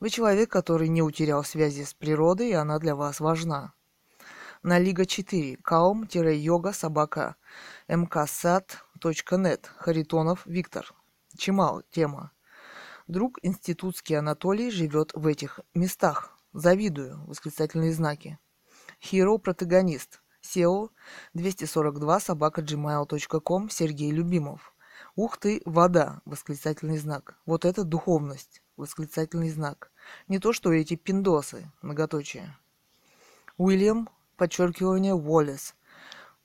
Вы человек, который не утерял связи с природой, и она для вас важна. Налига 4. Каум-йога @mksat.net. Харитонов Виктор. Чимал. Тема. Друг институтский Анатолий живет в этих местах. Завидую. Восклицательные знаки. Hero протагонист. SEO 242 @gmail.com, Сергей Любимов. Ух ты, вода! Восклицательный знак. Вот это духовность! Восклицательный знак. Не то, что эти пиндосы. Многоточие. Уильям, _ Уоллес.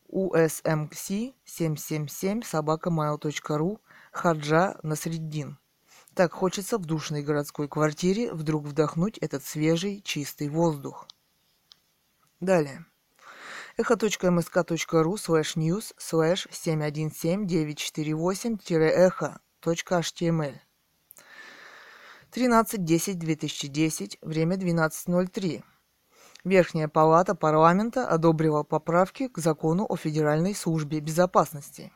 USMC 777 @mail.ru, Хаджа Насреддин. Так хочется в душной городской квартире вдруг вдохнуть этот свежий, чистый воздух. Далее. echo.msk.ru/news/717948-echo.html 13.10.2010, время 12.03. Верхняя палата парламента одобрила поправки к закону о Федеральной службе безопасности.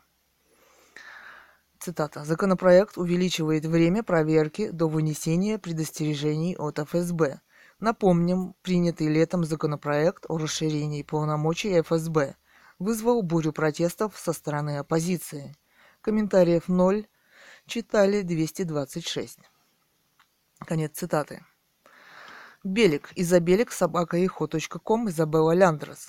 Цитата. Законопроект увеличивает время проверки до вынесения предостережений от ФСБ. Напомним, принятый летом законопроект о расширении полномочий ФСБ вызвал бурю протестов со стороны оппозиции. Комментариев 0, читали 226. Конец цитаты. Белик. Изабелик, собака.ихо.ком, Изабелла Ляндрес.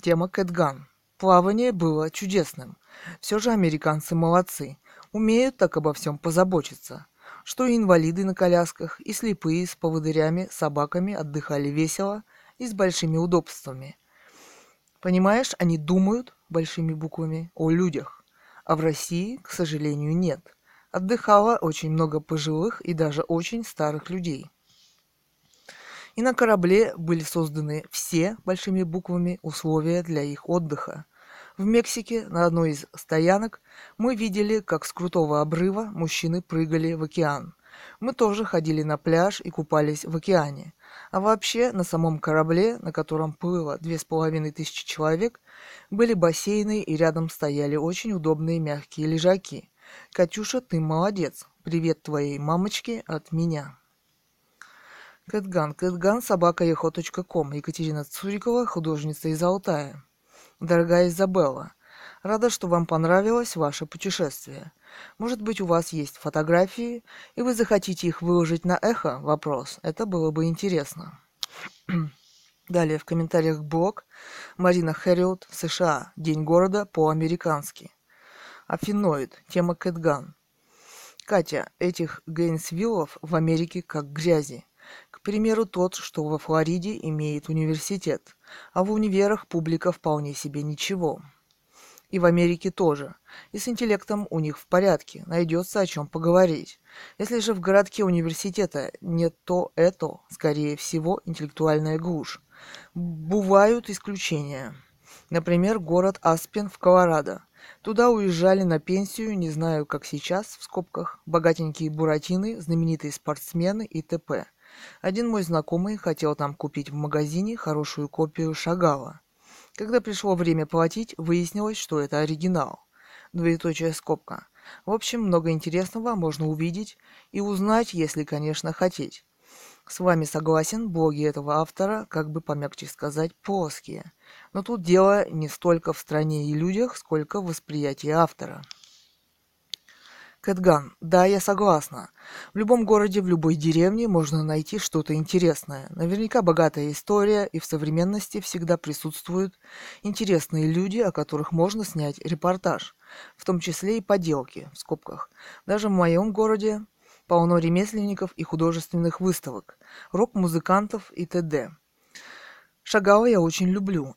Тема Кэтган. Плавание было чудесным. Все же американцы молодцы. Умеют так обо всем позаботиться. Что и инвалиды на колясках, и слепые с поводырями, собаками отдыхали весело и с большими удобствами. Понимаешь, они думают, большими буквами, о людях. А в России, к сожалению, нет. Отдыхало очень много пожилых и даже очень старых людей. И на корабле были созданы все, большими буквами, условия для их отдыха. В Мексике на одной из стоянок мы видели, как с крутого обрыва мужчины прыгали в океан. Мы тоже ходили на пляж и купались в океане. А вообще на самом корабле, на котором плыло 2500 человек, были бассейны и рядом стояли очень удобные мягкие лежаки. Катюша, ты молодец. Привет твоей мамочке от меня. Кэтган. Кэтган, собака.ехо.ком. Екатерина Цурикова, художница из Алтая. Дорогая Изабелла, рада, что вам понравилось ваше путешествие. Может быть, у вас есть фотографии, и вы захотите их выложить на эхо? Вопрос. Это было бы интересно. Далее в комментариях блог Марина Хэрриот, США. День города по-американски. Афиноид. Тема Кэтган. Катя, этих Гейнсвиллов в Америке как грязи. К примеру, тот, что во Флориде имеет университет. А в универах публика вполне себе ничего. И в Америке тоже. И с интеллектом у них в порядке. Найдется о чем поговорить. Если же в городке университета нет, то это, скорее всего, интеллектуальная глушь. Бывают исключения. Например, город Аспен в Колорадо. Туда уезжали на пенсию, не знаю, как сейчас, в скобках, богатенькие буратины, знаменитые спортсмены и т.п. Один мой знакомый хотел там купить в магазине хорошую копию Шагала. Когда пришло время платить, выяснилось, что это оригинал. Двоеточие скобка. В общем, много интересного можно увидеть и узнать, если, конечно, хотеть. С вами согласен, блоги этого автора, как бы помягче сказать, плоские. Но тут дело не столько в стране и людях, сколько в восприятии автора. Кэтган. Да, я согласна. В любом городе, в любой деревне можно найти что-то интересное. Наверняка богатая история, и в современности всегда присутствуют интересные люди, о которых можно снять репортаж, в том числе и поделки, в скобках. Даже в моем городе полно ремесленников и художественных выставок, рок-музыкантов и т.д. Шагала я очень люблю.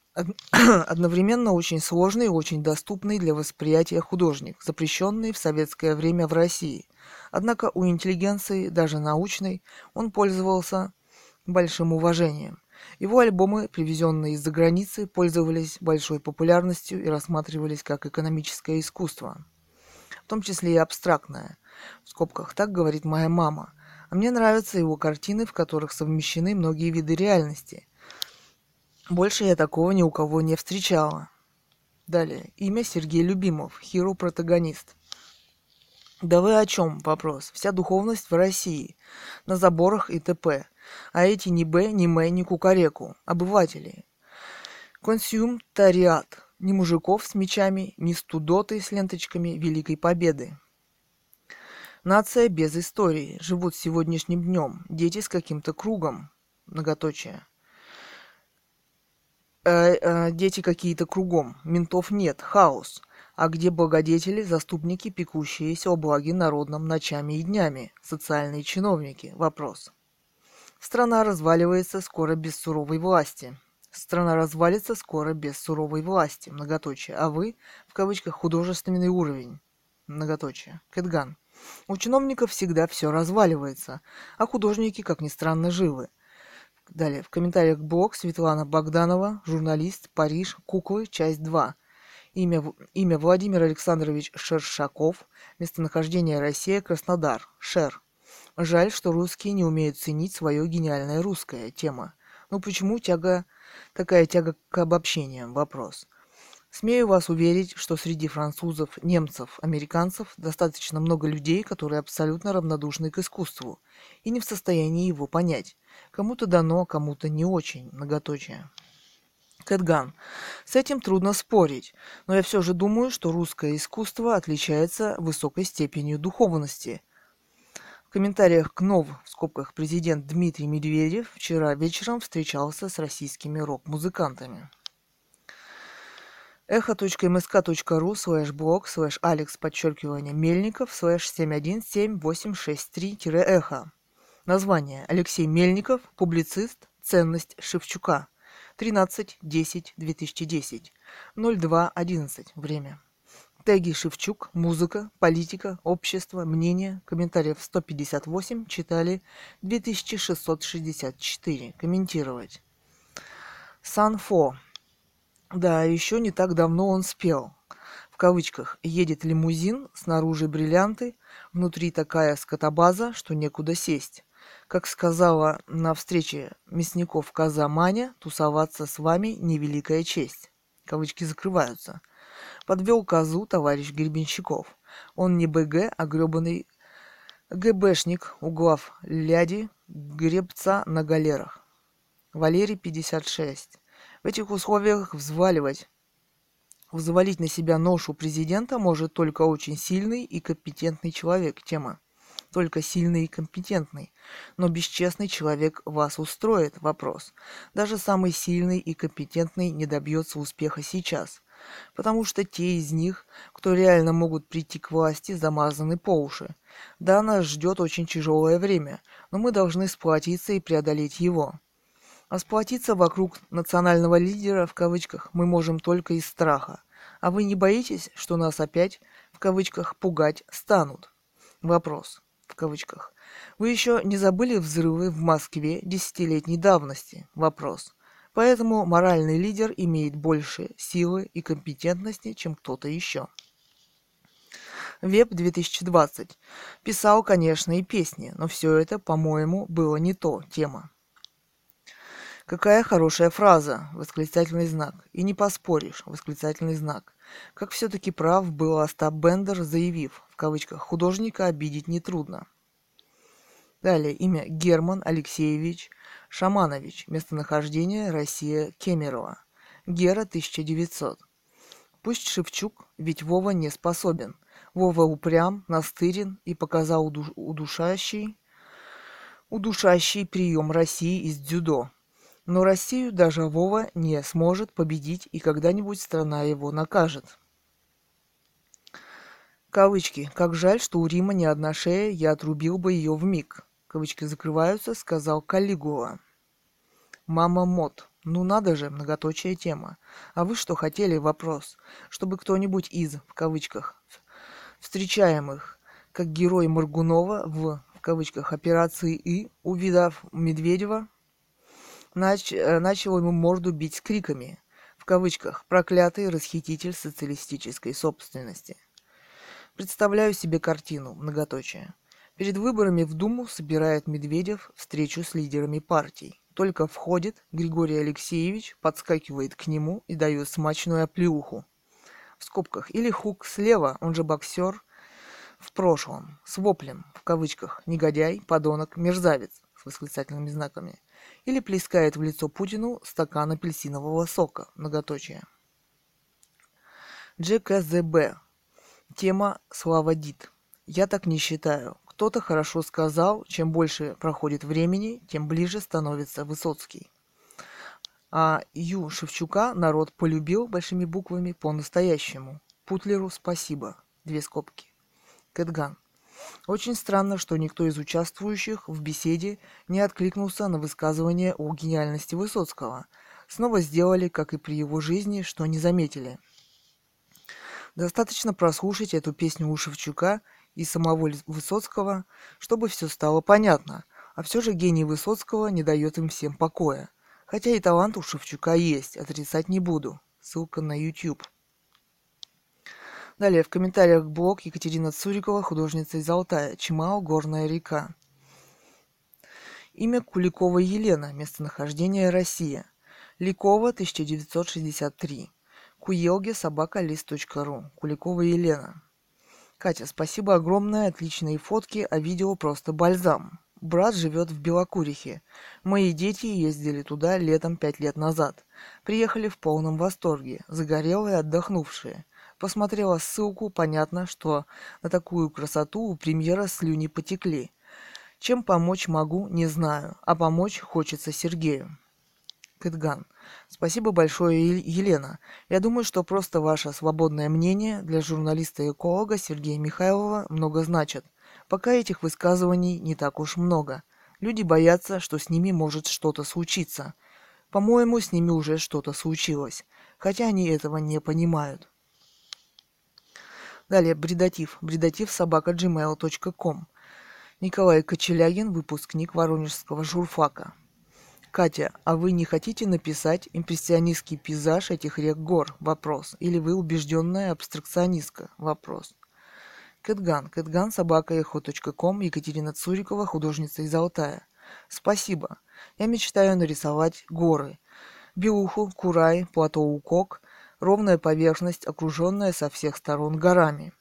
Одновременно очень сложный и очень доступный для восприятия художник, запрещенный в советское время в России. Однако у интеллигенции, даже научной, он пользовался большим уважением. Его альбомы, привезенные из-за границы, пользовались большой популярностью и рассматривались как экономическое искусство, в том числе и абстрактное. В скобках «так говорит моя мама». А мне нравятся его картины, в которых совмещены многие виды реальности. Больше я такого ни у кого не встречала. Далее. Имя Сергей Любимов. Хиро-протагонист. Да вы о чем? Вопрос. Вся духовность в России. На заборах и т.п. А эти ни б, ни м, ни кукареку. Обыватели. Консюмтариат. Ни мужиков с мечами, ни студоты с ленточками Великой Победы. Нация без истории. Живут сегодняшним днем. Дети с каким-то кругом. Многоточие. Дети какие-то кругом, ментов нет, хаос. А где благодетели, заступники, пекущиеся о благе народном ночами и днями, социальные чиновники? Вопрос. Страна разваливается скоро без суровой власти. Страна развалится скоро без суровой власти, многоточие. А вы, в кавычках, художественный уровень, многоточие. Кэтган. У чиновников всегда все разваливается, а художники, как ни странно, живы. Далее. В комментариях блог Светлана Богданова, журналист, Париж, куклы, часть 2. Имя Владимир Александрович Шершаков, местонахождение Россия, Краснодар, Шер. Жаль, что русские не умеют ценить свое гениальное русское. Тема. Но почему такая тяга к обобщениям? Вопрос. Смею вас уверить, что среди французов, немцев, американцев достаточно много людей, которые абсолютно равнодушны к искусству и не в состоянии его понять. Кому-то дано, кому-то не очень, многоточие. Кэтган. С этим трудно спорить, но я все же думаю, что русское искусство отличается высокой степенью духовности. В комментариях к НОВ, в скобках президент Дмитрий Медведев, вчера вечером встречался с российскими рок-музыкантами. echo.msk.ru/alex_мельников/71783-эхо. Название: Алексей Мельников, публицист, ценность Шевчука. 13.10.2010. 02.11. Время. Теги: Шевчук, музыка, политика, общество, мнение. Комментариев 158, читали 2664. Комментировать. Санфо. Да, еще не так давно он спел. В кавычках: «Едет лимузин, снаружи бриллианты, внутри такая скотобаза, что некуда сесть». Как сказала на встрече мясников коза Маня, тусоваться с вами невеликая честь. Кавычки закрываются. Подвел козу товарищ Гребенщиков. Он не БГ, а гребаный ГБшник, углав ляди, гребца на галерах. Валерий, 56. В этих условиях взвалить на себя ношу президента может только очень сильный и компетентный человек. Тема. Только сильный и компетентный. Но бесчестный человек вас устроит. Вопрос. Даже самый сильный и компетентный не добьется успеха сейчас. Потому что те из них, кто реально могут прийти к власти, замазаны по уши. Да, нас ждет очень тяжелое время, но мы должны сплотиться и преодолеть его. А сплотиться вокруг национального лидера, в кавычках, мы можем только из страха. А вы не боитесь, что нас опять, в кавычках, пугать станут? Вопрос, в кавычках. Вы еще не забыли взрывы в Москве 10-летней давности? Вопрос. Поэтому моральный лидер имеет больше силы и компетентности, чем кто-то еще. Веб 2020. Писал, конечно, и песни, но все это, по-моему, было не то. Тема. Какая хорошая фраза, восклицательный знак. И не поспоришь, восклицательный знак. Как все-таки прав был Остап Бендер, заявив, в кавычках, художника обидеть нетрудно. Далее, имя Герман Алексеевич Шаманович, местонахождение Россия, Кемерово. Гера, 1900. Пусть Шевчук, ведь Вова не способен. Вова упрям, настырен и показал удушающий прием России из дзюдо. Но Россию даже Вова не сможет победить, и когда-нибудь страна его накажет. Кавычки. «Как жаль, что у Рима не одна шея, я отрубил бы ее вмиг». Кавычки закрываются, сказал Каллигула. «Мама Мот. Ну надо же, многоточие тема. А вы что хотели?» Вопрос. «Чтобы кто-нибудь из, в кавычках, встречаемых, как герой Моргунова в кавычках, операции И, увидав Медведева, начал ему морду бить с криками, в кавычках, проклятый расхититель социалистической собственности. Представляю себе картину, многоточие. Перед выборами в Думу собирает Медведев встречу с лидерами партий. Только входит, Григорий Алексеевич подскакивает к нему и дает смачную оплеуху. В скобках, или хук слева, он же боксер, в прошлом, с воплем, в кавычках, негодяй, подонок, мерзавец, с восклицательными знаками. Или плескает в лицо Путину стакан апельсинового сока. Многоточие. ЖКЗБ. Тема «Слава Дит». Я так не считаю. Кто-то хорошо сказал, чем больше проходит времени, тем ближе становится Высоцкий. А Ю. Шевчука народ полюбил большими буквами по-настоящему. Путлеру спасибо. Две скобки. Кэтган. Очень странно, что никто из участвующих в беседе не откликнулся на высказывание о гениальности Высоцкого. Снова сделали, как и при его жизни, что не заметили. Достаточно прослушать эту песню у Шевчука и самого Высоцкого, чтобы все стало понятно. А все же гений Высоцкого не дает им всем покоя. Хотя и талант у Шевчука есть, отрицать не буду. Ссылка на YouTube. Далее в комментариях блог Екатерина Цурикова, художница из Алтая. Чимао, горная река. Имя Куликова Елена, местонахождение Россия. Ликова, 1963. kuelge@list.ru. Куликова Елена. Катя, спасибо огромное, отличные фотки, а видео просто бальзам. Брат живет в Белокурихе. Мои дети ездили туда летом 5 лет назад. Приехали в полном восторге, загорелые, отдохнувшие. Посмотрела ссылку, понятно, что на такую красоту у премьера слюни потекли. Чем помочь могу, не знаю, а помочь хочется Сергею. Кэтган. Спасибо большое, Елена. Я думаю, что просто ваше свободное мнение для журналиста-эколога Сергея Михайлова много значит. Пока этих высказываний не так уж много. Люди боятся, что с ними может что-то случиться. По-моему, с ними уже что-то случилось. Хотя они этого не понимают. Далее, бредатив. Бредатив@gmail.com. Николай Кочелягин, выпускник Воронежского журфака. Катя, а вы не хотите написать импрессионистский пейзаж этих рек-гор? Вопрос. Или вы убежденная абстракционистка? Вопрос. Кэтган. Кэтган@echo.com. Екатерина Цурикова, художница из Алтая. Спасибо. Я мечтаю нарисовать горы. Белуху, Курай, плато Укок. Ровная поверхность, окруженная со всех сторон горами.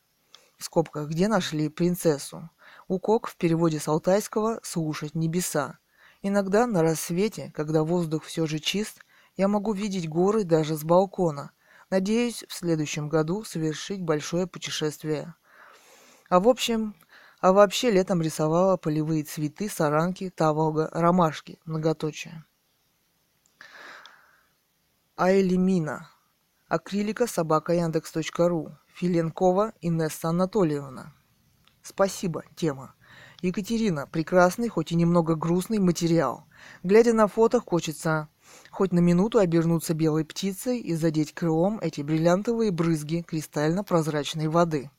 В скобках, где нашли принцессу. Укок в переводе с алтайского «слушать небеса». Иногда на рассвете, когда воздух все же чист, я могу видеть горы даже с балкона. Надеюсь, в следующем году совершить большое путешествие. А вообще летом рисовала полевые цветы, саранки, таволга, ромашки, многоточие. Айлимина. acrylica@yandex.ru. Филенкова Инесса Анатольевна. Спасибо, тема. Екатерина, прекрасный, хоть и немного грустный материал. Глядя на фото, хочется хоть на минуту обернуться белой птицей и задеть крылом эти бриллиантовые брызги кристально-прозрачной воды.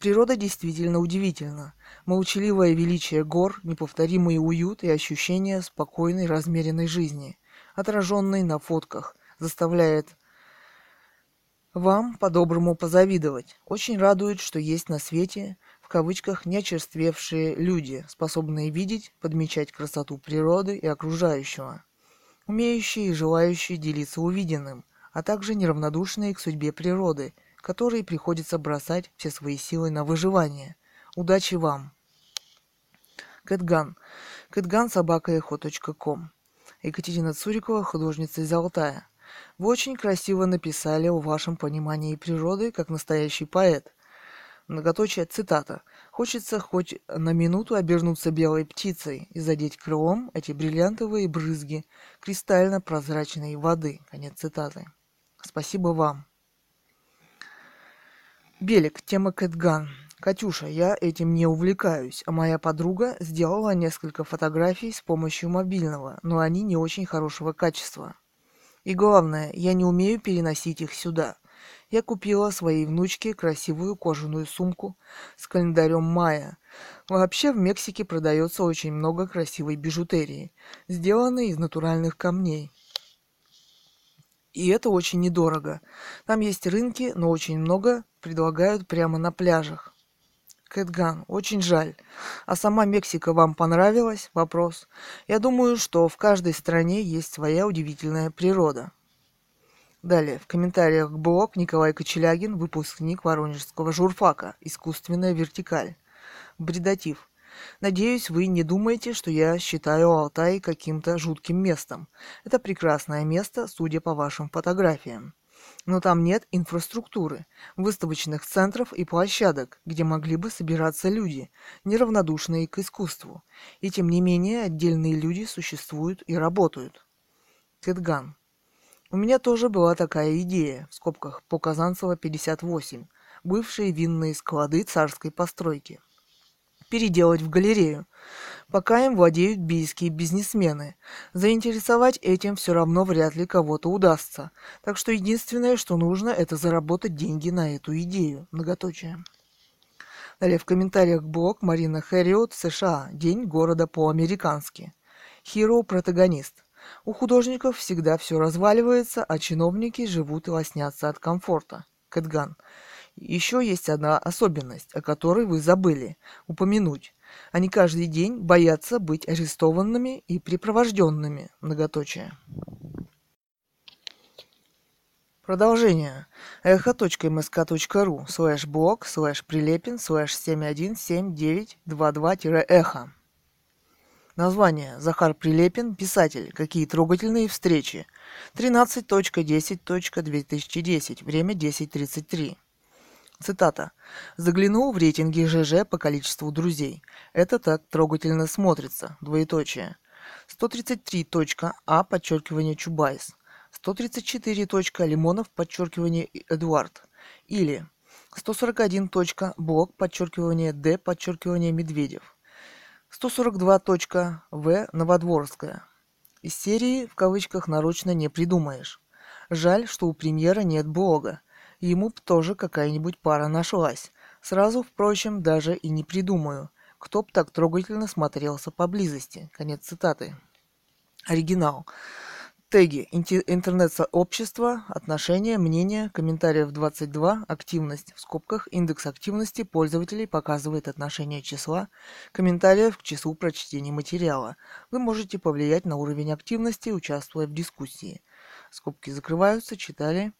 Природа действительно удивительна. Молчаливое величие гор, неповторимый уют и ощущение спокойной, размеренной жизни, отраженной на фотках, заставляет вам по-доброму позавидовать. Очень радует, что есть на свете, в кавычках, неочерствевшие люди, способные видеть, подмечать красоту природы и окружающего, умеющие и желающие делиться увиденным, а также неравнодушные к судьбе природы, которой приходится бросать все свои силы на выживание. Удачи вам! Кэтган. Кэтган@echo.com. Екатерина Цурикова, художница из Алтая. Вы очень красиво написали о вашем понимании природы как настоящий поэт. Многоточие, цитата. «Хочется хоть на минуту обернуться белой птицей и задеть крылом эти бриллиантовые брызги кристально-прозрачной воды». Конец цитаты. Спасибо вам. Белик. Тема Кэтган. Катюша, я этим не увлекаюсь, а моя подруга сделала несколько фотографий с помощью мобильного, но они не очень хорошего качества. И главное, я не умею переносить их сюда. Я купила своей внучке красивую кожаную сумку с календарем мая. Вообще в Мексике продается очень много красивой бижутерии, сделанной из натуральных камней. И это очень недорого. Там есть рынки, но очень много предлагают прямо на пляжах. Кэтган, очень жаль. А сама Мексика вам понравилась? Вопрос. Я думаю, что в каждой стране есть своя удивительная природа. Далее, в комментариях блог Николай Кочелягин, выпускник Воронежского журфака, искусственная вертикаль. Бредатив. Надеюсь, вы не думаете, что я считаю Алтай каким-то жутким местом. Это прекрасное место, судя по вашим фотографиям. Но там нет инфраструктуры, выставочных центров и площадок, где могли бы собираться люди, неравнодушные к искусству. И тем не менее, отдельные люди существуют и работают. Кэтган. У меня тоже была такая идея, в скобках, по Казанцева 58, бывшие винные склады царской постройки, переделать в галерею, пока им владеют бийские бизнесмены. Заинтересовать этим все равно вряд ли кого-то удастся, так что единственное, что нужно, это заработать деньги на эту идею, многоточие. Далее в комментариях блог Марина Хэрриот, США, день города по-американски, hero-протагонист. У художников всегда все разваливается, а чиновники живут и лоснятся от комфорта. Кэтган. Еще есть одна особенность, о которой вы забыли упомянуть. Они каждый день боятся быть арестованными и припровожденными. Многоточие. Продолжение. echo.msk.ru/blog/прилепин/71792-эхо. Название. Захар Прилепин. Писатель. Какие трогательные встречи. 13.10.2010. Время 10:33. Цитата. «Заглянул в рейтинги ЖЖ по количеству друзей. Это так трогательно смотрится. . 133.а_Чубайс. 134.Лимонов_Эдуард. Или 141.Блог_Д_Медведев. 142.В_Новодворская. Из серии в кавычках нарочно не придумаешь. Жаль, что у премьера нет блога. Ему б тоже какая-нибудь пара нашлась. Сразу, впрочем, даже и не придумаю, кто б так трогательно смотрелся поблизости». Конец цитаты. Оригинал. Теги: интернет-сообщество, отношения, мнение, комментариев 22, активность, в скобках индекс активности пользователей показывает отношение числа комментариев к числу прочтений материала. Вы можете повлиять на уровень активности, участвуя в дискуссии. Скобки закрываются, читали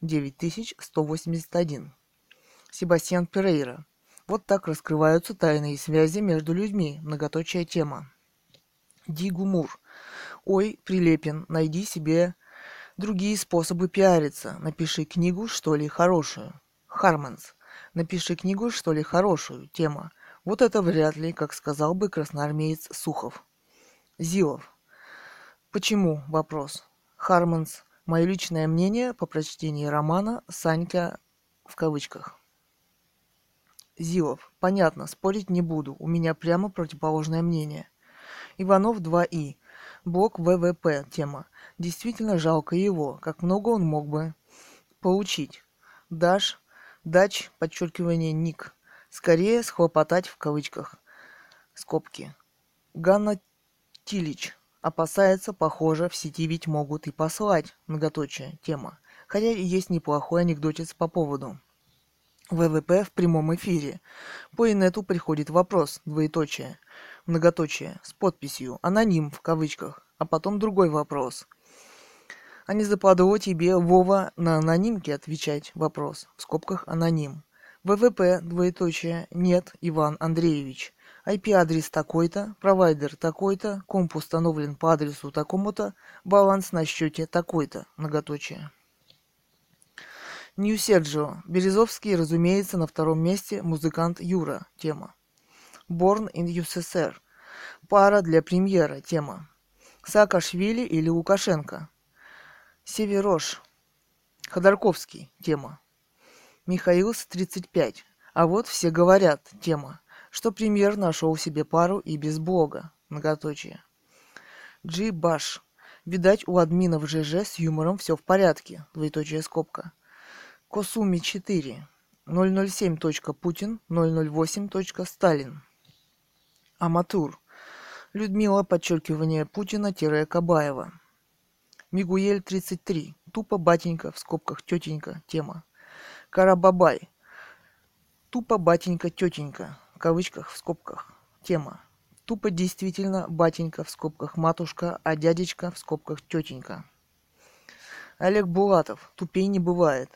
9181. Себастьян Перейра. Вот так раскрываются тайные связи между людьми. Многоточие тема. Ди Гумур. Ой, Прилепин, найди себе другие способы пиариться. Напиши книгу, что ли, хорошую. Харманс. Напиши книгу, что ли, хорошую. Тема. Вот это вряд ли, как сказал бы красноармеец Сухов. Зилов. Почему? Вопрос. Харманс. Мое личное мнение по прочтении романа «Санька» в кавычках. Зилов. Понятно, спорить не буду. У меня прямо противоположное мнение. Иванов 2И. Блок ВВП. Тема. Действительно жалко его. Как много он мог бы получить. Дач_ник. Скорее схлопотать в кавычках. Скобки. Ганна Тилич. Опасается, похоже, в сети ведь могут и послать. Многоточие. Тема. Хотя и есть неплохой анекдотец по поводу. ВВП в прямом эфире. По инету приходит вопрос. . Многоточие. С подписью. Аноним в кавычках. А потом другой вопрос. А не западло тебе, Вова, на анонимке отвечать? Вопрос. В скобках аноним. ВВП. . Нет, Иван Андреевич. IP-адрес такой-то, провайдер такой-то, комп установлен по адресу такому-то, баланс на счете такой-то. . Нью-Серджио. Березовский, разумеется, на втором месте, музыкант Юра. Тема. Born in USSR. Пара для премьера. Тема. Саакашвили или Лукашенко. Северош. Ходорковский. Тема. Михаилс 35. А вот все говорят. Тема. Что премьер нашел себе пару и без блога. . Джи Баш. Видать, у админов ЖЖ с юмором все в порядке. . Скобка. Косуми 4. 007.Путин. 008.Сталин. Аматур. Людмила .Путина-Кабаева. Мигуель 33. Тупо батенька, в скобках тетенька. Тема. Карабабай. Тупо батенька тетенька. В кавычках, в скобках. Тема. Тупо действительно батенька, в скобках матушка, а дядечка, в скобках тетенька. Олег Булатов. Тупей не бывает.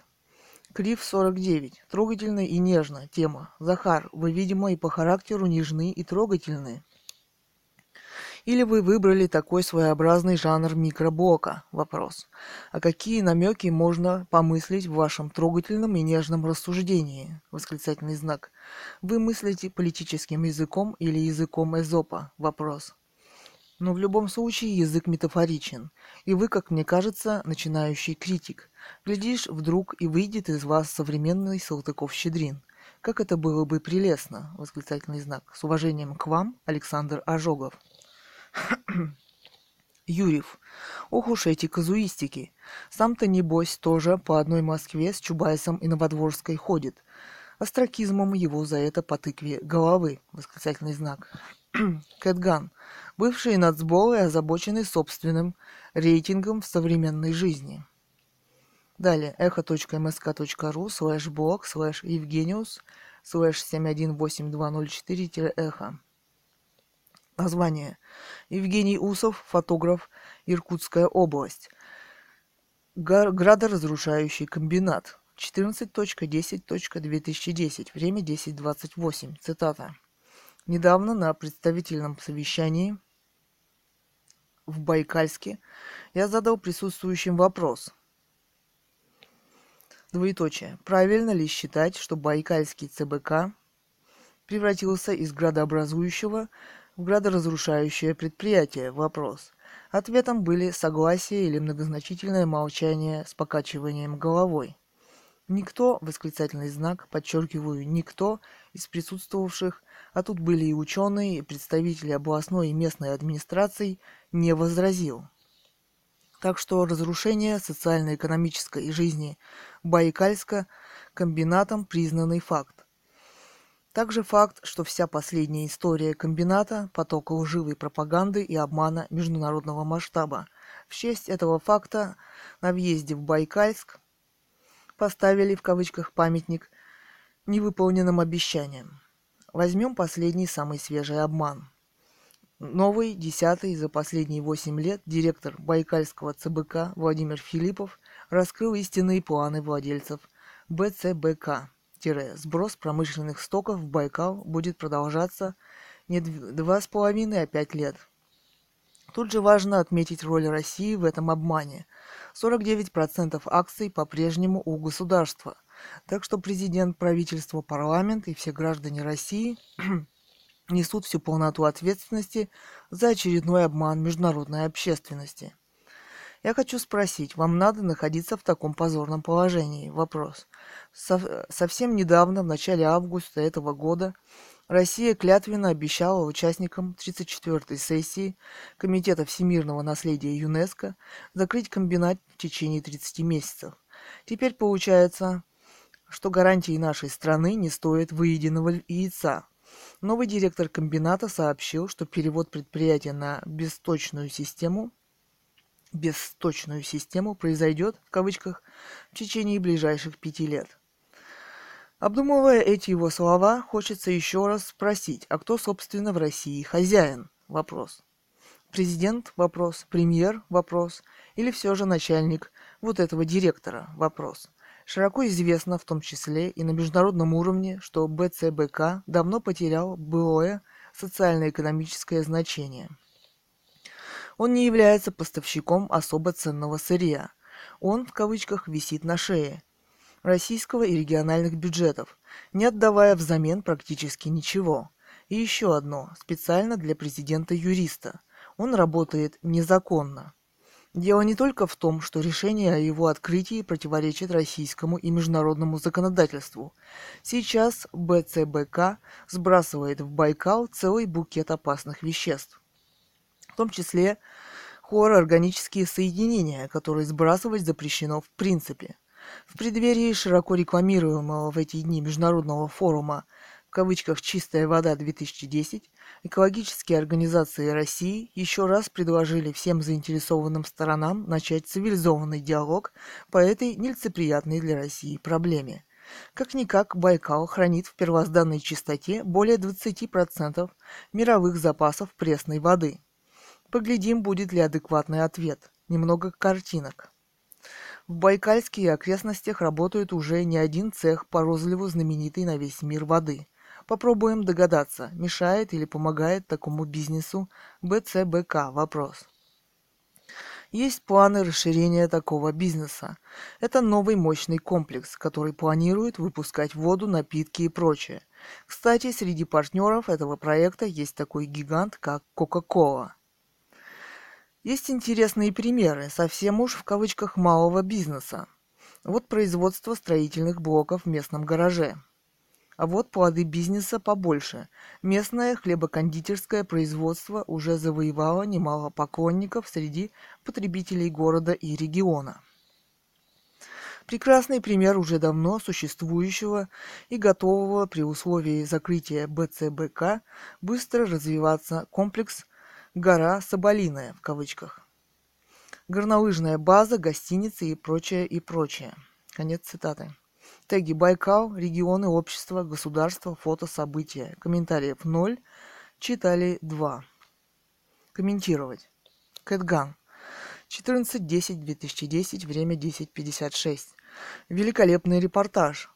Крив 49. Трогательно и нежно. Тема. Захар, вы, видимо, и по характеру нежны и трогательны. Или вы выбрали такой своеобразный жанр микроблока? Вопрос. А какие намеки можно помыслить в вашем трогательном и нежном рассуждении? Восклицательный знак. Вы мыслите политическим языком или языком Эзопа? Вопрос. Но в любом случае язык метафоричен. И вы, как мне кажется, начинающий критик. Глядишь, вдруг и выйдет из вас современный Салтыков-Щедрин. Как это было бы прелестно! Восклицательный знак. С уважением к вам, Александр Ожогов. Юрьев. Ох уж эти казуистики. Сам-то, небось, тоже по одной Москве с Чубайсом и Новодворской ходит. Остракизмом его за это по тыкве головы. Восклицательный знак. Кэтган. Бывшие нацболы озабочены собственным рейтингом в современной жизни. Далее. echo.msk.ru/blog/evgenius/718204-эхо. Название. Евгений Усов, фотограф, Иркутская область. Градоразрушающий комбинат. 14.10.2010. Время 10:28. Цитата. Недавно на представительном совещании в Байкальске я задал присутствующим вопрос. Двоеточие. Правильно ли считать, что Байкальский ЦБК превратился из градообразующего в градоразрушающее предприятие? Вопрос. Ответом были согласие или многозначительное молчание с покачиванием головой. Никто, восклицательный знак, подчеркиваю, никто из присутствовавших, а тут были и ученые, и представители областной и местной администраций, не возразил. Так что разрушение социально-экономической жизни Байкальска комбинатом признанный факт. Также факт, что вся последняя история комбината – поток лживой пропаганды и обмана международного масштаба. В честь этого факта на въезде в Байкальск поставили в кавычках памятник невыполненным обещаниям. Возьмем последний, самый свежий обман. Новый, 10-й за последние 8 лет директор Байкальского ЦБК Владимир Филиппов раскрыл истинные планы владельцев БЦБК. Сброс промышленных стоков в Байкал будет продолжаться не 2,5, а 5 лет. Тут же важно отметить роль России в этом обмане. 49% акций по-прежнему у государства. Так что президент, правительство, парламент и все граждане России несут всю полноту ответственности за очередной обман международной общественности. Я хочу спросить, вам надо находиться в таком позорном положении? Вопрос. Совсем недавно, в начале августа этого года, Россия клятвенно обещала участникам 34-й сессии Комитета всемирного наследия ЮНЕСКО закрыть комбинат в течение 30 месяцев. Теперь получается, что гарантии нашей страны не стоят выеденного яйца. Новый директор комбината сообщил, что перевод предприятия на бесточную систему произойдет, в кавычках, в течение ближайших 5 лет. Обдумывая эти его слова, хочется еще раз спросить, а кто, собственно, в России хозяин? Вопрос. Президент? Вопрос. Премьер? Вопрос. Или все же начальник вот этого директора? Вопрос. Широко известно, в том числе и на международном уровне, что БЦБК давно потерял былое социально-экономическое значение. Он не является поставщиком особо ценного сырья. Он, в кавычках, висит на шее российского и региональных бюджетов, не отдавая взамен практически ничего. И еще одно, специально для президента-юриста. Он работает незаконно. Дело не только в том, что решение о его открытии противоречит российскому и международному законодательству. Сейчас БЦБК сбрасывает в Байкал целый букет опасных веществ, в том числе хлороорганические соединения, которые сбрасывать запрещено в принципе. В преддверии широко рекламируемого в эти дни международного форума в кавычках «Чистая вода-2010» экологические организации России еще раз предложили всем заинтересованным сторонам начать цивилизованный диалог по этой нелицеприятной для России проблеме. Как-никак Байкал хранит в первозданной чистоте более 20% мировых запасов пресной воды. Поглядим, будет ли адекватный ответ. Немного картинок. В Байкальске и окрестностях работает уже не один цех по розливу знаменитой на весь мир воды. Попробуем догадаться, мешает или помогает такому бизнесу БЦБК? Вопрос. Есть планы расширения такого бизнеса. Это новый мощный комплекс, который планирует выпускать воду, напитки и прочее. Кстати, среди партнеров этого проекта есть такой гигант, как Кока-Кола. Есть интересные примеры, совсем уж в кавычках малого бизнеса. Вот производство строительных блоков в местном гараже. А вот плоды бизнеса побольше. Местное хлебокондитерское производство уже завоевало немало поклонников среди потребителей города и региона. Прекрасный пример уже давно существующего и готового при условии закрытия БЦБК быстро развиваться комплекс «Гора Соболиная» в кавычках. Горнолыжная база, гостиницы и прочее, и прочее. Конец цитаты. Теги Байкал, регионы, общество, государство, фото, события. Комментариев 0, читали 2. комментировать. Кэтган. 14.10.2010, время 10.56. Великолепный репортаж.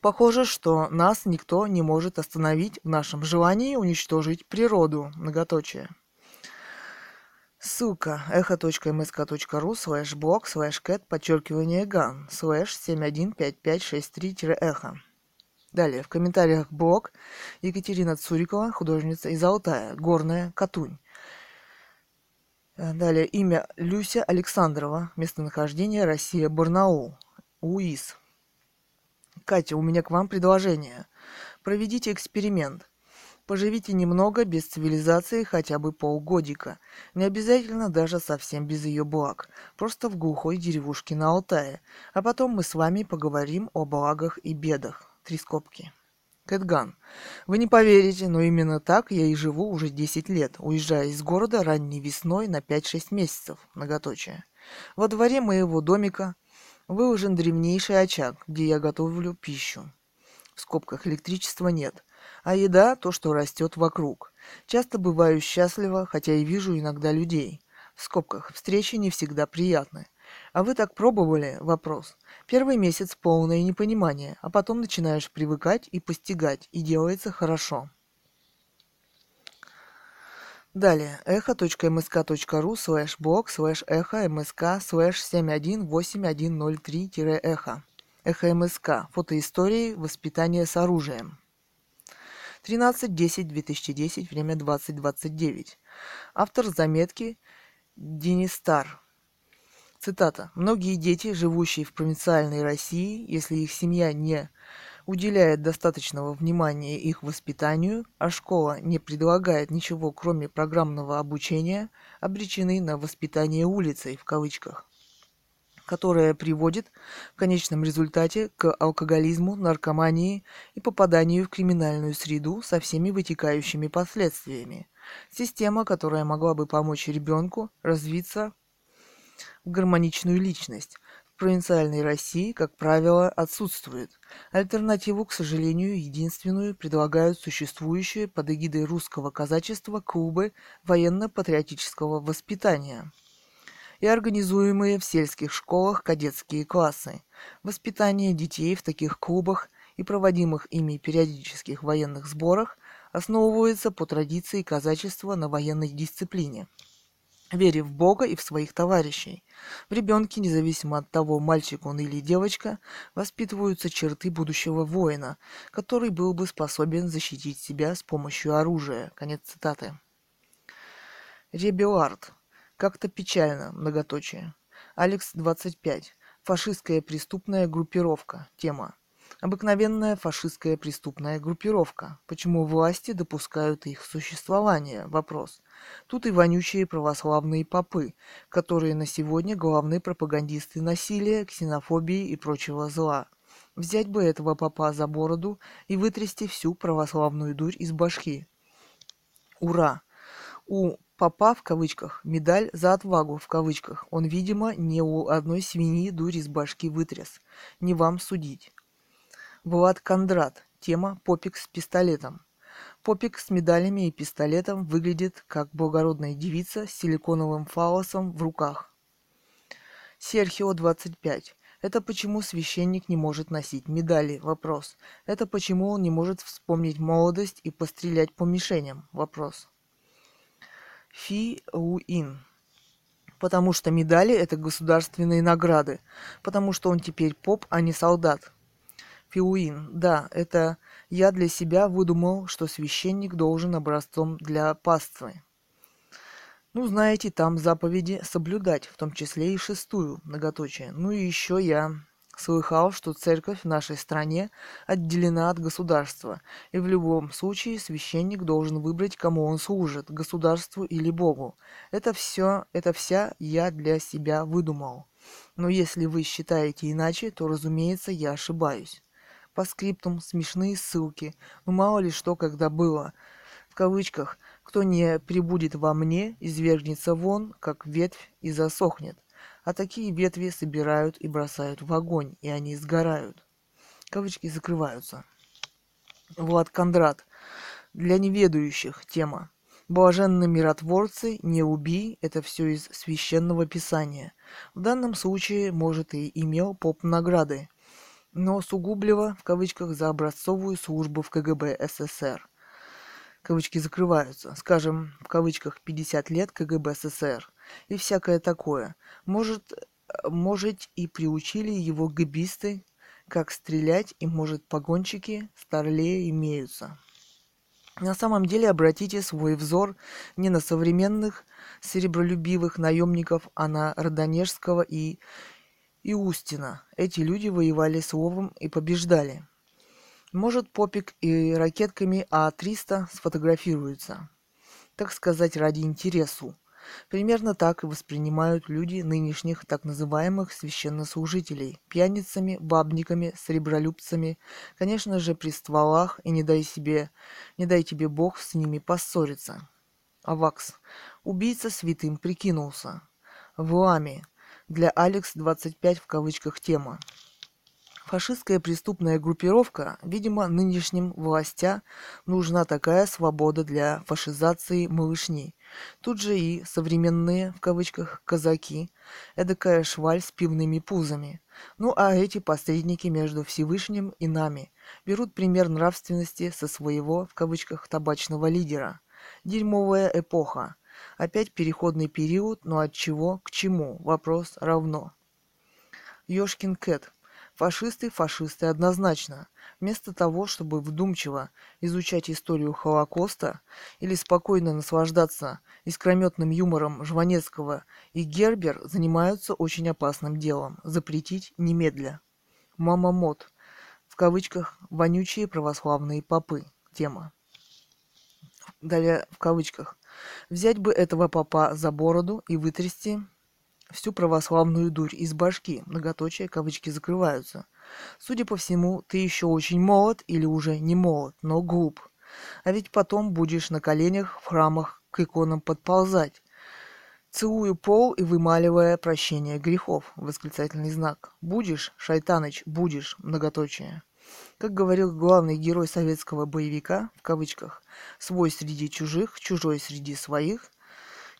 Похоже, что нас никто не может остановить в нашем желании уничтожить природу. Многоточие. Ссылка echo.msk.ru/blog/cat_gan/715563-эхо. Далее в комментариях блог Екатерина Цурикова, художница из Алтая, Горная, Катунь. Далее имя Люся Александрова, местонахождение Россия, Барнаул, УИС. Катя, у меня к вам предложение. Проведите эксперимент. Поживите немного без цивилизации хотя бы полгодика. Не обязательно даже совсем без ее благ. Просто в глухой деревушке на Алтае. А потом мы с вами поговорим о благах и бедах. Три скобки. Кэтган. Вы не поверите, но именно так я и живу уже 10 лет, уезжая из города ранней весной на 5-6 месяцев. Многоточие. Во дворе моего домика выложен древнейший очаг, где я готовлю пищу. В скобках электричества нет. А еда – то, что растет вокруг. Часто бываю счастлива, хотя и вижу иногда людей. В скобках встречи не всегда приятны. А вы так пробовали? Вопрос. Первый месяц полное непонимание, а потом начинаешь привыкать и постигать, и делается хорошо. Далее. echo.msk.ru/blog/echo.msk/7181003-эхо. Эхо МСК. Фотоистории. Воспитание с оружием. 13.10.2010, время 20.29. Автор заметки Денис Стар. Цитата. «Многие дети, живущие в провинциальной России, если их семья не уделяет достаточного внимания их воспитанию, а школа не предлагает ничего, кроме программного обучения, обречены на воспитание улицей, в кавычках, которое приводит в конечном результате к алкоголизму, наркомании и попаданию в криминальную среду со всеми вытекающими последствиями. Система, которая могла бы помочь ребенку развиться в гармоничную личность, в провинциальной России, как правило, отсутствует. Альтернативу, к сожалению, единственную предлагают существующие под эгидой русского казачества клубы военно-патриотического воспитания и организуемые в сельских школах кадетские классы. Воспитание детей в таких клубах и проводимых ими периодических военных сборах основывается по традиции казачества на военной дисциплине, вере в Бога и в своих товарищей. В ребенке, независимо от того, мальчик он или девочка, воспитываются черты будущего воина, который был бы способен защитить себя с помощью оружия». Конец цитаты. Ребелард. Как-то печально, многоточие. Алекс, 25. Фашистская преступная группировка. Тема. Обыкновенная фашистская преступная группировка. Почему власти допускают их существование? Вопрос. Тут и вонючие православные попы, которые на сегодня главные пропагандисты насилия, ксенофобии и прочего зла. Взять бы этого попа за бороду и вытрясти всю православную дурь из башки. Ура! У «попа» в кавычках, медаль за отвагу в кавычках. Он, видимо, не у одной свиньи дурь из башки вытряс. Не вам судить. Влад Кондрат. Тема «Попик с пистолетом». Попик с медалями и пистолетом выглядит как благородная девица с силиконовым фаллосом в руках. Серхио, 25. Это почему священник не может носить медали? Вопрос. Это почему он не может вспомнить молодость и пострелять по мишеням? Вопрос. Фи Луин. Потому что медали – это государственные награды. Потому что он теперь поп, а не солдат. Фи Луин. Да, это я для себя выдумал, что священник должен образцом для паствы. Ну, знаете, там заповеди соблюдать, в том числе и шестую, многоточие. Ну и еще я слыхал, что церковь в нашей стране отделена от государства, и в любом случае священник должен выбрать, кому он служит, государству или Богу. Это вся я для себя выдумал. Но если вы считаете иначе, то, разумеется, я ошибаюсь. По скриптум смешные ссылки, ну мало ли что когда было. В кавычках «кто не прибудет во мне, извергнется вон, как ветвь, и засохнет». А такие ветви собирают и бросают в огонь, и они сгорают. Кавычки закрываются. Влад Кондрат. Для неведающих. Тема. Блаженны миротворцы, не убий, это все из священного писания. В данном случае, может, и имел поп награды, но сугубливо, в кавычках, за образцовую службу в КГБ СССР. Кавычки закрываются, скажем, в кавычках 50 лет КГБ СССР и всякое такое. Может и приучили его гбисты, как стрелять, и, может, погонщики старлее имеются. На самом деле обратите свой взор не на современных серебролюбивых наемников, а на Родонежского и Иустина. Эти люди воевали словом и побеждали. Может, попик и ракетками А-300 сфотографируются, так сказать, ради интересу. Примерно так и воспринимают люди нынешних так называемых священнослужителей – пьяницами, бабниками, сребролюбцами, конечно же, при стволах, и не дай тебе Бог с ними поссориться. Авакс. Убийца святым прикинулся. В ламе. Для Алекс 25 в кавычках тема. Фашистская преступная группировка, видимо, нынешним властям нужна такая свобода для фашизации малышни. Тут же и современные, в кавычках, казаки, эдакая шваль с пивными пузами. Ну а эти посредники между Всевышним и нами берут пример нравственности со своего, в кавычках, табачного лидера. Дерьмовая эпоха. Опять переходный период, но от чего к чему? Вопрос равно. Ёшкин Кэт. Фашисты однозначно. Вместо того, чтобы вдумчиво изучать историю Холокоста или спокойно наслаждаться искрометным юмором Жванецкого и Гербер, занимаются очень опасным делом. Запретить немедля. Мамамот. В кавычках «вонючие православные попы». Тема. Далее в кавычках. Взять бы этого попа за бороду и вытрясти всю православную дурь из башки, многоточие, кавычки закрываются. Судя по всему, ты еще очень молод или уже не молод, но глуп. А ведь потом будешь на коленях в храмах к иконам подползать, целую пол и вымаливая прощение грехов, восклицательный знак. Будешь, Шайтаныч, будешь, многоточие. Как говорил главный герой советского боевика, в кавычках, свой среди чужих, чужой среди своих,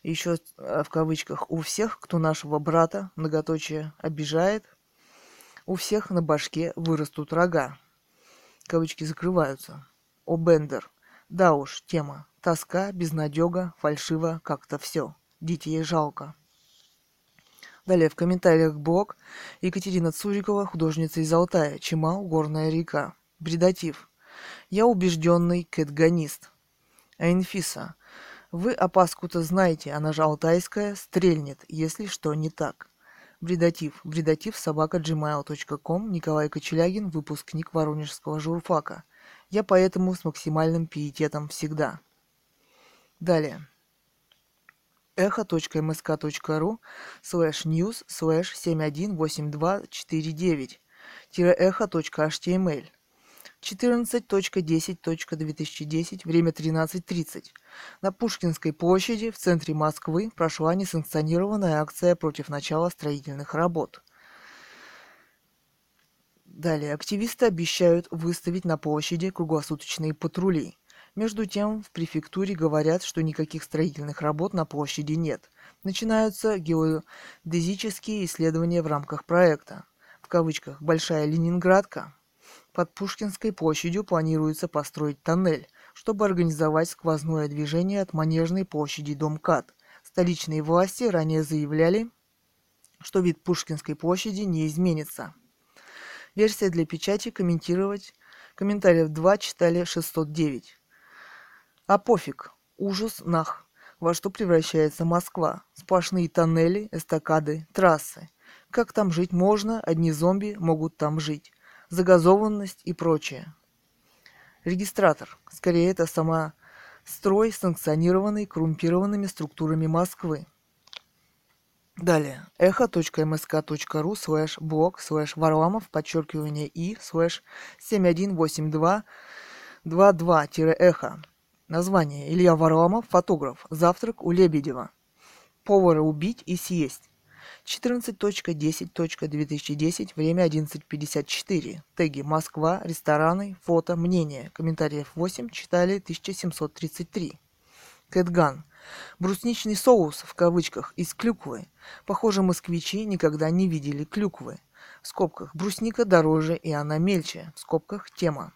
еще в кавычках, у всех, кто нашего брата, многоточие, обижает, у всех на башке вырастут рога. Кавычки закрываются. О, Бендер. Да уж, тема. Тоска, безнадега, фальшиво, как-то все. Детей жалко. Далее в комментариях блог Екатерина Цурикова, художница из Алтая. Чимал, горная река. Бредатив. Я убежденный кэтганист. Айнфиса. Вы опаску-то знаете, она же алтайская, стрельнет, если что не так. Бредатив. Бредатив @gmail.com. Николай Кочелягин, выпускник Воронежского журфака. Я поэтому с максимальным пиететом всегда. Далее. echo.msk.ru/news/718249 echo.html 14.10.2010, время 13:30. На Пушкинской площади в центре Москвы прошла несанкционированная акция против начала строительных работ. Далее. Активисты обещают выставить на площади круглосуточные патрули. Между тем, в префектуре говорят, что никаких строительных работ на площади нет. Начинаются геодезические исследования в рамках проекта. В кавычках «Большая Ленинградка». Под Пушкинской площадью планируется построить тоннель, чтобы организовать сквозное движение от Манежной площади до МКАД. Столичные власти ранее заявляли, что вид Пушкинской площади не изменится. Версия для печати комментариев 2 читали 609. А пофиг, ужас нах, во что превращается Москва. Сплошные тоннели, эстакады, трассы. Как там жить можно, одни зомби могут там жить. Загазованность и прочее. Регистратор. Скорее, это самострой, санкционированный коррумпированными структурами Москвы. Далее. echo.msk.ru/blog/varlamov_i/718222-эхо. Название. Илья Варламов, фотограф. Завтрак у Лебедева. Повара убить и съесть. 14.10.2010, время 11:54. Теги «Москва», «Рестораны», «Фото», «Мнение». Комментариев 8 читали 1733. Кэтган. Брусничный соус, в кавычках, из клюквы. Похоже, москвичи никогда не видели клюквы. В скобках, брусника дороже и она мельче. В скобках, тема.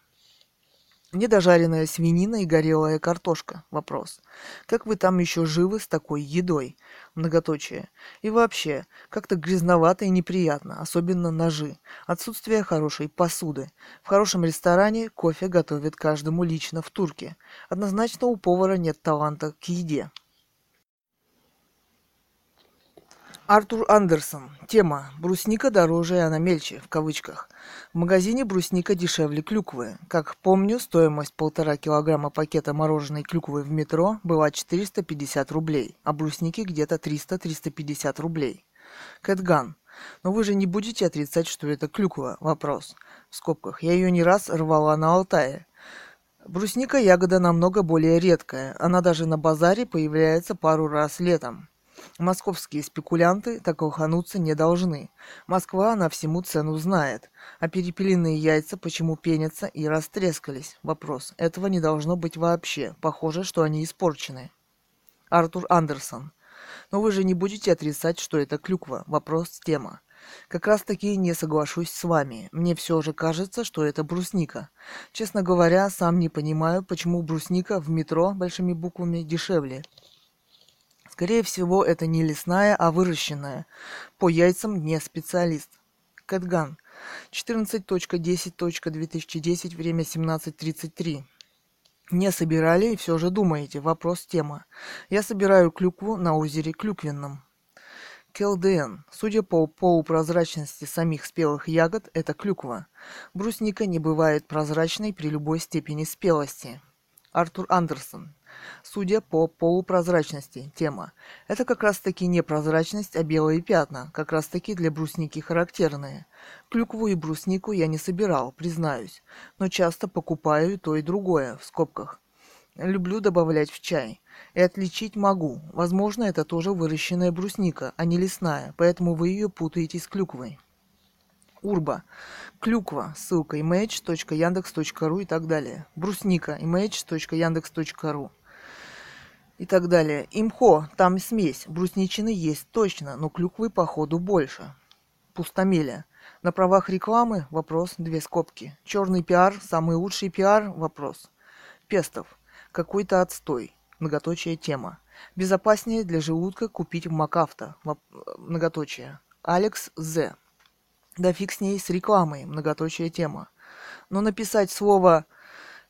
Недожаренная свинина и горелая картошка. Вопрос. Как вы там еще живы с такой едой? Многоточие. И вообще, как-то грязновато и неприятно, особенно ножи. Отсутствие хорошей посуды. В хорошем ресторане кофе готовят каждому лично в турке. Однозначно у повара нет таланта к еде. Артур Андерсон. Тема. Брусника дороже и она мельче, в кавычках. В магазине брусника дешевле клюквы. Как помню, стоимость 1,5 килограмма пакета мороженой клюквы в метро была 450 рублей, а брусники где-то 300-350 рублей. Кэтган. Но вы же не будете отрицать, что это клюква? Вопрос. В скобках. Я ее не раз рвала на Алтае. Брусника ягода намного более редкая. Она даже на базаре появляется пару раз летом. Московские спекулянты так лохануться не должны. Москва, она всему цену знает. А перепелиные яйца почему пенятся и растрескались? Вопрос. Этого не должно быть вообще. Похоже, что они испорчены. Артур Андерсон. Но вы же не будете отрицать, что это клюква? Вопрос. Тема. Как раз таки не соглашусь с вами. Мне все же кажется, что это брусника. Честно говоря, сам не понимаю, почему брусника в метро большими буквами дешевле. Скорее всего, это не лесная, а выращенная. По яйцам не специалист. Кэтган. 14.10.2010. Время 17:33. Не собирали и все же думаете. Вопрос тема. Я собираю клюкву на озере Клюквенном. КЛДН. Судя по полупрозрачности самих спелых ягод, это клюква. Брусника не бывает прозрачной при любой степени спелости. Артур Андерсон. Судя по полупрозрачности, тема. Это как раз-таки не прозрачность, а белые пятна, как раз-таки для брусники характерные. Клюкву и бруснику я не собирал, признаюсь, но часто покупаю и то, и другое, в скобках. Люблю добавлять в чай. И отличить могу. Возможно, это тоже выращенная брусника, а не лесная, поэтому вы ее путаете с клюквой. Урба. Клюква. Ссылка image.yandex.ru и так далее. Брусника. image.yandex.ru и так далее. Имхо. Там смесь. Брусничины есть точно, но клюквы походу больше. Пустомеля. На правах рекламы? Вопрос. Две скобки. Черный пиар. Самый лучший пиар? Вопрос. Пестов. Какой-то отстой. Многоточие тема. Безопаснее для желудка купить в МакАвто. Многоточие. Алекс З. Да фиг с ней, с рекламой, многоточие тема. Но написать слово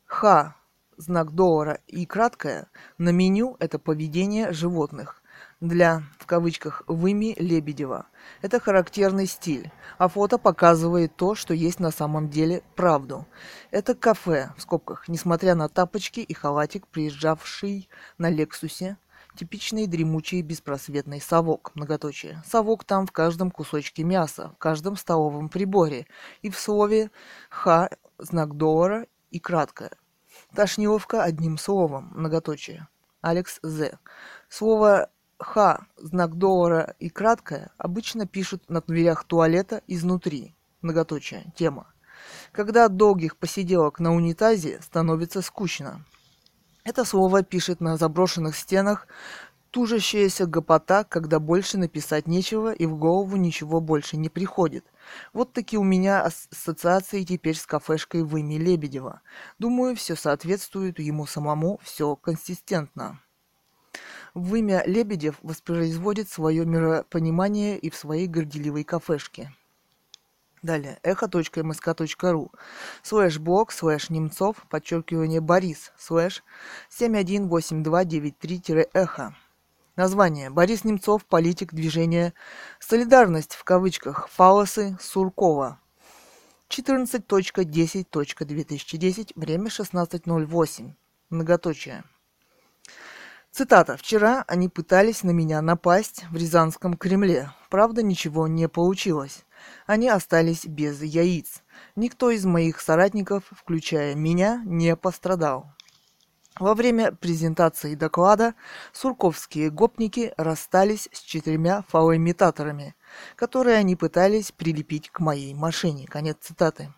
«х», знак доллара и краткое на меню – это поведение животных. Для, в кавычках, «выми Лебедева». Это характерный стиль, а фото показывает то, что есть на самом деле правду. Это кафе, в скобках, несмотря на тапочки и халатик, приезжавший на «Лексусе». Типичный дремучий беспросветный совок, многоточие. Совок там в каждом кусочке мяса, в каждом столовом приборе. И в слове «х», знак доллара и краткое. Тошниловка одним словом, многоточие. Алекс З. Слово «х», знак доллара и краткое обычно пишут на дверях туалета изнутри, многоточие, тема. Когда от долгих посиделок на унитазе становится скучно. Это слово пишет на заброшенных стенах тужащаяся гопота, когда больше написать нечего и в голову ничего больше не приходит. Вот такие у меня ассоциации теперь с кафешкой «Выми Лебедева». Думаю, все соответствует ему самому, все консистентно. «Вымя Лебедев» воспроизводит свое миропонимание и в своей горделивой кафешке. Далее, echo.msk.ru, /блог, /Немцов, _ Борис, /718293-эхо. Название. Борис Немцов, политик движения «Солидарность» в кавычках, фалосы Суркова. 14.10.2010, время 16:08, многоточие. Цитата. «Вчера они пытались на меня напасть в Рязанском Кремле. Правда, ничего не получилось. Они остались без яиц. Никто из моих соратников, включая меня, не пострадал». Во время презентации доклада сурковские гопники расстались с 4 фалоимитаторами, которые они пытались прилепить к моей машине. Конец цитаты.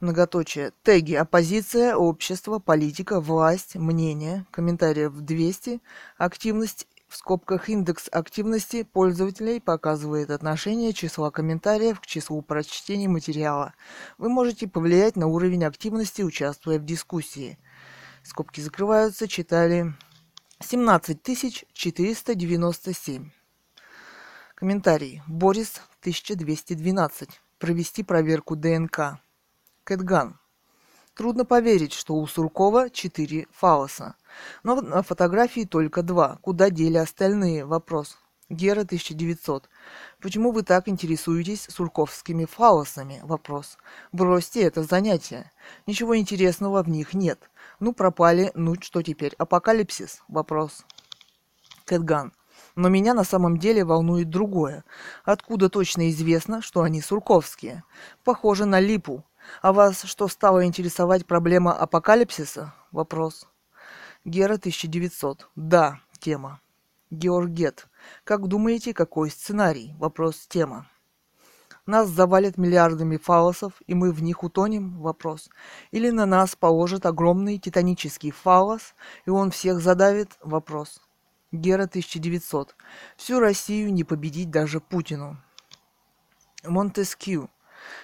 многоточие, теги «оппозиция», «общество», «политика», «власть», «мнение», комментариев 200, активность, в скобках индекс активности пользователей показывает отношение числа комментариев к числу прочтений материала. Вы можете повлиять на уровень активности, участвуя в дискуссии. Скобки закрываются, читали 17 497. Комментарий. Борис 1212. Провести проверку ДНК. Кэтган. Трудно поверить, что у Суркова 4 фалоса. Но на фотографии только 2. Куда дели остальные? Вопрос. Гера 1900. Почему вы так интересуетесь сурковскими фалосами? Вопрос. Бросьте это занятие. Ничего интересного в них нет. Ну пропали, ну что теперь? Апокалипсис? Вопрос. Кэтган. Но меня на самом деле волнует другое. Откуда точно известно, что они сурковские? Похоже на липу. А вас что стало интересовать проблема апокалипсиса? Вопрос. Гера 1900. Да, тема. Георгет. Как думаете, какой сценарий? Вопрос, тема. Нас завалят миллиардами фалосов, и мы в них утонем? Вопрос. Или на нас положат огромный титанический фалос, и он всех задавит? Вопрос. Гера 1900. Всю Россию не победить даже Путину. Монтескью.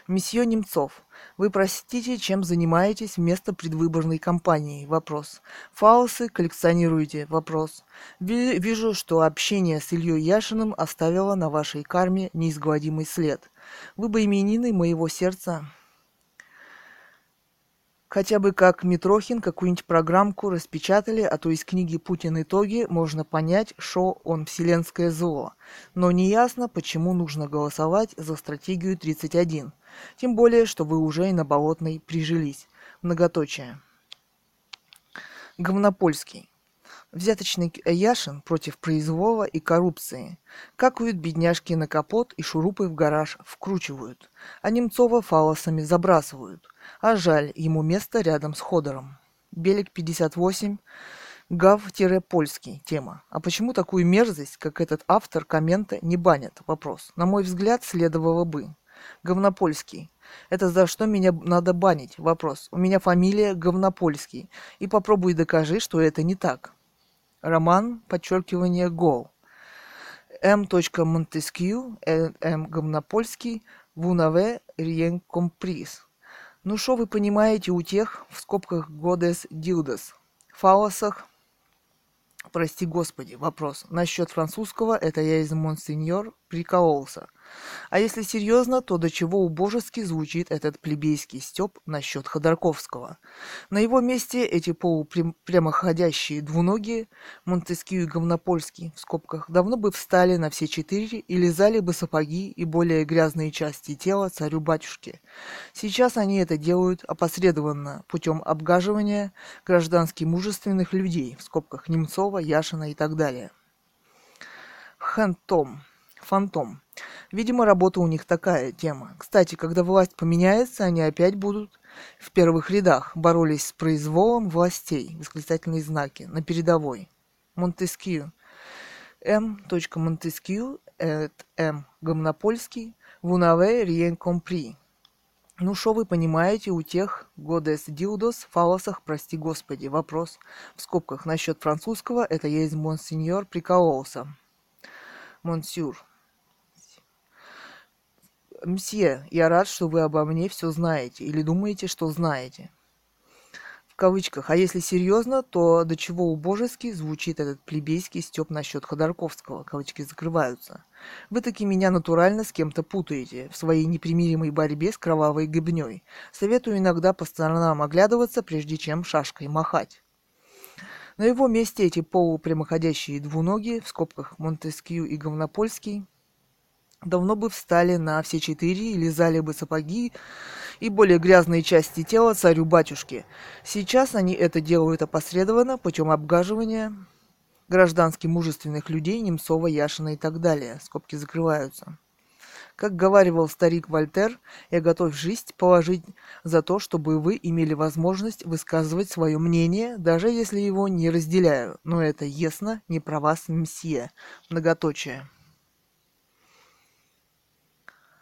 Месье Немцов, вы простите, чем занимаетесь вместо предвыборной кампании? Вопрос. Фалосы коллекционируете? Вопрос. Вижу, что общение с Ильей Яшиным оставило на вашей карме неизгладимый след. Вы бы именины моего сердца. Хотя бы как Митрохин какую-нибудь программку распечатали, а то из книги «Путин. Итоги» можно понять, что он вселенское зло. Но неясно, почему нужно голосовать за стратегию 31. Тем более, что вы уже и на Болотной прижились. Многоточие. Говнопольский. Взяточник Яшин против произвола и коррупции. Какают бедняжки на капот и шурупы в гараж вкручивают. А Немцова фалосами забрасывают. А жаль, ему место рядом с Ходором. Белик 58. Гав-польский. Тема. А почему такую мерзость, как этот автор коммента, не банят? Вопрос. На мой взгляд, следовало бы. Говнопольский. Это за что меня надо банить? Вопрос. У меня фамилия Говнопольский. И попробуй докажи, что это не так. Роман, подчеркивание, гол. М. Монтескью, М. Говнопольский, Вунаве, Риен Комприс. Ну шо вы понимаете у тех, в скобках Годес Дилдес, фалосах, прости господи, вопрос. Насчет французского, это я из Монсеньор прикололся. А если серьезно, то до чего убожески звучит этот плебейский стёб насчет Ходорковского. На его месте эти полупрямоходящие двуногие, Монтескью и Говнопольский, в скобках, давно бы встали на все 4 и лизали бы сапоги и более грязные части тела царю-батюшке. Сейчас они это делают опосредованно, путем обгаживания граждански мужественных людей, в скобках Немцова, Яшина и так далее. Хантом. Фантом. Видимо, работа у них такая тема. Кстати, когда власть поменяется, они опять будут в первых рядах. Боролись с произволом властей. Восклицательные знаки. На передовой. Монтескью. М. Монтескью. М. Говнопольский. Вунаве Риен Компри. Ну шо вы понимаете у тех Годес Дилдос, фалосах, прости господи. Вопрос. В скобках. Насчет французского, это я из Монсеньор прикололся. Монсюр. «Мсье, я рад, что вы обо мне все знаете или думаете, что знаете». В кавычках. А если серьезно, то до чего убожески звучит этот плебейский стёб насчет Ходорковского. Кавычки закрываются. Вы таки меня натурально с кем-то путаете в своей непримиримой борьбе с кровавой гыбнёй. Советую иногда по сторонам оглядываться, прежде чем шашкой махать. На его месте эти полупрямоходящие двуногие, в скобках Монтескью и Говнопольский, давно бы встали на все 4 и лизали бы сапоги и более грязные части тела царю-батюшке. Сейчас они это делают опосредованно путем обгаживания граждански мужественных людей, Немцова, Яшина и так далее. Скобки закрываются. Как говаривал старик Вольтер, я готов жизнь положить за то, чтобы вы имели возможность высказывать свое мнение, даже если его не разделяю. Но это ясно не про вас, мсье. Многоточие.